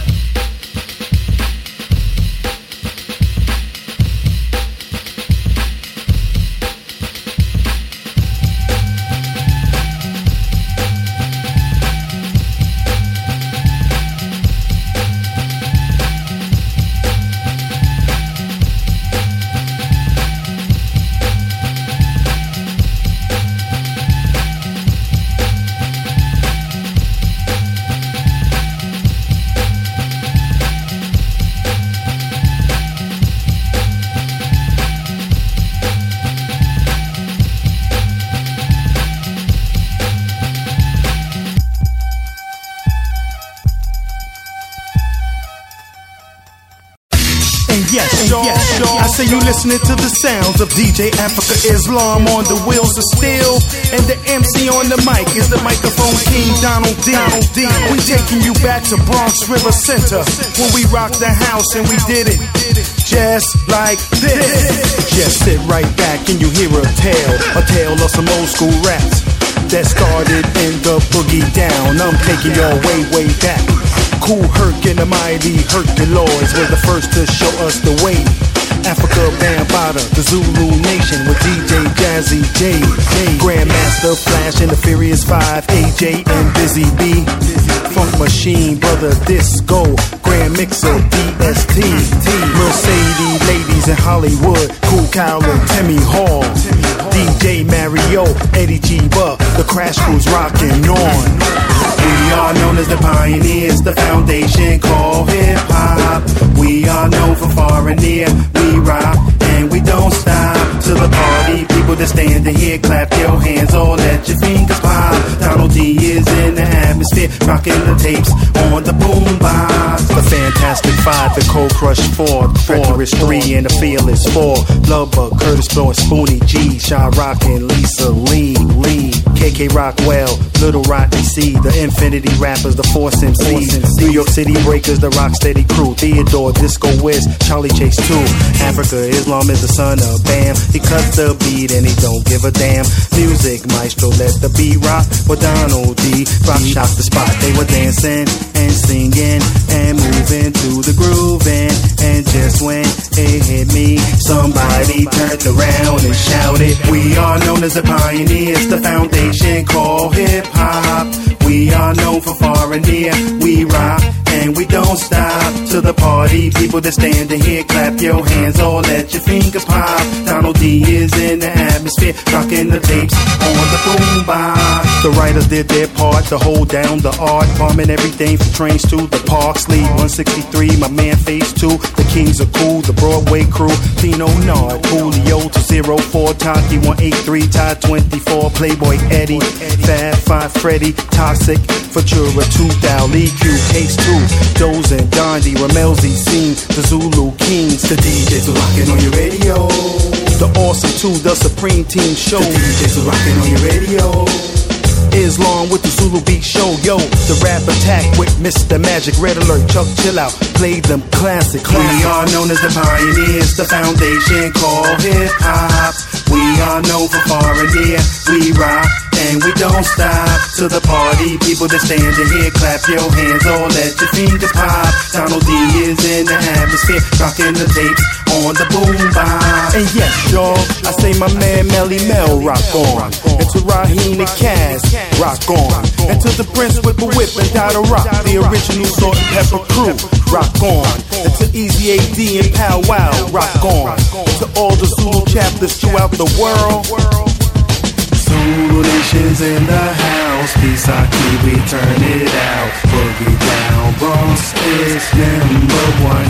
I say you listening to the sounds of DJ Africa Islam on the wheels of steel, and the MC on the mic is the microphone king Donald D. We taking you back to Bronx River Center when we rocked the house and we did it just like this. Just sit right back and you hear a tale of some old school raps that started in the boogie down. I'm taking y'all way, way back. Kool Herc and the mighty Herculoids were the first to show us the way. Africa Bambaataa, the Zulu Nation with DJ Jazzy J, Grandmaster Flash and the Furious Five, AJ and Busy B, Funk Machine, Brother Disco, Grand Mixer, DST, Mercedes Ladies in Hollywood, Cool Kyle and Timmy Hall, DJ Mario, Eddie G Buck, the Crash Crew's rockin' on. We are known as the pioneers, the foundation called hip hop. We are known for far and near. We rock and we don't stop. To the party, people that stand here, clap your hands or let your fingers pop. Donald D is in the atmosphere, rocking the tapes on the boombox. The Fantastic Five, the Cold Crush Four, Treacherous Three, and the Fearless Four. Lovebug, Curtis Blow, and Spoonie G, Shy Rock, and Lisa Lee, KK Rockwell, Little Rodney C, the Infinity Rappers, the Force MCs, New York City Breakers, the Rocksteady Crew, Theodore, Disco Wiz, Charlie Chase 2. Africa Islam is the son of Bam. He cuts the beat and he don't give a damn. Music maestro, let the beat rock with Donald D. Rock shot the spot. They were dancing and singing and moving to the grooving. And just when it hit me, somebody turned around and shouted. We are known as the pioneers, the foundation called hip hop. We are known for far and near. We rock and we don't stop. To the party, people that stand here, clap your hands or let your fingers pop. Donald D is in the atmosphere, rocking the tapes on the boombox. The writers did their part to hold down the art, farming everything from trains to the parks. Lead 163, my man Phase 2. The Kings are cool, the Broadway crew. Tino Nard, Julio to 04, Taki 183, Ty 24, Playboy Eddie, Fab 5 Freddy, Toxic, Futura 2000, EQ, Case 2, Doze and Dondi, Ramel Z Scene, the Zulu Kings, the DJs are rocking on your radio. The Awesome 2, the Supreme Team Show, the DJs are rocking on your radio. Islam with the Zulu Beat Show, yo. The Rap Attack with Mr. Magic, Red Alert, Chuck Chill Out, played them classics. We are known as the pioneers, the foundation called hip hop. We are known for far and near. We rock and we don't stop. To the party, people that stand here, clap your hands or let your fingers pop. Donald D is in the atmosphere, rocking the tapes on the boombox. And yes, y'all, I say my man Melly Mel rock on, and to Raheem and Cass rock on, and to the Prince with a whip and Dada Rock, the original Salt and Pepper crew rock on, and to Easy AD and Pow Wow rock on, and to all the Zulu chapters throughout the world. Zulu Nation's in the house, peace I keep, we turn it out. Boogie down, Bronx is number 1.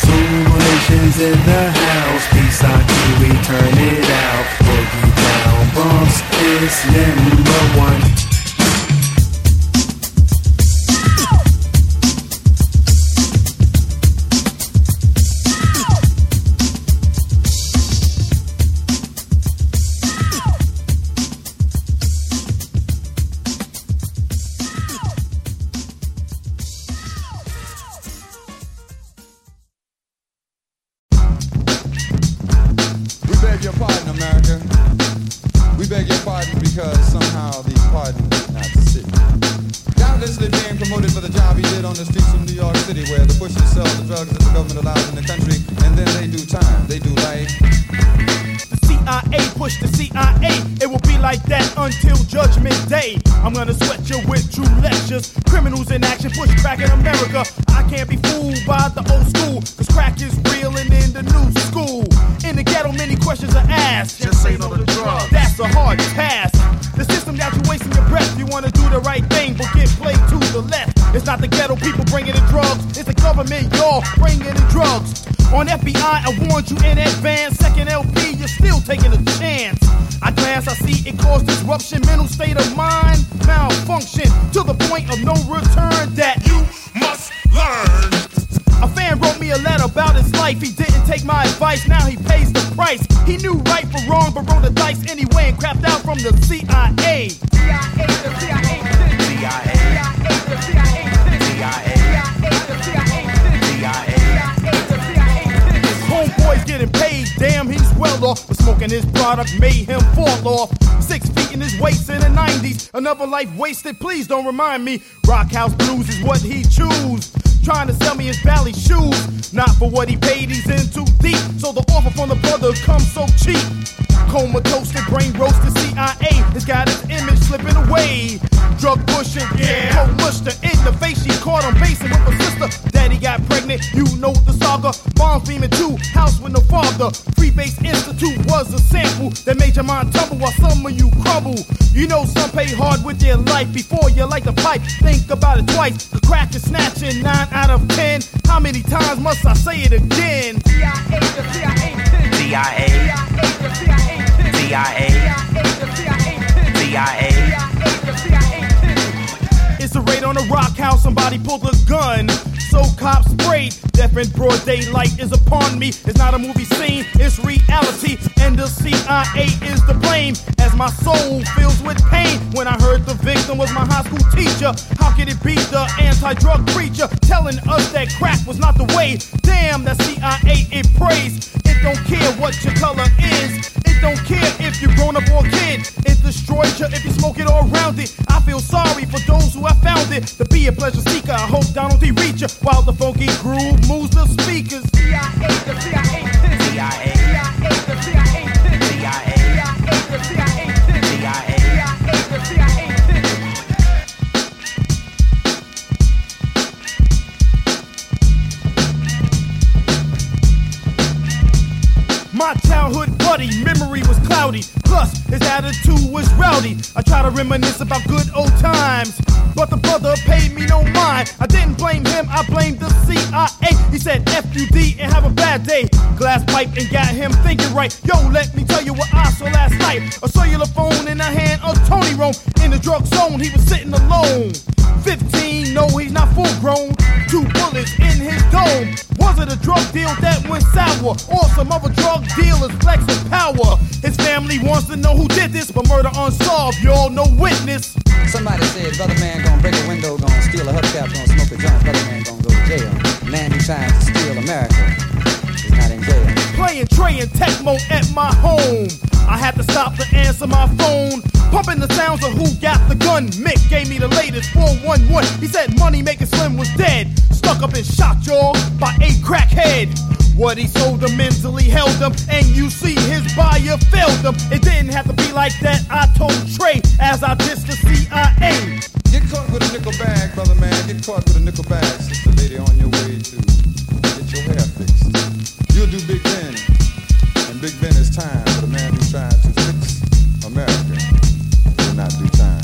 Zulu Nation's in the house, peace I keep, we turn it out. Boogie down, Bronx is number 1. my advice, now he pays the price. He knew right for wrong, but rolled the dice anyway and crapped out from the CIA. His homeboy's getting paid, damn, he's well off. But smoking his product made him fall off. 6 feet in his waist in the 90s. Another life wasted, please don't remind me. Rockhouse blues is what he choose. Trying to sell me his Valley shoes, not for what he paid, he's in too deep. So the offer from the brother comes so cheap. Comatose, the brain roasted CIA has got his image slipping away. Drug pushing, yeah, cold muster in the face. She caught him basing with her sister. Daddy got pregnant, you know the saga. Mom beaming too, house with no father. Freebase Institute was a sample that made your mind tumble while some of you crumble. You know some pay hard with their life before you light the pipe. Think about it twice. The crack is snatching 9 out of 10. How many times must I say it again? CIA, the CIA, CIA, the CIA, CIA, the CIA, the CIA. It's a raid on a rock house. Somebody pulled a gun, so cops sprayed. Death in broad daylight is upon me. It's not a movie scene, it's reality, and the CIA is to blame. As my soul fills with pain when I heard the victim was my high school teacher. How could it be the anti-drug preacher telling us that crack was not the way? Damn, that CIA, it prays. It don't care what your color is. It don't care if you're grown up or kid. It destroys you if you smoke it all around it. I feel sorry for those who have found it to be a pleasure seeker. I hope Donald D. reach you while the funky groove moves the speakers. CIA, the CIA, the CIA, the CIA, the CIA, the CIA, the CIA, the CIA. My childhood buddy, memory was cloudy, plus his attitude was rowdy. I try to reminisce about good old times, but the brother paid me no mind. I didn't blame him, I blamed the CIA. He said FUD and have a bad day. Glass pipe and got him thinking right. Yo, let me tell you what I saw last night. A cellular phone in the hand of Tony Rome. In the drug zone, he was sitting alone. 15, no, he's not full grown. 2 bullets in his dome. Was it a drug deal that went sour, or some other drug dealer's flex of power? His family wants to know who did this, but murder unsolved, y'all no witness. Somebody said, brother man gonna break a window, gonna steal a hubcap, gonna smoke a joint, brother man gonna go to jail. Man who tries to steal America is not in jail. Playing Trey and Tecmo at my home. I had to stop to answer my phone. Pumping the sounds of Who Got the Gun. Mick gave me the latest 411. He said Money Maker Slim was dead. Stuck up and shot, y'all, by a crackhead. What he sold them mentally held them, and you see his buyer failed them. It didn't have to be like that, I told Trey, as I dissed the CIA. Get caught with a nickel bag, brother man. Get caught with a nickel bag, sister lady, on your way to get your hair fixed. You'll do Big Ben, and Big Ben is time for the man who tried to fix America. Will not do time.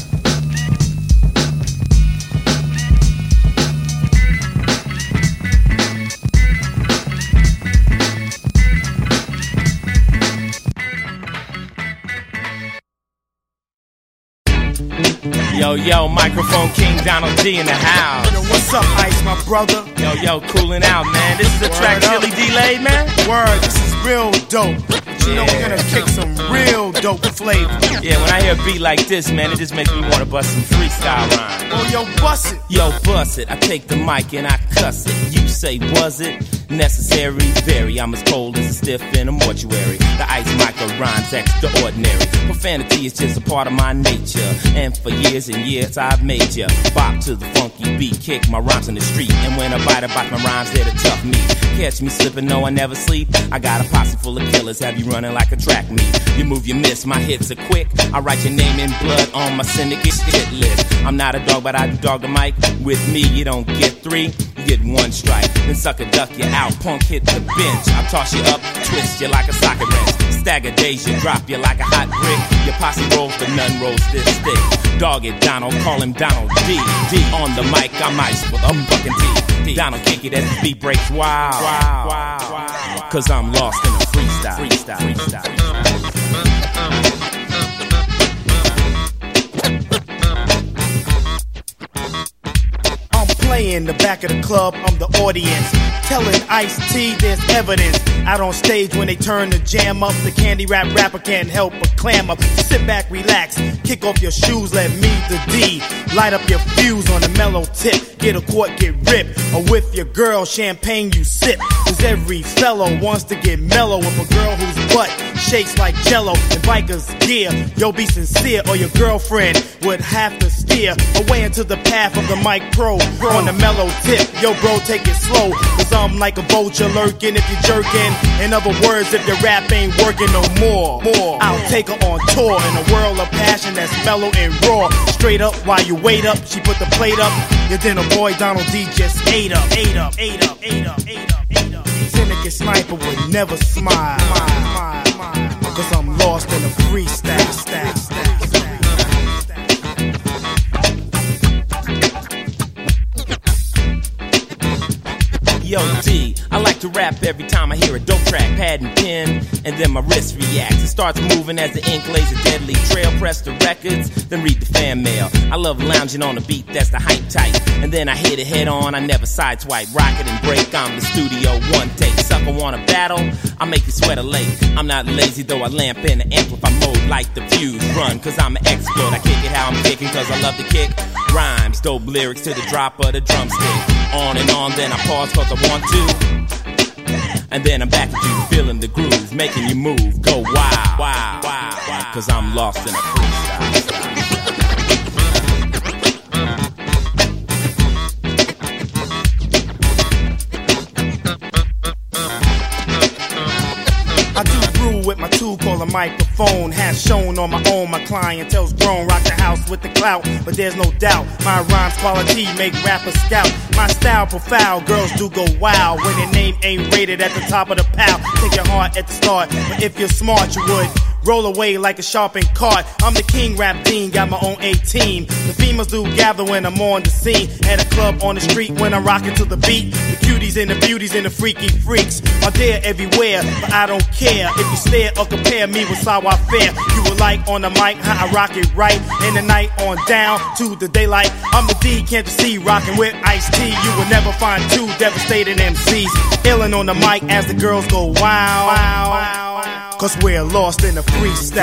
Yo, yo, microphone king Donald D in the house. Yo, what's up, Ice, my brother? Yo, yo, cooling out, man. This is the track Chili D-Lay, man. Word, this is real dope. You know we're gonna kick some real dope flavor. Yeah, when I hear a beat like this, man, it just makes me wanna bust some freestyle rhymes. Oh, yo, bust it. Yo, bust it. I take the mic and I cuss it. You say, was it necessary? Very. I'm as cold as a stiff in a mortuary. The ice micro rhymes extraordinary. Profanity is just a part of my nature, and for years and years I've made ya bop to the funky beat, kick my rhymes in the street. And when I bite about my rhymes, they're the tough meat. Catch me slipping, no, I never sleep. I got a posse full of killers, have you running like a track meet. You move, you miss, my hits are quick. I write your name in blood on my syndicate hit list. I'm not a dog, but I do dog the mic. With me, you don't get 3, you get 1 strike. Then sucker duck you out, punk hit the bench. I toss you up, twist you like a soccer wrench. Stagger days, you drop you like a hot brick. Your posse rolls, but none rolls this thick. Dog it, Donald, call him Donald D. D on the mic, I'm Ice with a fucking D. Donald kick it as the beat breaks wild. Cause I'm lost in a freestyle. play in the back of the club, I'm the audience. Telling Ice-T there's evidence. Out on stage when they turn the jam up, the candy rap rapper can't help but clam up. Sit back, relax, kick off your shoes, let me the D. Light up your fuse on a mellow tip. Get a quart, get ripped. Or with your girl, champagne you sip. Cause every fellow wants to get mellow with a girl whose butt shakes like jello. And bikers, yeah, yo, be sincere or your girlfriend would have to steer away into the path of the mic pro. On the mellow tip, yo, bro, take it slow. Cause I'm like a vulture lurking if you're jerking. In other words, if your rap ain't working no more. I'll take her on tour in a world of passion that's mellow and raw. Straight up while you wait up, she put the plate up. Your dinner boy Donald D just ate up. Cynic and sniper would never smile. Cause I'm lost in a freestyle. Yo, D, I like to rap every time I hear a dope track, pad and pen, and then my wrist reacts. It starts moving as the ink lays a deadly trail. Press the records, then read the fan mail. I love lounging on a beat that's the hype type, and then I hit it head on. I never sideswipe, rocket and break. I'm the studio one take sucker. Wanna battle? I make you sweat a lake. I'm not lazy though. I lamp in the amplify mode like the fuse. Run, cause I'm an expert. I kick it how I'm kicking, cause I love to kick rhymes, dope lyrics to the drop of the drumstick. On and on, then I pause cause I want to. And then I'm back at you, feeling the groove, making you move. Go wild, cause I'm lost in a freestyle. I do brew with my two, call a microphone. Has shown on my own, my clientele's grown. Rock the house with the clout, but there's no doubt my rhymes quality make rappers scout. My style profile, girls do go wild when their name ain't rated at the top of the pile. Take your heart at the start, but if you're smart, you would roll away like a sharpened card. I'm the king rap dean, got my own A-team. The females do gather when I'm on the scene. At a club on the street when I'm rocking to the beat. The cuties and the beauties and the freaky freaks are there everywhere, but I don't care. If you stare or compare me with how I fare, you will like on the mic how I rock it right. In the night on down to the daylight, I'm the D, can't you see, rocking with Ice-T. You will never find two devastating MCs illin' on the mic as the girls go wild. Cause we're lost in the freestyle.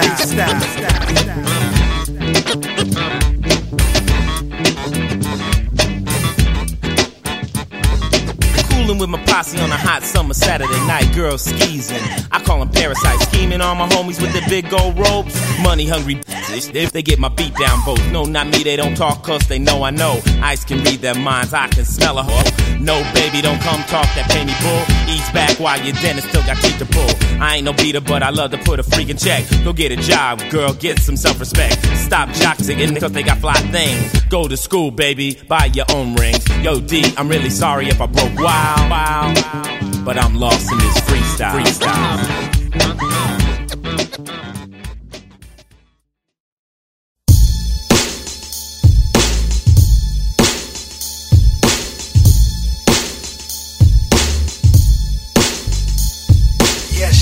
With my posse on a hot summer Saturday night, girls skeezing. I call them parasites, scheming on my homies with their big gold ropes. Money hungry bitches, if they get my beat down both. No, not me, they don't talk cause they know I know. Ice can read their minds, I can smell a hoe. No, baby, don't come talk that pay me bull. Ease back while your dentist still got teeth to pull. I ain't no beater, but I love to put a freaking check. Go get a job, girl, get some self-respect. Stop joxing cause they got fly things. Go to school, baby, buy your own rings. Yo, D, I'm really sorry if I broke wild. But I'm lost in this freestyle.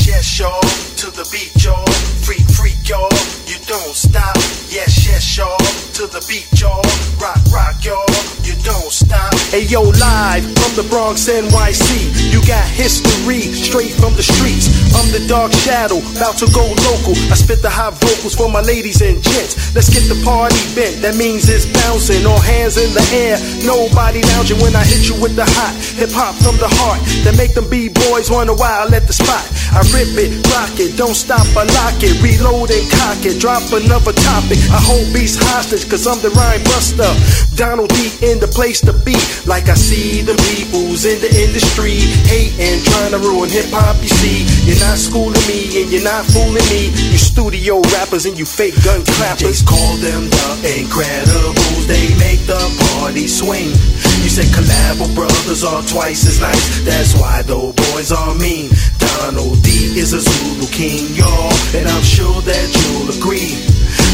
Yes, y'all, to the beat, y'all, freak, y'all, you don't stop. Yes, y'all, to the beat, y'all, rock, y'all, you don't stop. Hey, yo, live from the Bronx, NYC, you got history straight from the streets. I'm the Dark Shadow, about to go local. I spit the hot vocals for my ladies and gents. Let's get the party bent, that means it's bouncing, all hands in the air, nobody lounging. When I hit you with the hot hip-hop from the heart, that make them B-boys wonder why I let the spot. I rip it, rock it, don't stop, I lock it, reload and cock it, drop another topic. I hold beats hostage, cause I'm the rhyme buster. Donald D in the place to be. Like I see the peoples in the industry hating, trying to ruin hip hop, you see. You're not schooling me and you're not fooling me. You studio rappers and you fake gun clappers. DJs call them the Incredibles, they make the party swing. You said collabo brothers are twice as nice, that's why those boys are mean. Donald D is a Zulu king, y'all, and I'm sure that you'll agree.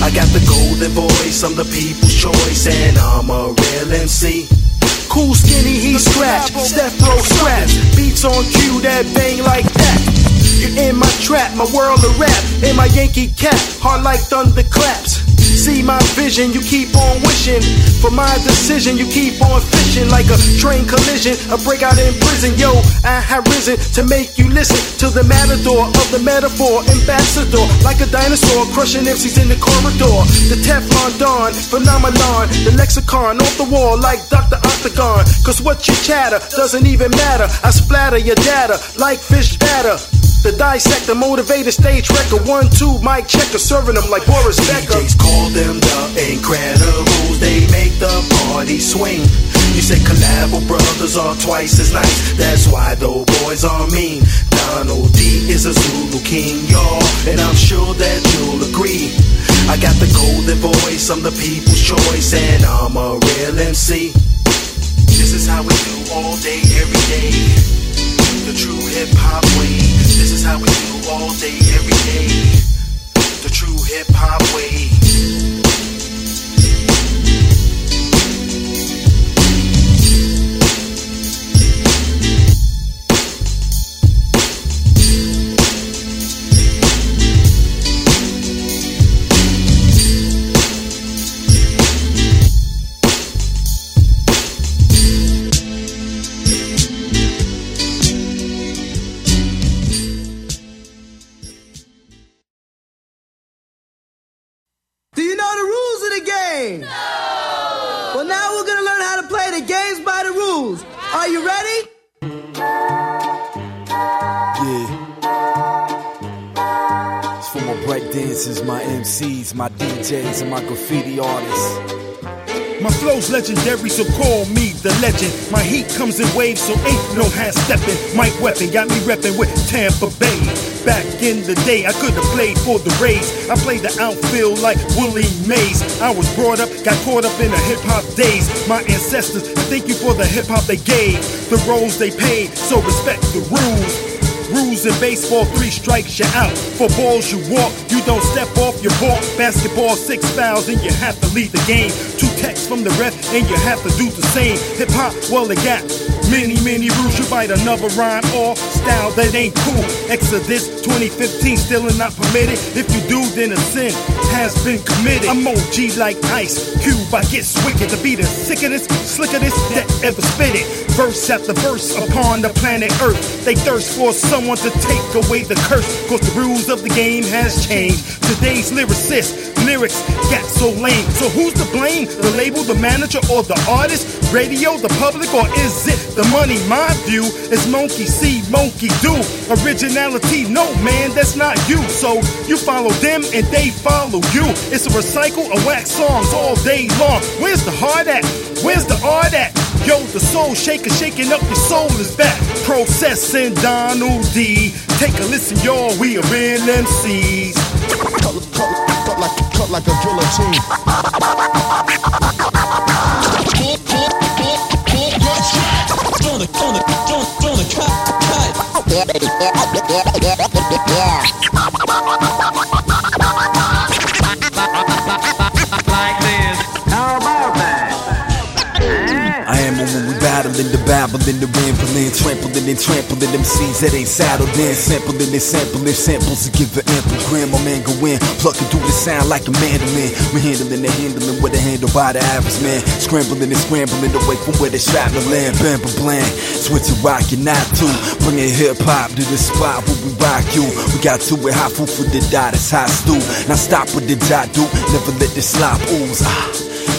I got the golden voice, I'm the people's choice, and I'm a real MC. Cool skinny, he scratch, step bro scratch, beats on cue that bang like that. You're in my trap, my world of rap, in my Yankee cap, hard like thunderclaps. See my vision, you keep on wishing for my decision, you keep on fishing like a train collision, a breakout in prison. Yo, I have risen to make you listen to the matador of the metaphor, ambassador like a dinosaur, crushing MCs in the corridor. The Teflon Don phenomenon, the lexicon off the wall like Dr. Octagon. Cause what you chatter doesn't even matter. I splatter your data like fish batter. The dissector, motivated stage wrecker, 1-2 mic checker, serving them like Boris Becker. DJs call them the Incredibles, they make the party swing. You said collabo brothers are twice as nice, that's why those boys are mean. Donald D is a Zulu king, y'all, and I'm sure that you'll agree. I got the golden voice, I'm the people's choice, and I'm a real MC. This is how we do all day, every day, the true hip hop way. This is how we do all day, every day, the true hip-hop way. My MCs, my DJs, and my graffiti artists. My flow's legendary, so call me the legend. My heat comes in waves, so ain't no hand stepping. Mike Weapon got me reppin' with Tampa Bay. Back in the day, I could've played for the Rays. I played the outfield like Willie Mays. I was brought up, got caught up in the hip-hop days. My ancestors, thank you for the hip-hop they gave. The roles they paid, so respect the rules. Rules in baseball, 3 strikes, you're out. For balls you walk, you don't step off your ball. Basketball, 6 fouls and you have to leave the game. 2 texts from the ref and you have to do the same. Hip hop, well it got many, many rules. You bite another rhyme or style that ain't cool. Exodus 2015, still not permitted. If you do, then a sin has been committed. I'm OG like Ice Cube, I get wicked. To be the sickest, slickest that ever spit it. Verse after verse upon the planet Earth. They thirst for some. Want to take away the curse, cause the rules of the game has changed. Today's lyricist, lyrics got so lame. So who's to blame? The label, the manager, or the artist? Radio, the public, or is it the money? My view is monkey see, monkey do. Originality, no man, that's not you. So you follow them and they follow you. It's a recycle of wax songs all day long. Where's the heart at? Where's the art at? Yo, the soul shaker, shaking up your soul is back. Processing Donald D. Take a listen, y'all, we are real MCs. Cut like a guillotine. Like this. How about that? I am a woman, we battling the babbling, the rambling, trampling them seeds that ain't saddled in, sampling samples to give an ample gram. My man go in, plucking through the sound like a mandolin. We're handling with a handle by the average man, scrambling away from where the shrapnel land. Bamba bland, switch it, rock you not to, bringing hip hop to the spot where we rock you. We got to it, hot food for the dot, it's hot stew. Now stop with the dot, do, never let this slop ooze.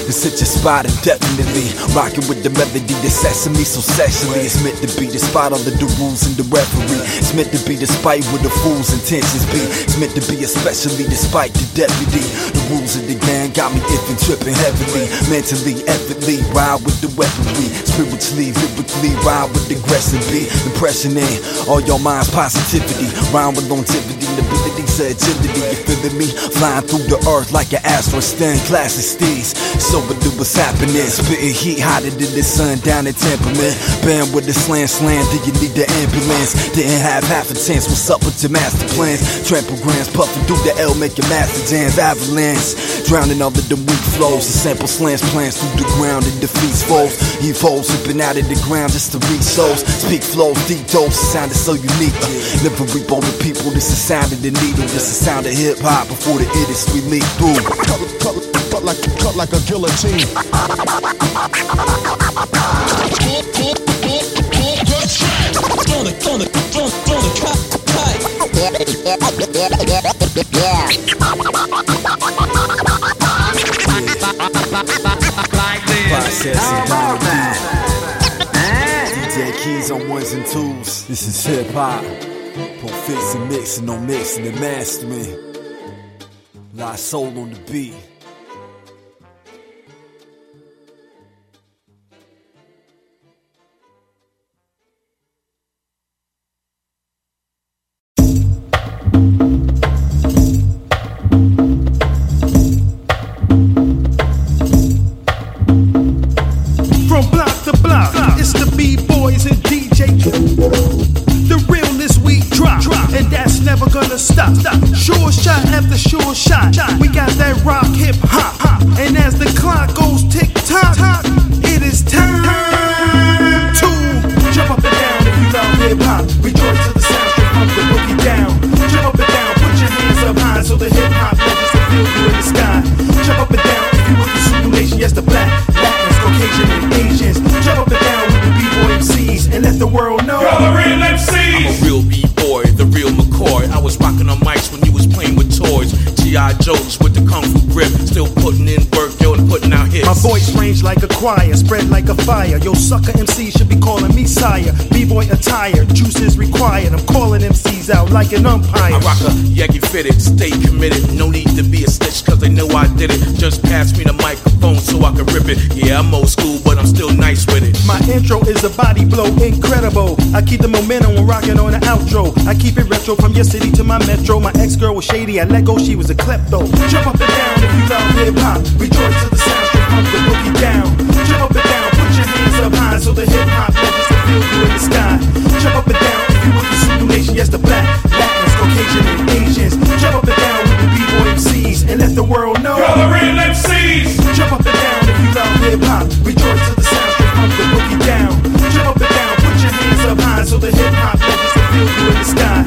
It's such a spot indefinitely, rocking with the melody that sesame so sexually. It's meant to be the spot under the rules and the referee. It's meant to be despite what the fool's intentions be. It's meant to be especially despite the deputy. The rules of the gang got me ifin' tripping heavily. Mentally, ethically, ride with the weaponry. Spiritually, lyrically, ride with the aggressive beat. Impression in all your minds, positivity. Rhyme with longevity, the abilities of agility. You feelin' me? Flying through the earth like an asteroid, staring classic steeds. Overdue what's happening, spitting heat hotter than the sun down in temperament. Bam with the slam, do you need the ambulance? Didn't have half a chance, what's up with your master plans? Trample grams, puffing through the L, making master jams, avalanche. Drowning all of them weak flows, the sample slams, plans through the ground and defeats foes. He folds, slipping out of the ground just to reach souls. Speak flows, deep dose, the sound is so unique. Never reap on the people, this is sound finding the needle. It's the sound of hip hop before the edits we leak through. Cut like a guillotine. DJ Keys on ones and twos. This is hip hop. Put fits and mixing, no mixing and mastering. Live soul on the beat. Stop. Sure shot after sure shot. We got that rock hip hop. And as the clock goes tick tock, it is time to jump up and down if you love hip hop. Rejoice to the sound, strip up the boogie down. Jump up and down, put your hands up high so the hip hop legends can feel you in the sky. Jump up and down if you with the Zulu Nation, yes, the black, Latins, Caucasian, and Asians. Jump up and down with the B-boy MCs and let the world know y'all are real MCs. I'm a real B-boy, the real McCoy. I was rocking on mics when you was playing with toys. G.I. Joes with the kung fu grip, still putting in work, yo, and putting out hits. My voice range like a choir, spread like a fire. Yo, sucker MCs should be calling me sire. B-boy attire, juice is required. I'm calling MCs out like an umpire. I rock a yaggy fitted, stay committed. No need to be a snitch, cause they know I did it. Just pass me the microphone so I can rip it. Yeah, I'm old school, but I'm still nice with it. My intro is a body blow, incredible. I keep the momentum when rocking on the outro. I keep it retro from your city to my metro. My ex-girl was shady, I let go, she was a klepto. Jump up and down if you love hip-hop. Rejoice to the sound, strip up the boogie down. Jump up and down, put your hands up high so the hip-hop legends can feel you in the sky. Jump up and down if you with the Zulu Nation, yes, the black, Latins, Caucasian, and Asians. Jump up and down with the B-boy MCs and let the world know y'all are real MCs. Jump up and down if you love hip-hop. Rejoice to the sound, strip up the boogie down. Jump up and down, put your hands up high so the hip-hop legends can feel you in the sky.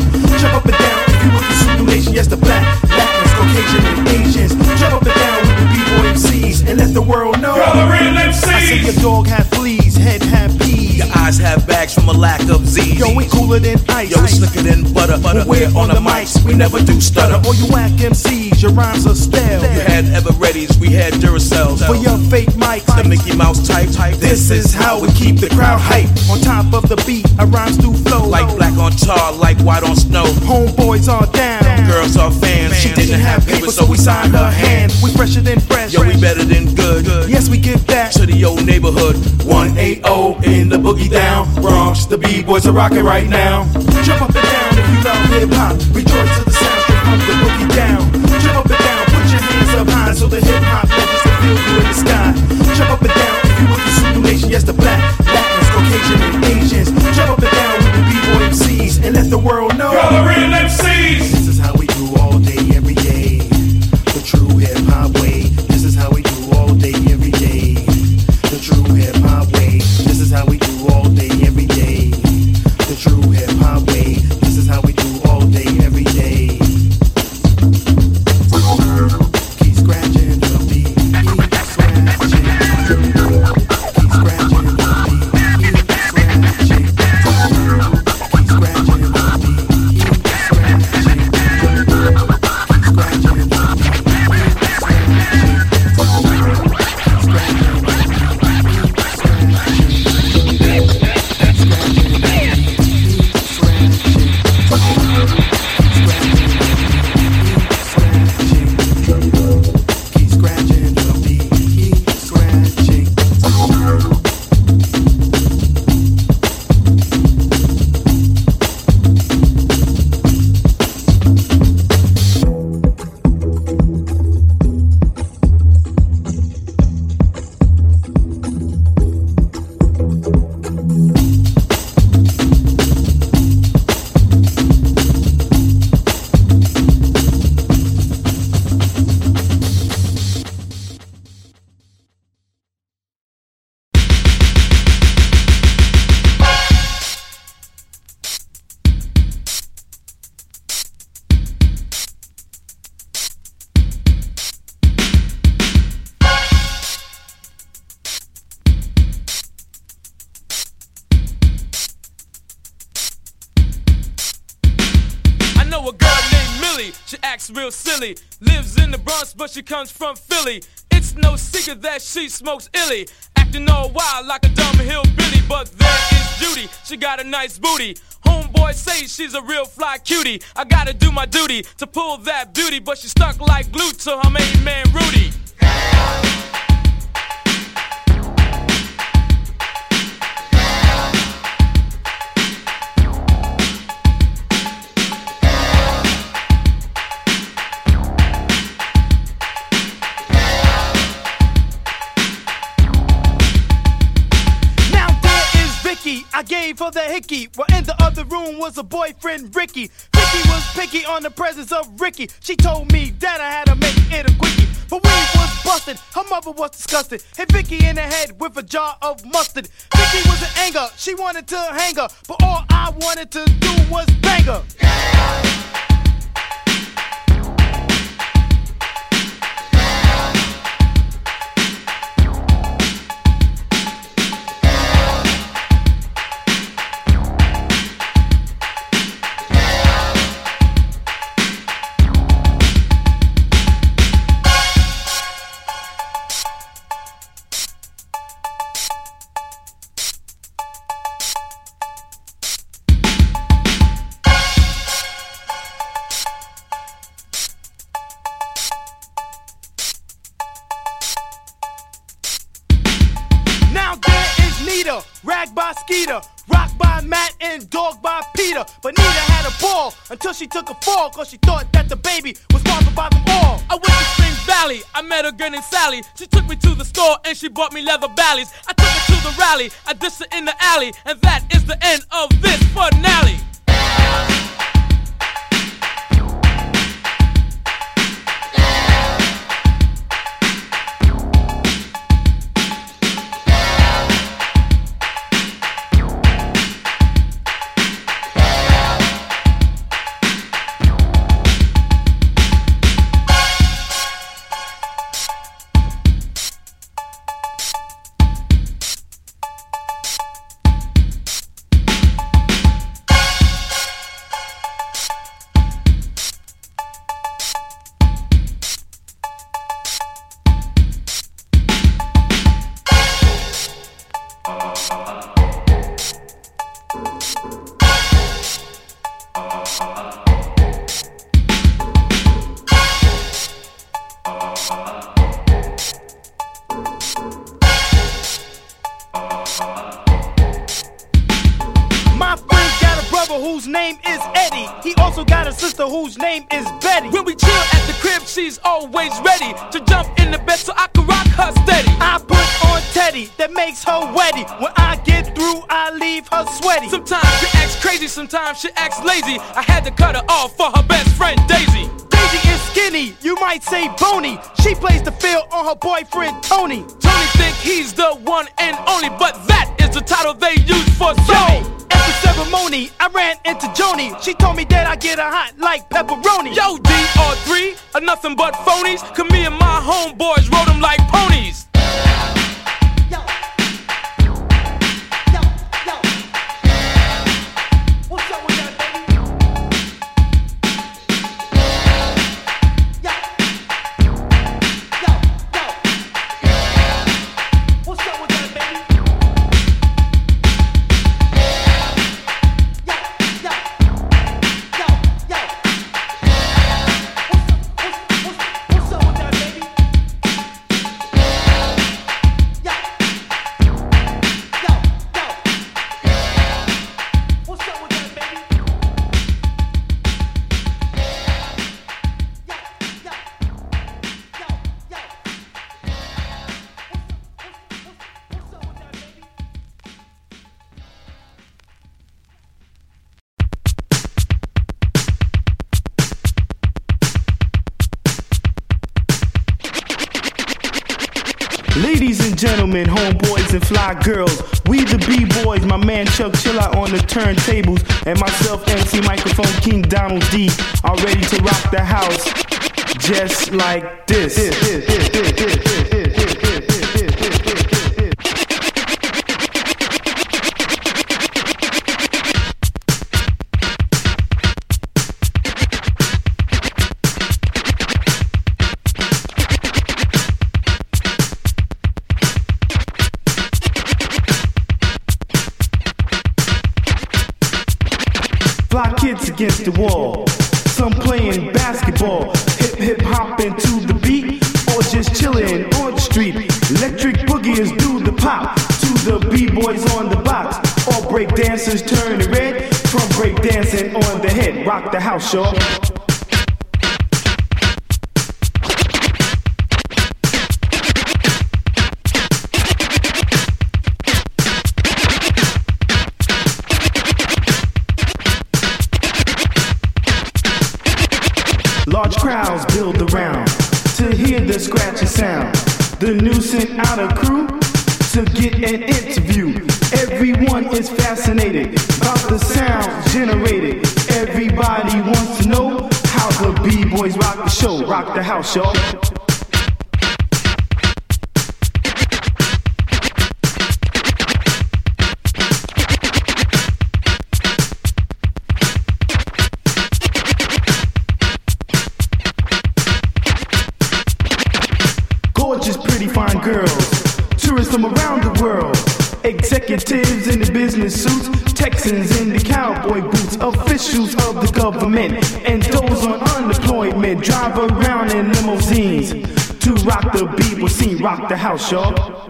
Jump up and down if you with the Zulu Nation, yes, the black, Latins, Caucasian, and Asians. Jump up and down with the B-boy MCs and let the world know y'all are real MCs. I see your dog had fleas, head had peas, your eyes have bags from a lack of Z's. Yo, we cooler than ice, yo, we slicker than butter. We're on the mics, we never do stutter. Or you whack MCs, your rhymes are stale. You had ever-readies, we had Duracells for your fake mics, the Mickey Mouse type. This is how we keep the crowd hype. On top of the beat, our rhymes do flow like black on tar, like white on snow. Homeboys are down, girls are fans. She didn't have paper, so we signed her hand. We fresher than fresh, yo, we better than good. Yes, we give back to the old neighborhood. 180 in the boogie down Bronx, the B-boys are rocking right now. Jump up and down if you love hip-hop. Rejoice to the sound, strip up the boogie down. Jump up and down, put your hands up high so the hip-hop legends can feel you in the sky. Jump up and down if you with the Zulu Nation, yes, the black, Latins, Caucasian, and Asians. Jump up and down with the B-boy MCs and let the world know y'all are real MCs. This is how we do all day, every day, the true hip-hop way. This is how we do all day, every day, the true hip-hop way. This is how we do all day, every day, the true hip-hop way. This is how we do all day, every day. Keep scratching the beat, keep scratching. Keep scratching the beat, keep scratching. Keep scratching the beat, keep Billy. She acts real silly. Lives in the Bronx, but she comes from Philly. It's no secret that she smokes illy. Acting all wild like a dumb hillbilly. But there is Judy. She got a nice booty. Homeboys say she's a real fly cutie. I gotta do my duty to pull that beauty, but she's stuck like glue to her main man Rudy. I gave her the hickey, while in the other room was a boyfriend, Ricky. Ricky was picky on the presence of Ricky. She told me that I had to make it a quickie. But we was busted, her mother was disgusted. Hit Vicky in the head with a jar of mustard. Vicky was in anger, she wanted to hang her, but all I wanted to do was bang her. Rag by Skeeter, Rock by Matt, and Dog by Peter. But Nita had a ball until she took a fall, cause she thought that the baby was sponsored by them all. I went to Spring Valley, I met a girl named Sally. She took me to the store and she bought me leather ballys. I took her to the rally, I dissed her in the alley. And that is the end of this finale. Whose name is Eddie. He also got a sister whose name is Betty. When we chill at the crib, she's always ready to jump in the bed so I can rock her steady. I put on Teddy that makes her wetty. When I get through, I leave her sweaty. Sometimes she acts crazy, sometimes she acts lazy. I had to cut her off for her best friend Daisy. Daisy is skinny, you might say bony. She plays the field on her boyfriend Tony. Tony think he's the one and only, but that is the title they use for Sony. Ceremony, I ran into Joni. She told me that I get her hot like pepperoni. Yo, DR3 are nothing but phonies. 'Cause me and my homeboys rode them like ponies. Ladies and gentlemen, homeboys and fly girls, we the B-boys, my man Chuck Chilla on the turntables, and myself, MC Microphone King Donald D, are ready to rock the house just like this. kids against the wall. Some playing basketball, hip hop into the beat, or just chilling on the street. Electric boogie is due to pop, to the b-boys on the box. All break dancers turn red from break dancing on the head. Rock the house, y'all. Large crowds build around to hear the scratchy sound. The new sent out a crew to get an interview. Everyone is fascinated about the sound generated. Everybody wants to know how the b-boys rock the show. Rock the house, y'all. Fine girls, tourists from around the world, executives in the business suits, Texans in the cowboy boots, officials of the government, and those on unemployment drive around in limousines to rock the people scene. Rock the house, y'all.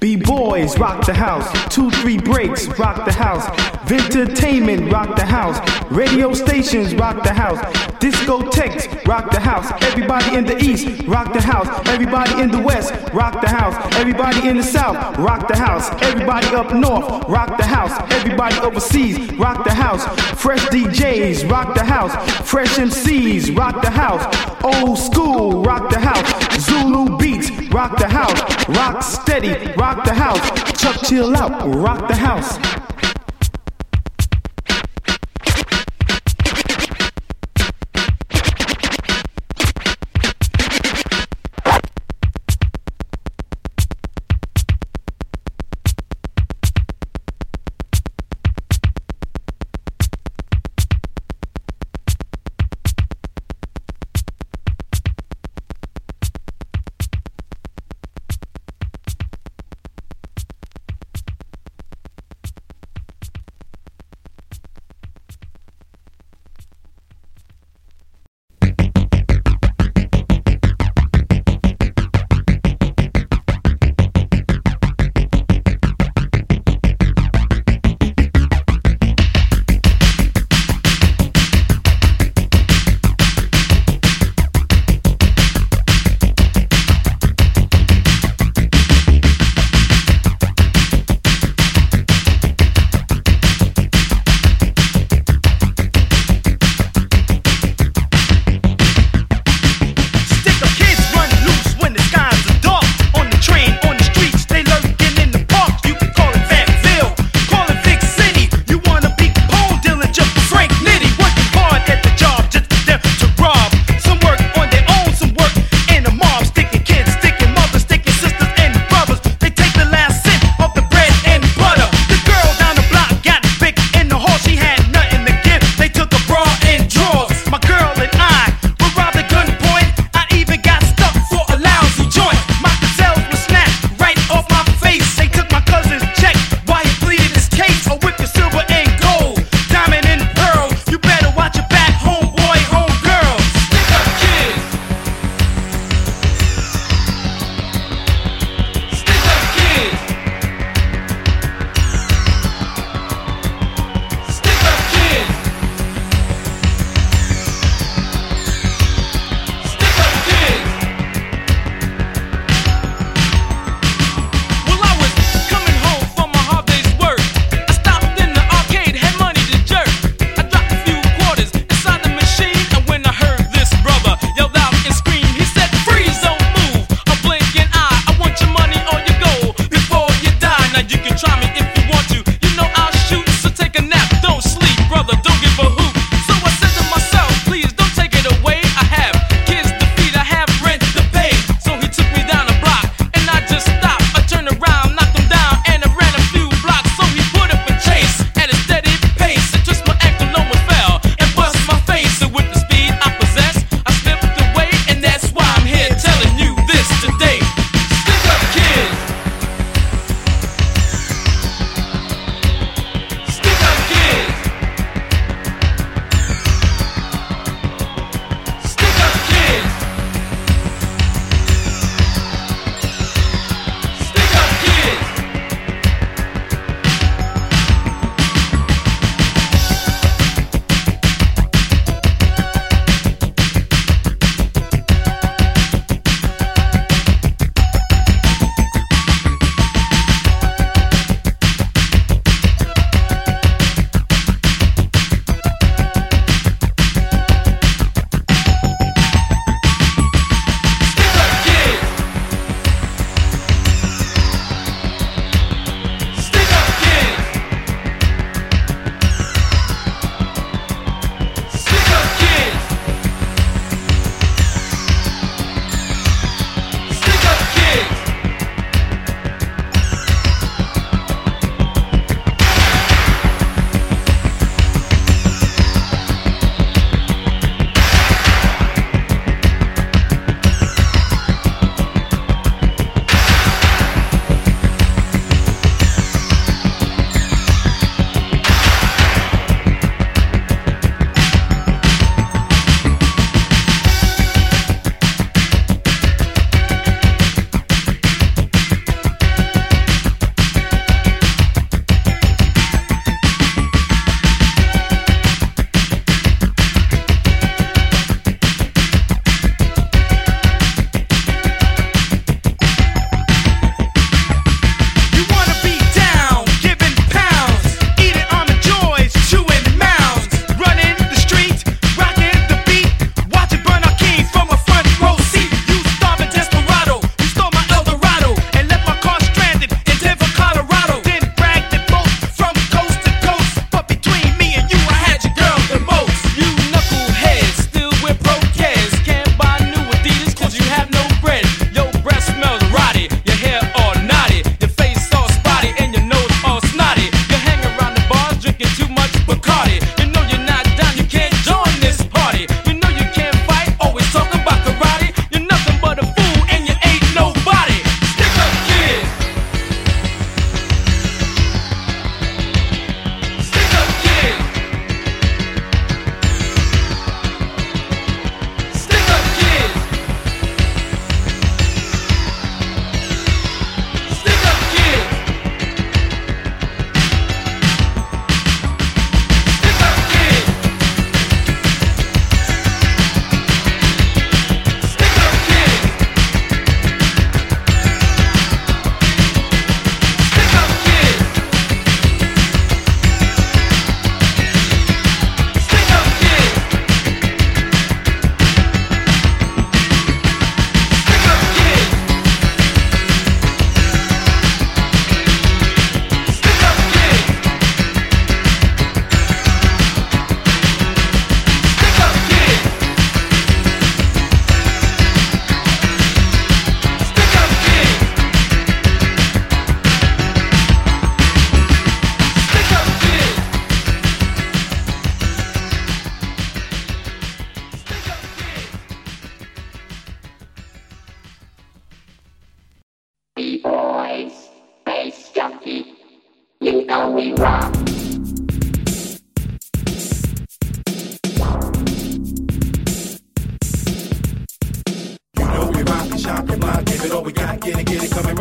B-boys rock the house, 2-3 breaks rock the house, entertainment rock the house, radio stations rock the house, discotheques rock the house, everybody in the east rock the house, everybody in the west rock the house, everybody in the south rock the house, everybody up north rock the house, everybody overseas rock the house, fresh DJs rock the house, fresh MCs rock the house, old school rock the house, Zulu beats rock the house, rock steady rock the house, Chuck chill out rock the house.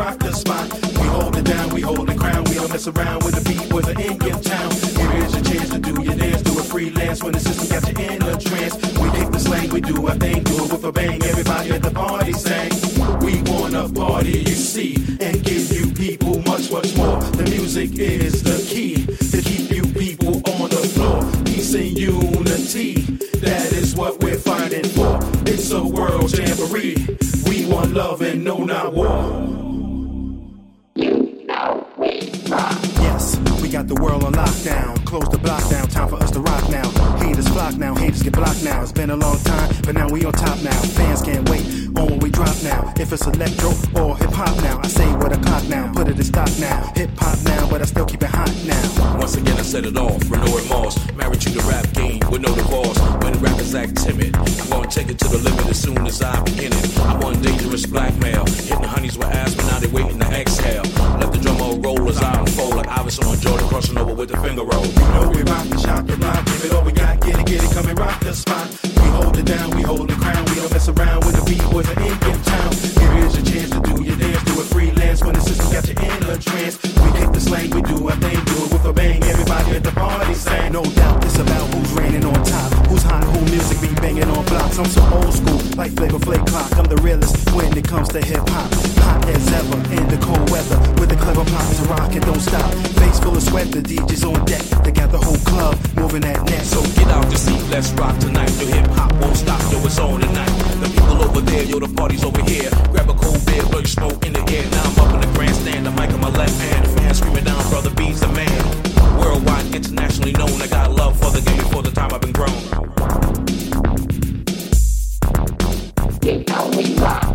rock the spot. We hold it down, we hold the crown. We don't mess around with the beat, with the in your town. Here is your chance to do your dance, do a freelance when the system got you in a trance. We kick the slang, we do our thing, do it with a bang. Everybody at the party sang. We wanna party, you see, and give you people much, much more. The music is the key to keep you people on the floor. Peace and unity, that is what we're fighting for. It's a world jamboree. We want love and no, not war. We got the world on lockdown, close the block down, time for us to rock now. Haters flock now, haters get blocked now. It's been a long time, but now we on top now. Fans can't wait on what we drop now. If it's electro or hip-hop now, I say what I clock now, put it in stock now. Hip-hop now, but I still keep it hot now. Once again, I set it off, Renoir Moss, married to the rap game with no divorce. When rappers act timid, I'm gonna take it to the limit as soon as I begin it. I want dangerous blackmail, hitting honeys with asthma, now they waiting to exhale. Let the drummer roll as I unfold, like Iverson on Jordan. Crossing over with the finger roll. You know we rock and shock and rock. Give it all we got, get it, come and rock the spot. We hold it down, we hold the crown. We don't mess around with the beat, with the ink in town. Here is your chance to do your dance, do it freelance when the system got you in a trance. We kick the slang, we do our thing, do it with a bang. Everybody at the party sang. No doubt, it's about who's reigning on top, who's hot, who music be banging on blocks. I'm so old school, like Flavor Flav clock. I'm the realest when it comes to hip hop. Hot as ever in the cold weather, with the clever pop to rock it, don't stop. Face full of sweat, the DJ's on deck. They got the whole club moving that neck. So get out your seat, let's rock tonight. Your hip hop won't stop, yo, it's on tonight. The people over there, yo, the party's over here. Grab a cold beer, blow your smoke in the air. Now I'm up in the grandstand, the mic in my left hand. The fans screaming down, brother B's the man. Worldwide, internationally known. I got love for the game before the time I've been grown. You know we rock.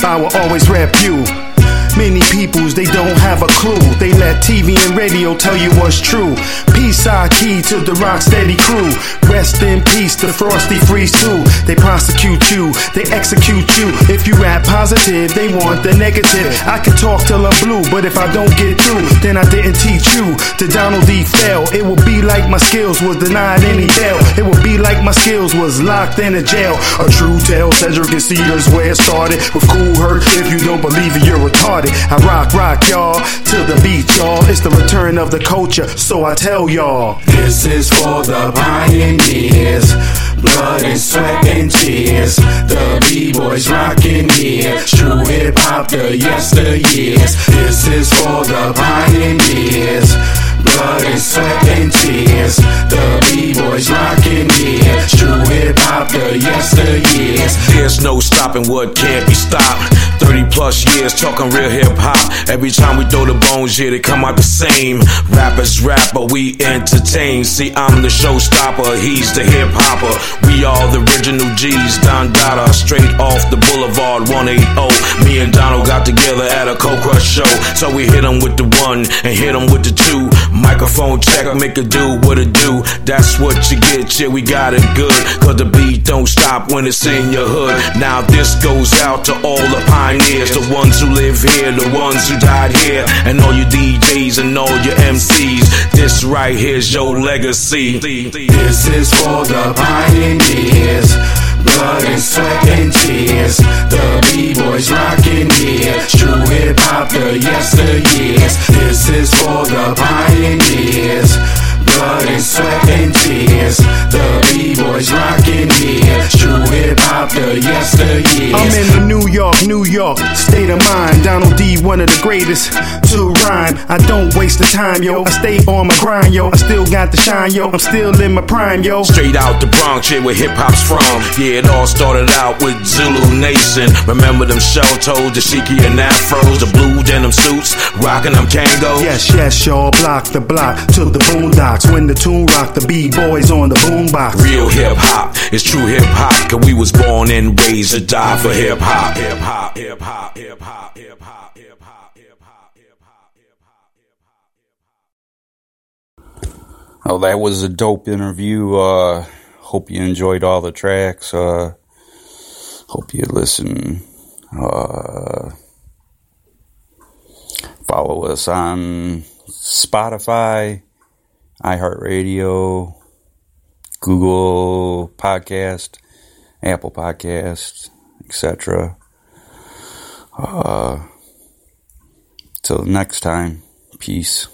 I will always rep you. Many peoples, they don't have a clue. They let TV and radio tell you what's true. Peace, our key to the Rocksteady crew. Rest in peace to Frosty Freeze too. They prosecute you, they execute you. If you rap positive, they want the negative. I can talk till I'm blue, but if I don't get through, then I didn't teach you. To Donald D. Fell, it will be like my skills was denied any bail. It will be like my skills was locked in a jail. A true tale, Cedric and Cedars where it started. With cool hurt, if you don't believe it, you're retarded. it. I rock, y'all, to the beat, y'all. It's the return of the culture, so I tell y'all. This is for the pioneers. Blood and sweat and tears. The B-boys rockin' here. True hip-hop, the yesteryears. This is for the pioneers. Blood and sweat and tears. The B-boys rockin' here. True hip-hop, the yesteryears. There's no stopping what can't be stopped. 30 plus years talking real hip-hop. Every time we throw the bones here, they come out the same. Rappers rap, but we entertain. See, I'm the showstopper, he's the hip-hopper. We all the original G's, Don Dada. Straight off the boulevard, 180. Me and Donald got together at a Cold Crush show. So we hit him with the one and hit him with the two. Microphone check, make it do what it do. That's what you get, yeah, we got it good. Cause the beat don't stop when it's in your hood. Now this goes out to all the pioneers, the ones who live here, the ones who died here, and all your DJs and all your MCs. This right here's your legacy. This is for the pioneers. Blood and sweat and tears. The B-boys rockin' here. True hip-hop, the yesteryears. This is for the pioneers. Blood and sweat and tears. The B-boys rockin' here. True hip-hop, the yesteryears. I'm in the New York state of mind. Donald D, one of the greatest to rhyme. I don't waste the time, yo. I stay on my grind, yo. I still got the shine, yo. I'm still in my prime, yo. Straight out the Bronx, yeah, where hip-hop's from. Yeah, it all started out with Zulu Nation. Remember them shell toes, the shiki and afros, the blue denim suits, rockin' them Kangos. Yes, y'all, block the block to the boondocks. When the tune rock, the B-boys on the boombox. Real hip-hop, it's true hip-hop. Cause we was born and raised to die for hip-hop. Oh, that was a dope interview. Hope you enjoyed all the tracks. Hope you listen. Follow us on Spotify, iHeartRadio, Google Podcast, Apple Podcast, etc. Till next time, peace.